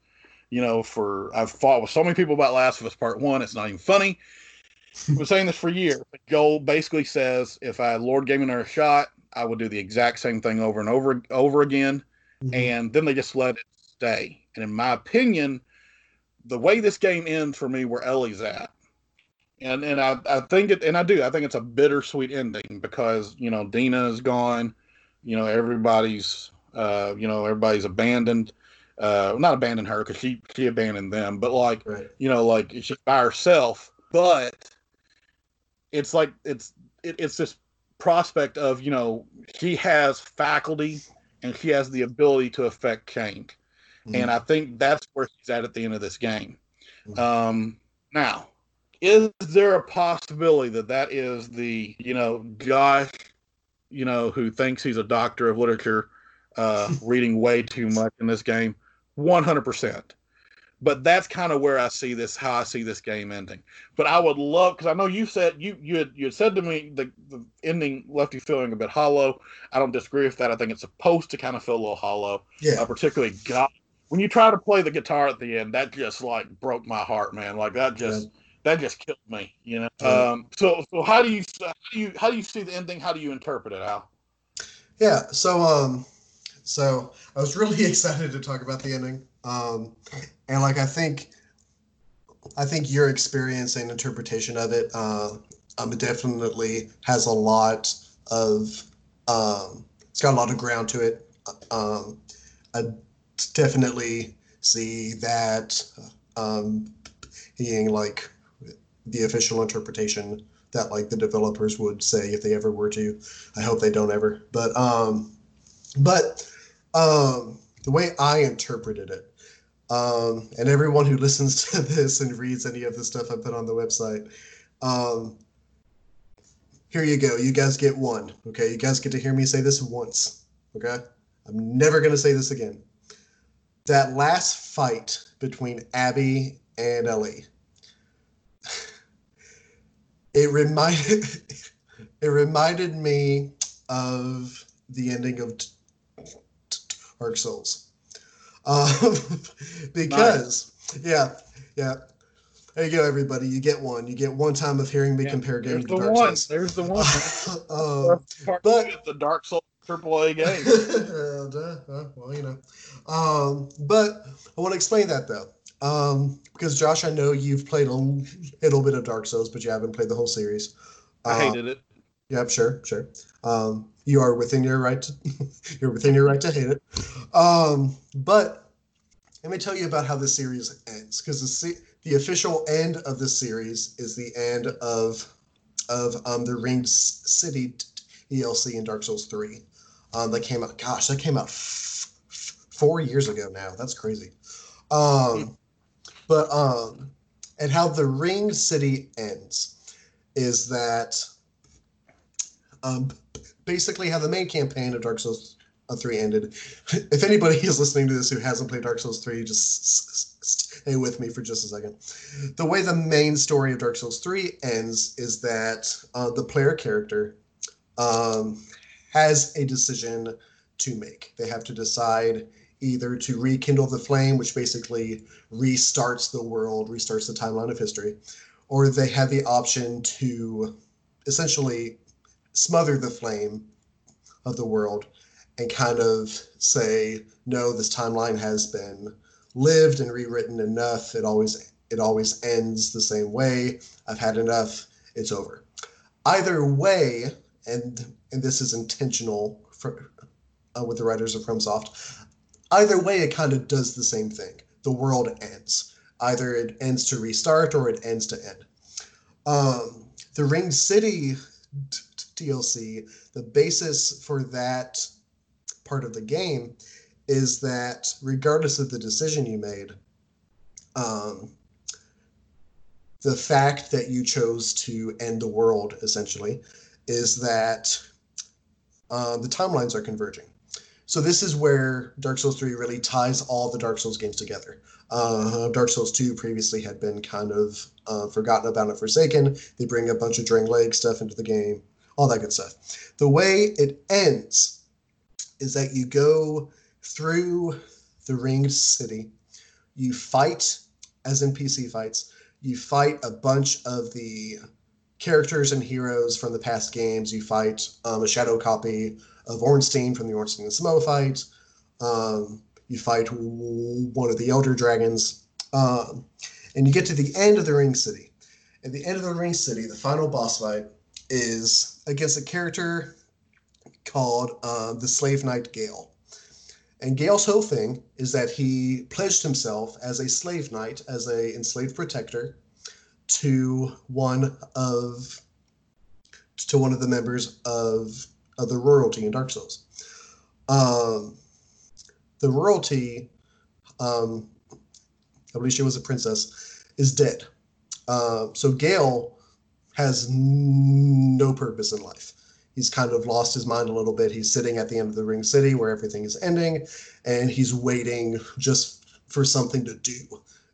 you know, for, I've fought with so many people about Last of Us Part One. It's not even funny. I've been saying this for years. Joel basically says, if I, Lord gave me another shot, I would do the exact same thing over and over, over again. Mm-hmm. And then they just let it stay. And in my opinion, the way this game ends for me, where Ellie's at, and, and I, I think it, and I do, I think it's a bittersweet ending because, you know, Dina is gone. You know, everybody's, uh, you know, everybody's abandoned, uh, not abandoned her because she, she abandoned them, but like, right. You know, like she's by herself, but it's like, it's, it, it's this prospect of, you know, she has faculty and she has the ability to affect change. Mm-hmm. And I think that's where she's at at the end of this game. Mm-hmm. Um, now, is there a possibility that that is the, you know, Josh, you know, who thinks he's a doctor of literature, uh, reading way too much in this game? one hundred percent. But that's kind of where I see this, how I see this game ending. But I would love, because I know you said, you you had, you had said to me the, the ending left you feeling a bit hollow. I don't disagree with that. I think it's supposed to kind of feel a little hollow. Yeah. Uh, particularly, God, when you try to play the guitar at the end, that just like broke my heart, man. Like that just... Right. That just killed me, you know. Um, so, so how do you how do you how do you see the ending? How do you interpret it, Al? Yeah. So, um, so I was really excited to talk about the ending, um, and like I think, I think your experience and interpretation of it, uh, um, definitely has a lot of, um, it's got a lot of ground to it. Um, I definitely see that, um, being like the official interpretation that like the developers would say if they ever were to. I hope they don't ever, but um but um the way I interpreted it, um and everyone who listens to this and reads any of the stuff I put on the website, um here you go. You guys get one. Okay, you guys get to hear me say this once. Okay, I'm never going to say this again. That last fight between Abby and Ellie, it reminded it reminded me of the ending of t- t- Dark Souls, um, because nice. yeah, yeah. There you go, everybody. You get one. You get one time of hearing me yeah, compare games to Dark Souls. There's the one. um, but the Dark Souls triple A game. uh, uh, well, you know. Um, but I want to explain that though. Um, because Josh, I know you've played a little bit of Dark Souls, but you haven't played the whole series. Uh, I hated it. Yep, sure, sure. Um, you are within your right to you're within your right to hate it. Um, but let me tell you about how the series ends, because the se- the official end of the series is the end of of um the Ringed City D L C in Dark Souls three. Um, that came out. Gosh, that came out f- f- four years ago now. That's crazy. Um. But um, and how the Ringed City ends is that um, basically how the main campaign of Dark Souls three ended. If anybody is listening to this who hasn't played Dark Souls three, just stay with me for just a second. The way the main story of Dark Souls three ends is that uh, the player character um, has a decision to make. They have to decide either to rekindle the flame, which basically restarts the world, restarts the timeline of history, or they have the option to essentially smother the flame of the world and kind of say, no, this timeline has been lived and rewritten enough. It always it always ends the same way. I've had enough. It's over. Either way, and and this is intentional for, uh, with the writers of FromSoft, either way, it kind of does the same thing. The world ends. Either it ends to restart or it ends to end. Um, the Ringed City D L C, the basis for that part of the game is that regardless of the decision you made, um, the fact that you chose to end the world, essentially, is that uh, the timelines are converging. So this is where Dark Souls three really ties all the Dark Souls games together. Uh, Dark Souls two previously had been kind of uh, forgotten about and forsaken. They bring a bunch of Drangleic stuff into the game, all that good stuff. The way it ends is that you go through the Ringed City. You fight, as in P C fights, you fight a bunch of the characters and heroes from the past games. You fight um, a shadow copy of Ornstein from the Ornstein and Smough fight. Um, you fight one of the Elder Dragons. Um, and you get to the end of the Ringed City. At the end of the Ringed City, the final boss fight is against a character called uh, the Slave Knight Gale. And Gale's whole thing is that he pledged himself as a slave knight, as a enslaved protector, to one of to one of the members of of the royalty in Dark Souls. Um, the royalty, um, I believe she was a princess, is dead. Uh, so Gale has n- no purpose in life. He's kind of lost his mind a little bit. He's sitting at the end of the Ringed City where everything is ending, and he's waiting just for something to do,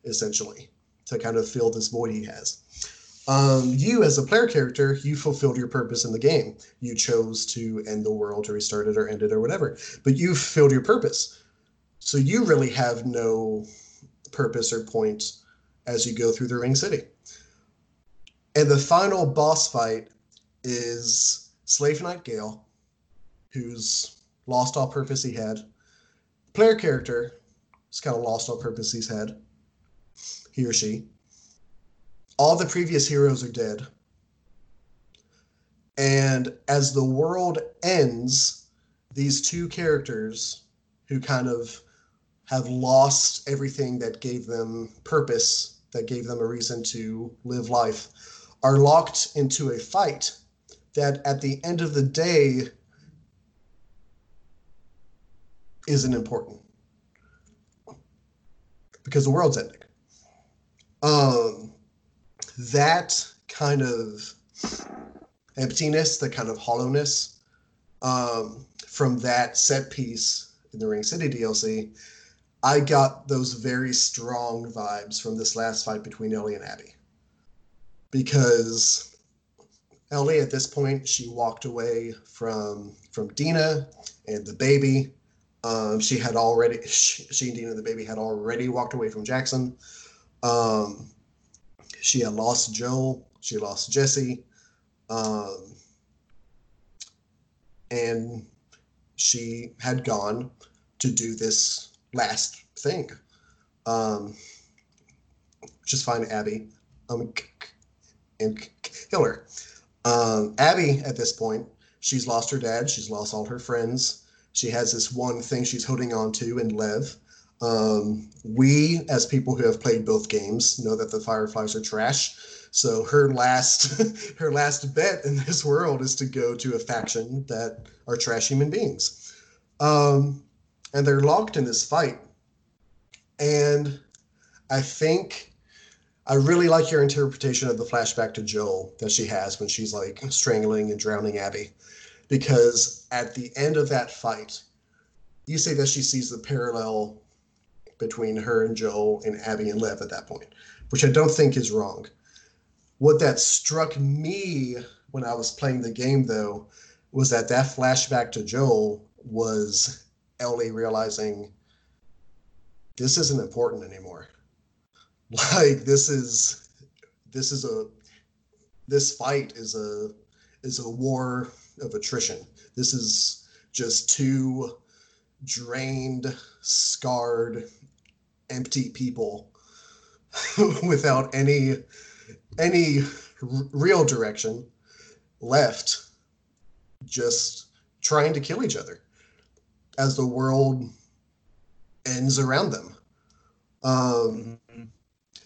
essentially, to kind of fill this void he has. Um, you, as a player character, you fulfilled your purpose in the game. You chose to end the world, to restart it or end it or whatever. But you fulfilled your purpose. So you really have no purpose or point as you go through the Ringed City. And the final boss fight is Slave Knight Gale, who's lost all purpose he had. Player character is kind of lost all purpose he's had. He or she. All the previous heroes are dead. And as the world ends, these two characters who kind of have lost everything that gave them purpose, that gave them a reason to live life, are locked into a fight that at the end of the day isn't important. Because the world's ending. Um... That kind of emptiness, the kind of hollowness um, from that set piece in the Ringed City D L C, I got those very strong vibes from this last fight between Ellie and Abby. Because Ellie, at this point, she walked away from from Dina and the baby. Um, she had already, she, she and Dina and the baby had already walked away from Jackson. Um, she had lost Joel. She lost Jesse. Um, and she had gone to do this last thing, um, just find Abby um, and kill her. Um, Abby, at this point, she's lost her dad. She's lost all her friends. She has this one thing she's holding on to in Lev. Um, we, as people who have played both games, know that the Fireflies are trash. So her last, her last bet in this world is to go to a faction that are trash human beings. Um, And they're locked in this fight. And I think I really like your interpretation of the flashback to Joel that she has when she's like strangling and drowning Abby. Because at the end of that fight, you say that she sees the parallel between her and Joel and Abby and Lev at that point, which I don't think is wrong. What that struck me when I was playing the game, though, was that that flashback to Joel was Ellie realizing this isn't important anymore. Like this is this is a this fight is a is a war of attrition. This is just two drained, scarred, empty people without any any r- real direction left, just trying to kill each other as the world ends around them. Um, mm-hmm.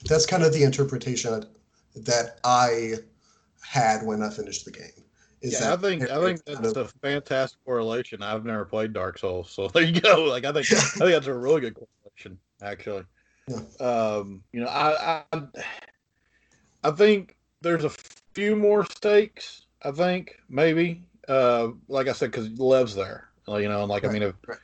That's kind of the interpretation that I had when I finished the game. Is yeah, that I think I think that's kind of a fantastic correlation. I've never played Dark Souls, so there you go. Like I think I think that's a really good correlation, actually. Yeah. Um, you know, I, I I think there's a few more stakes. I think maybe, uh, like I said, because Lev's there. You know, like, right, I mean, if, right.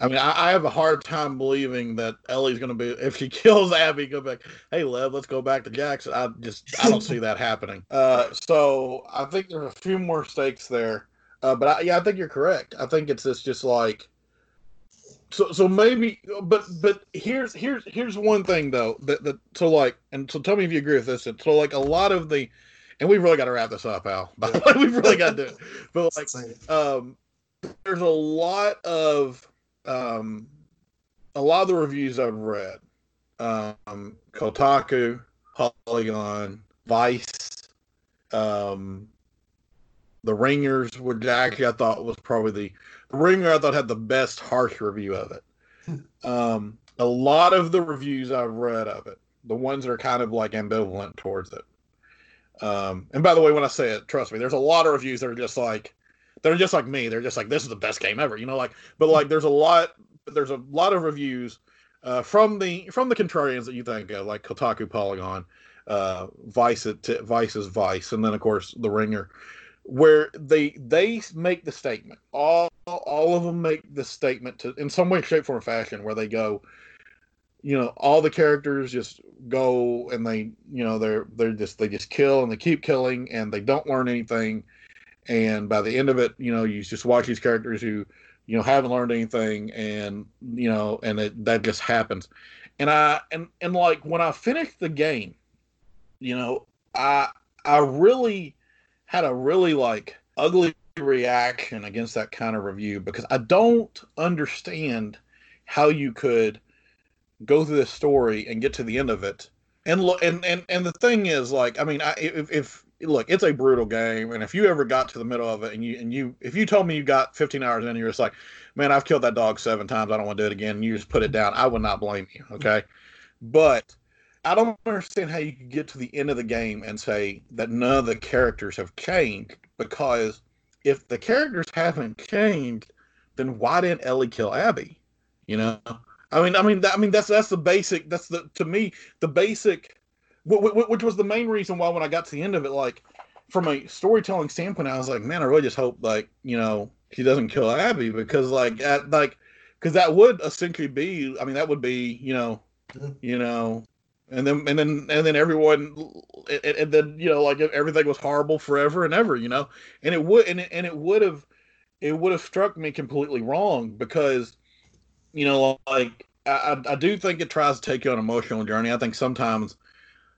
I mean, I, I have a hard time believing that Ellie's going to be, if she kills Abby, go back, hey, Lev, let's go back to Jackson. I just, I don't see that happening. Uh, so I think there's a few more stakes there. Uh, but I, yeah, I think you're correct. I think it's this just like, so, so maybe, but, but here's, here's, here's one thing though, that, that, so like, and so tell me if you agree with this. And so like a lot of the, and we've really got to wrap this up, Al, by the way, we've really got to do it. But like, um, there's a lot of um, a lot of the reviews I've read, um, Kotaku, Polygon, Vice, um, The Ringers, which actually I thought was probably the, the Ringer I thought had the best harsh review of it. Um, a lot of the reviews I've read of it, the ones that are kind of like ambivalent towards it. Um, and by the way, when I say it, trust me, there's a lot of reviews that are just like, they're just like me. They're just like, this is the best game ever, you know. Like, but like, there's a lot, there's a lot of reviews uh, from the from the contrarians that you think of, like Kotaku, Polygon, uh, Vice, Vice's Vice, and then of course The Ringer, where they they make the statement. All all of them make the statement to in some way, shape, form, or fashion, where they go, you know, all the characters just go and they, you know, they're they're just they just kill and they keep killing and they don't learn anything. And by the end of it, you know, you just watch these characters who, you know, haven't learned anything, and you know, and it, that just happens. And I and and like when I finished the game, you know, I I really had a really like ugly reaction against that kind of review because I don't understand how you could go through this story and get to the end of it. And look, and and and the thing is, like, I mean, I if. if look, it's a brutal game, and if you ever got to the middle of it, and you and you, if you told me you got fifteen hours in, you're just like, man, I've killed that dog seven times. I don't want to do it again. And you just put it down. I would not blame you. Okay, but I don't understand how you could get to the end of the game and say that none of the characters have changed. Because if the characters haven't changed, then why didn't Ellie kill Abby? You know, I mean, I mean, that, I mean, that's that's the basic. That's the to me the basic. Which was the main reason why when I got to the end of it, like, from a storytelling standpoint, I was like, man, I really just hope, like, you know, he doesn't kill Abby, because like, at, like, because that would essentially be, I mean, that would be, you know, you know, and then and then and then everyone, and, and then you know, like everything was horrible forever and ever, you know, and it would and it, and it would have, it would have struck me completely wrong because, you know, like I I do think it tries to take you on an emotional journey. I think sometimes,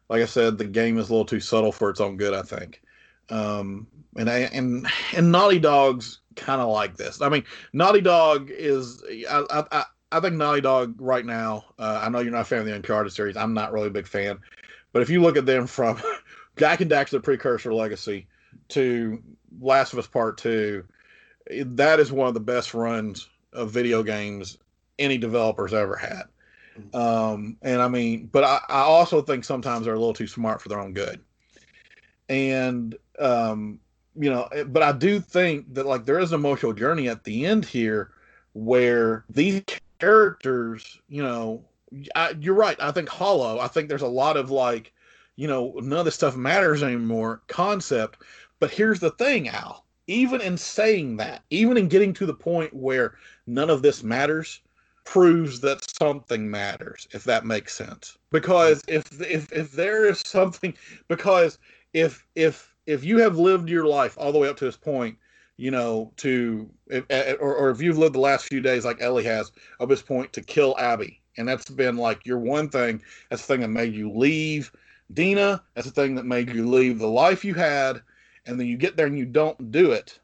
like I said, the game is a little too subtle for its own good. I think, um, and I, and and Naughty Dog's kind of like this. I mean, Naughty Dog is I I. I I think Naughty Dog right now, uh, I know you're not a fan of the Uncharted series. I'm not really a big fan. But if you look at them from Jack and Daxter, The Precursor Legacy, to Last of Us Part two, that is one of the best runs of video games any developer's ever had. Um, and I mean, but I, I also think sometimes they're a little too smart for their own good. And, um, you know, but I do think that, like, there is an emotional journey at the end here where these characters, you know, I, you're right. I think hollow. I think there's a lot of like, you know, none of this stuff matters anymore concept. But here's the thing, Al. Even in saying that, even in getting to the point where none of this matters, proves that something matters. If that makes sense, because if if if there is something, because if if if you have lived your life all the way up to this point, you know, to, if, or, or if you've lived the last few days like Ellie has at this point to kill Abby, and that's been like your one thing, that's the thing that made you leave Dina, that's the thing that made you leave the life you had, and then you get there and you don't do it,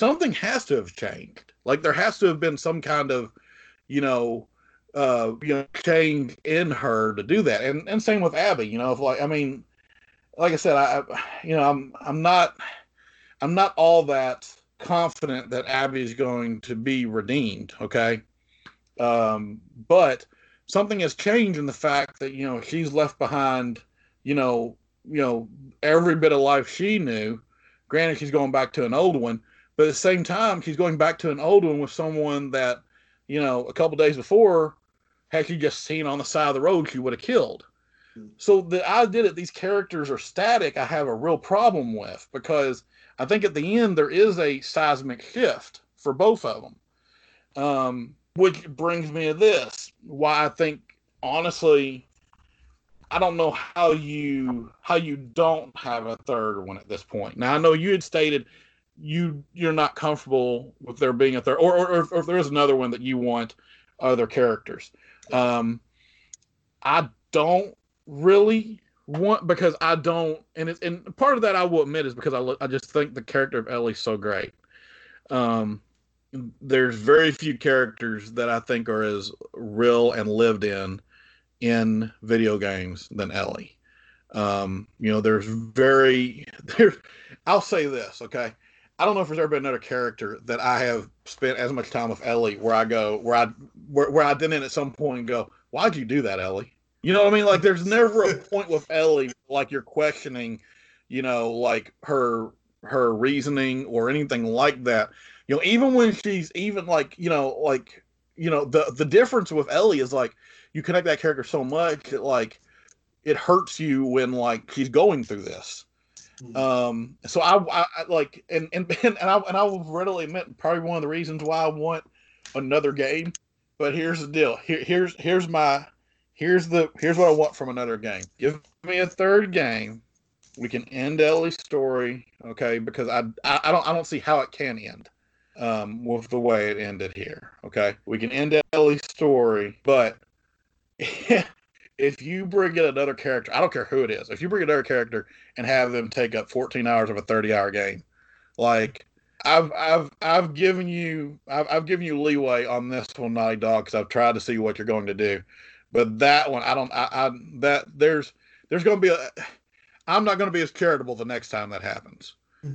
something has to have changed. Like there has to have been some kind of, you know, uh, you know, change in her to do that. And and same with Abby, you know, if like, I mean, like I said, I, you know, I'm, I'm not, I'm not all that confident that Abby is going to be redeemed, okay? Um, but something has changed in the fact that, you know, she's left behind, you know, you know, every bit of life she knew. Granted, she's going back to an old one, but at the same time, she's going back to an old one with someone that, you know, a couple days before, had she just seen on the side of the road, she would have killed. So the idea that these characters are static, I have a real problem with, because I think at the end, there is a seismic shift for both of them, um, which brings me to this, why I think, honestly, I don't know how you how you don't have a third one at this point. Now, I know you had stated you, you're not comfortable with there being a third, or, or, or if there is another one that you want other characters. Um, I don't really... One, because I don't, and it's, and part of that I will admit is because I I just think the character of Ellie's so great. Um, there's very few characters that I think are as real and lived in in video games than Ellie. Um, you know, there's very there's. I'll say this, okay. I don't know if there's ever been another character that I have spent as much time with Ellie where I go where I where where I then at some point go, why'd you do that, Ellie? You know what I mean? Like, there's never a point with Ellie, like, you're questioning, you know, like, her her reasoning or anything like that. You know, even when she's even, like, you know, like, you know, the, the difference with Ellie is, like, you connect that character so much that, like, it hurts you when, like, she's going through this. Mm-hmm. Um, so I, I, like, and, and, and, I, and I will readily admit probably one of the reasons why I want another game. But here's the deal. Here, here's here's my... Here's the here's what I want from another game. Give me a third game. We can end Ellie's story, okay? Because I I, I don't I don't see how it can end um, with the way it ended here, okay? We can end Ellie's story, but if you bring in another character, I don't care who it is. If you bring another character and have them take up fourteen hours of a thirty-hour game, like I've I've I've given you I've I've given you leeway on this one, Naughty Dog, because I've tried to see what you're going to do. But that one, I don't, I, I that there's, there's going to be a, I'm not going to be as charitable the next time that happens.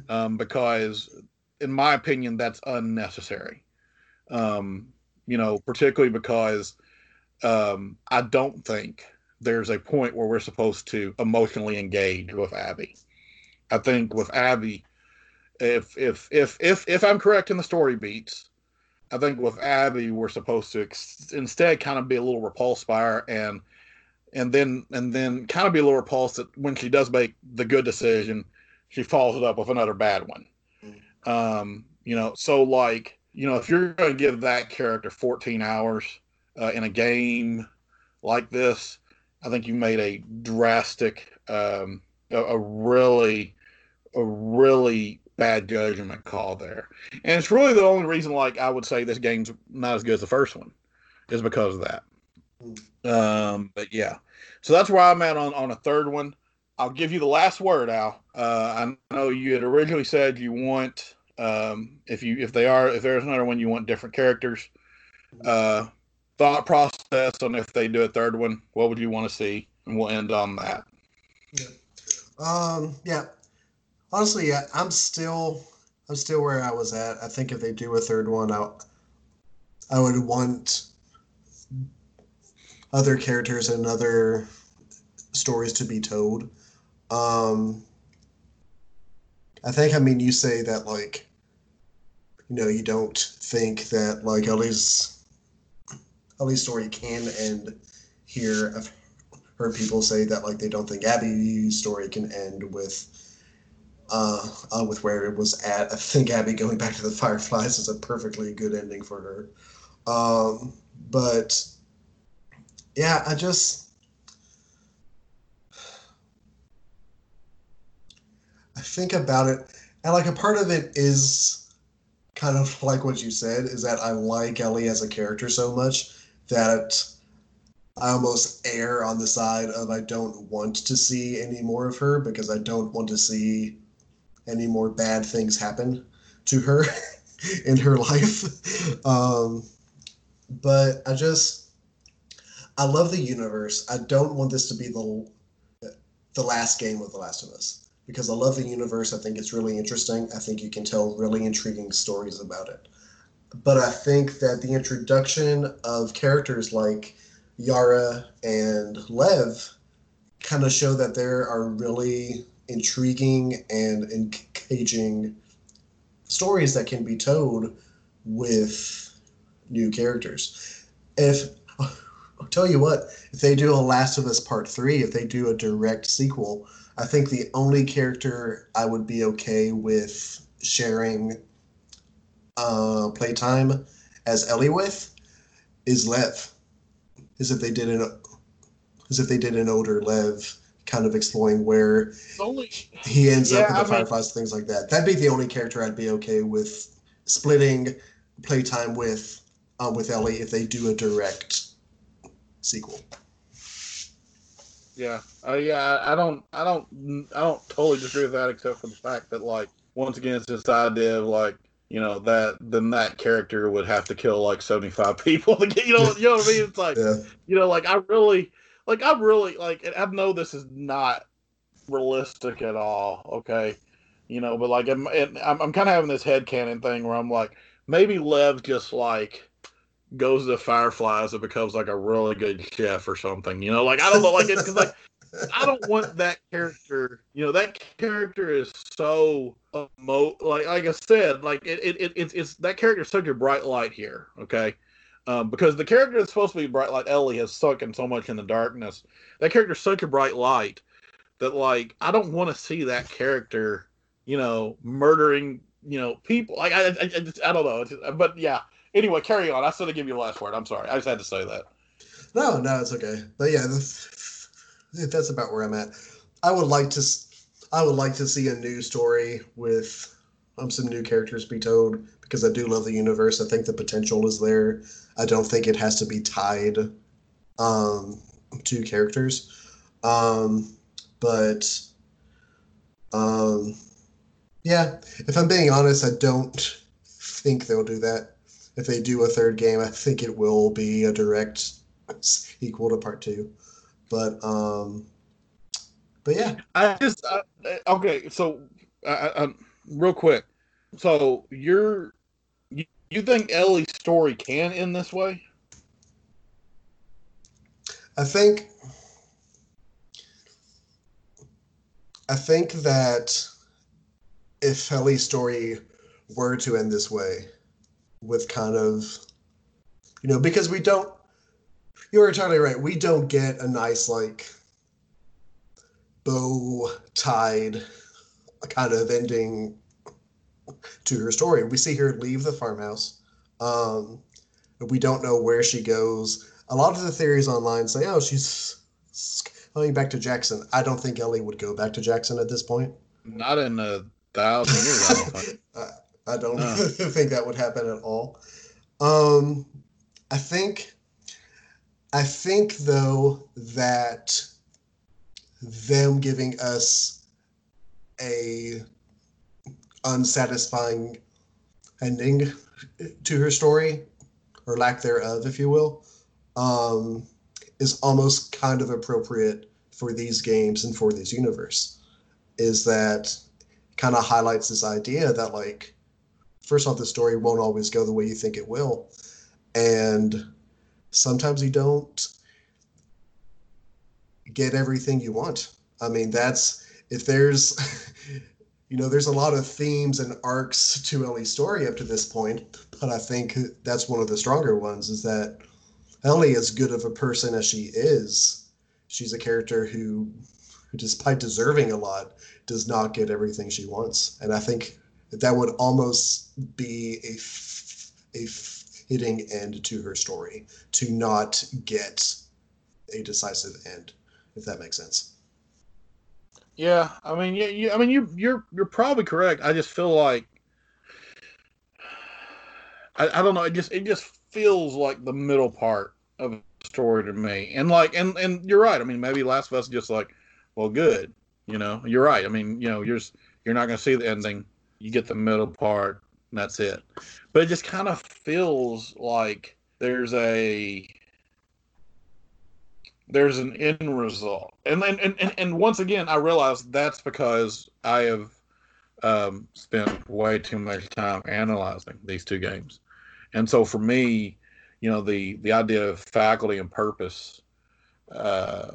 Um, because in my opinion, that's unnecessary. Um, you know, particularly because, um, I don't think there's a point where we're supposed to emotionally engage with Abby. I think with Abby, if, if, if, if, if I'm correct in the story beats, I think with Abby, we're supposed to ex- instead kind of be a little repulsed by her, and and then and then kind of be a little repulsed that when she does make the good decision, she follows it up with another bad one. Um, you know, so like, you know, if you're going to give that character fourteen hours uh, in a game like this, I think you made a drastic, um, a, a really, a really bad judgment call there. And it's really the only reason, like, I would say this game's not as good as the first one is because of that. Um, but yeah, so that's where I'm at on, on a third one. I'll give you the last word, Al. Uh, I know you had originally said you want, um, if you, if they are, if there's another one, you want different characters. Uh, thought process on if they do a third one, what would you want to see? And we'll end on that. Yeah. Um, yeah. Honestly, yeah, I'm still, I'm still where I was at. I think if they do a third one, I, I would want other characters and other stories to be told. Um, I think, I mean, you say that, like, you know, you don't think that, like, Ellie's, Ellie's story can end here. I've heard people say that, like, they don't think Abby's story can end with, uh, uh, with where it was at. I think Abby going back to the Fireflies is a perfectly good ending for her. Um, but, yeah, I just... I think about it, and like a part of it is kind of like what you said, is that I like Ellie as a character so much that I almost err on the side of I don't want to see any more of her because I don't want to see any more bad things happen to her in her life. Um, but I just, I love the universe. I don't want this to be the the last game of The Last of Us, because I love the universe. I think it's really interesting. I think you can tell really intriguing stories about it. But I think that the introduction of characters like Yara and Lev kind of show that there are really intriguing and engaging stories that can be told with new characters. If, I'll tell you what, if they do a Last of Us Part three, if they do a direct sequel, I think the only character I would be okay with sharing uh, playtime as Ellie with is Lev. Is if they did an, is if they did an older Lev, kind of exploring where only, he ends yeah, up with the I Fireflies, mean, things like that. That'd be the only character I'd be okay with splitting playtime with uh, with Ellie if they do a direct sequel. Yeah, uh, yeah, I don't, I don't, I don't totally disagree with that, except for the fact that, like, once again, it's this idea of, like, you know, that then that character would have to kill like seventy-five people to get, you know, you know what I mean? It's like, yeah. you know, like I really, like I really, like and I know this is not realistic at all, okay, you know, but like I'm, I'm, I'm kind of having this headcanon thing where I'm like, maybe Lev just like goes to the Fireflies and becomes like a really good chef or something, you know, like I don't know, like it, because like I don't want that character, you know, that character is so emo- like like I said, like it it, it it's, it's that character is such a bright light here, okay, um, because the character that's supposed to be bright light, Ellie, has sunken so much in the darkness. That character is such a bright light that, like, I don't want to see that character, you know, murdering, you know, people. Like I I, I, just, I don't know, it's just, but yeah. Anyway, carry on. I said to give you the last word. I'm sorry. I just had to say that. No, no, it's okay. But yeah, that's, that's about where I'm at. I would like to, I would like to see a new story with um, some new characters be told, because I do love the universe. I think the potential is there. I don't think it has to be tied um, to characters. Um, but um, yeah, if I'm being honest, I don't think they'll do that. If they do a third game, I think it will be a direct sequel to part two. But, um, but yeah. I just, I, okay, so, I, I, real quick. So, you're, you, you think Ellie's story can end this way? I think, I think that if Ellie's story were to end this way, with kind of, you know, because we don't, you're entirely right, we don't get a nice, like, bow-tied kind of ending to her story. We see her leave the farmhouse. Um, we don't know where she goes. A lot of the theories online say, oh, she's going back to Jackson. I don't think Ellie would go back to Jackson at this point. Not in a thousand years. I don't, I don't no. think that would happen at all. Um, I think, I think though that them giving us a unsatisfying ending to her story, or lack thereof, if you will, um, is almost kind of appropriate for these games and for this universe. Is that kind of highlights this idea that, like, first off, the story won't always go the way you think it will. And sometimes you don't get everything you want. I mean, that's, if there's, you know, there's a lot of themes and arcs to Ellie's story up to this point, but I think that's one of the stronger ones, is that Ellie, as good of a person as she is, she's a character who, despite deserving a lot, does not get everything she wants. And I think that would almost be a, f- a f- hitting end to her story, to not get a decisive end, if that makes sense. Yeah, I mean, you, you, I mean, you, you're you're probably correct. I just feel like I, I don't know. It just it just feels like the middle part of the story to me. And like, and and you're right. I mean, maybe Last of Us is just like, well, good. You know, you're right. I mean, you know, you're you're not going to see the ending. You get the middle part, and that's it. But it just kind of feels like there's a there's an end result. And and, and, and once again, I realize that's because I have um, spent way too much time analyzing these two games. And so for me, you know, the, the idea of faculty and purpose, uh,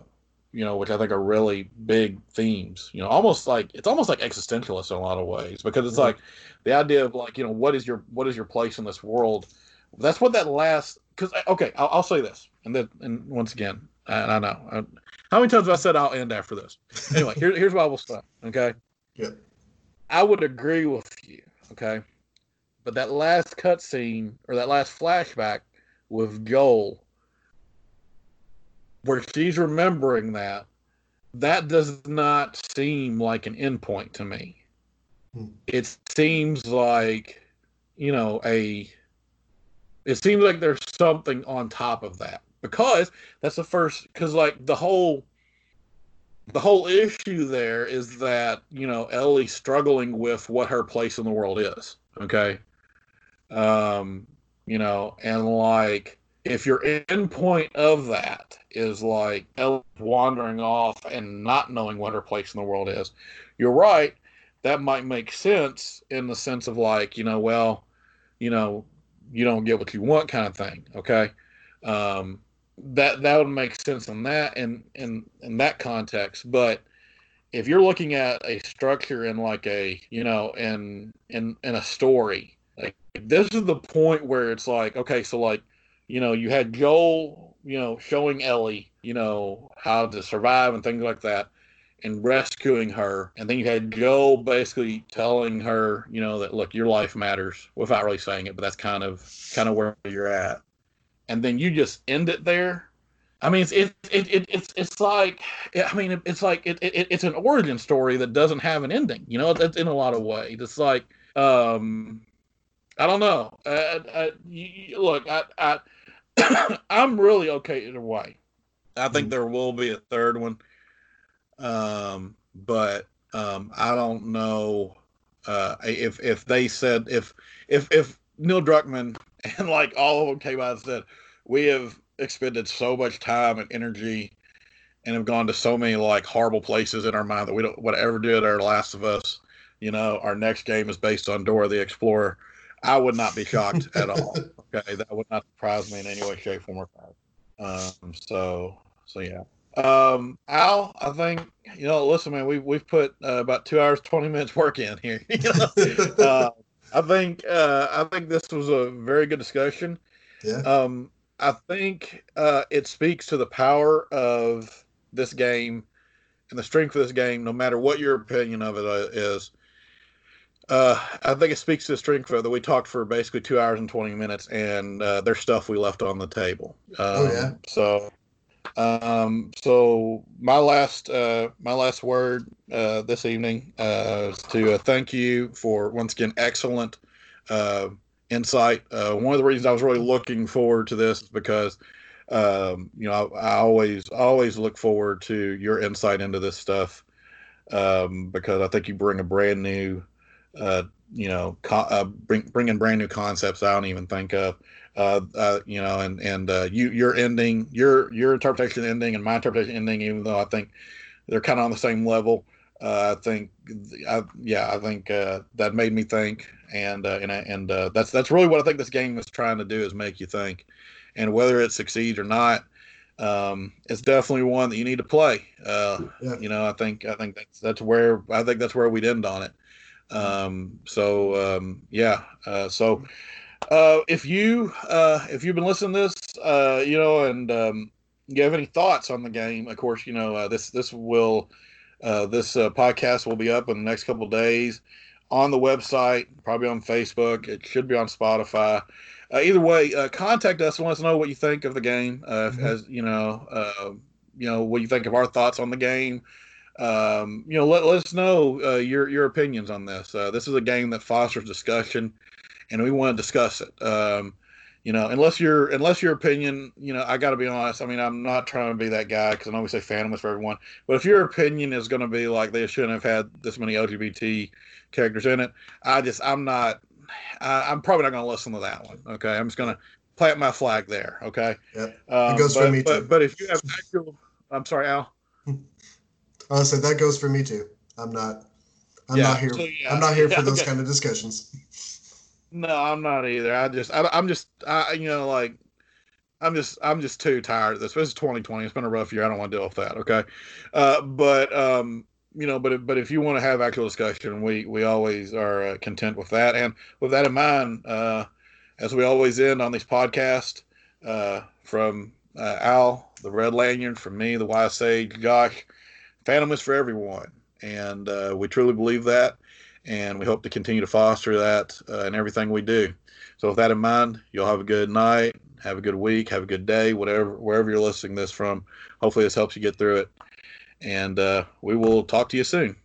you know, which I think are really big themes, you know, almost like, it's almost like existentialist in a lot of ways, because it's like the idea of like, you know, what is your, what is your place in this world? That's what that last, cause okay, I'll, I'll say this. And then, and once again, I, I know I, how many times have I said I'll end after this? Anyway, here, here's why we'll stop. Okay. Yeah. I would agree with you. Okay. But that last cutscene or that last flashback with Joel, where she's remembering that, that does not seem like an endpoint to me. Hmm. It seems like, you know, a, it seems like there's something on top of that, because that's the first, because like the whole, the whole issue there is that, you know, Ellie's struggling with what her place in the world is. Okay. Um, you know, and like, if your end point of that is like Ellie wandering off and not knowing what her place in the world is, you're right. That might make sense in the sense of like, you know, well, you know, you don't get what you want kind of thing. Okay. Um, that, that would make sense in that, in, in, in that context. But if you're looking at a structure in like a, you know, in, in, in a story, like this is the point where it's like, okay, so like, you know, you had Joel, you know, showing Ellie, you know, how to survive and things like that and rescuing her. And then you had Joel basically telling her, you know, that, look, your life matters without really saying it, but that's kind of kind of where you're at. And then you just end it there. I mean, it's it, it, it, it's it's like, I mean, it's like it, it it's an origin story that doesn't have an ending, you know, in a lot of ways. It's like, um, I don't know. I, I, you, look, I... I I'm really okay either way. I think mm-hmm. there will be a third one, um, but um, I don't know uh, if if they said if if if Neil Druckmann and like all of them came out and said we have expended so much time and energy and have gone to so many like horrible places in our mind that we don't whatever did our Last of Us, you know, our next game is based on Dora the Explorer. I would not be shocked at all. Okay, that would not surprise me in any way, shape, form, or fashion. Um, so, so yeah. Um, Al, I think you know. Listen, man, we've we've put uh, about two hours, twenty minutes work in here. You know? uh, I think uh, I think this was a very good discussion. Yeah. Um, I think uh, it speaks to the power of this game and the strength of this game, no matter what your opinion of it is. Uh, I think it speaks to the strength that we talked for basically two hours and twenty minutes, and uh, there's stuff we left on the table. Um, oh yeah. So, um, so my last uh, my last word uh, this evening uh, is to uh, thank you for once again excellent uh, insight. Uh, one of the reasons I was really looking forward to this is because um, you know I, I always always look forward to your insight into this stuff um, because I think you bring a brand new. Uh, you know, co- uh, bring, bringing brand new concepts I don't even think of. Uh, uh, you know, and and uh, you your ending, your your interpretation ending, and my interpretation ending. Even though I think they're kind of on the same level, uh, I think, I, yeah, I think uh, that made me think, and uh, and and uh, that's that's really what I think this game is trying to do is make you think, and whether it succeeds or not, um, it's definitely one that you need to play. Uh, yeah. You know, I think I think that's that's where I think that's where we'd end on it. Um, so, um, yeah, uh, so, uh, if you, uh, if you've been listening to this, uh, you know, and, um, you have any thoughts on the game, of course, you know, uh, this, this will, uh, this, uh, podcast will be up in the next couple of days on the website, probably on Facebook. It should be on Spotify. Uh, either way, uh, contact us and let us know what you think of the game, uh, mm-hmm. as, you know, uh, you know, what you think of our thoughts on the game. Um, you know, let, let us know uh, your your opinions on this. Uh, this is a game that fosters discussion, and we want to discuss it. Um, you know, unless your unless your opinion, you know, I got to be honest. I mean, I'm not trying to be that guy because I know we say Phantom is for everyone, but if your opinion is going to be like they shouldn't have had this many L G B T characters in it, I just I'm not. I, I'm probably not going to listen to that one. Okay, I'm just going to plant my flag there. Okay, yep. um, it goes but, for me too. But, but if you have actual, I'm sorry, Al. Honestly, that goes for me too. I'm not. I'm yeah, not here. So yeah, I'm not here yeah, for those okay. kind of discussions. No, I'm not either. I just. I, I'm just. I. You know, like. I'm just. I'm just too tired of this. This is twenty twenty. It's been a rough year. I don't want to deal with that. Okay. Uh, but um, you know, but but if you want to have actual discussion, we we always are uh, content with that. And with that in mind, uh, as we always end on these podcasts, uh, from uh, Al, the Red Lanyard, from me, the Wise Sage, Josh. Phantom is for everyone, and uh, we truly believe that, and we hope to continue to foster that uh, in everything we do. So with that in mind, you'll have a good night, have a good week, have a good day, whatever, wherever you're listening this from. Hopefully this helps you get through it, and uh, we will talk to you soon.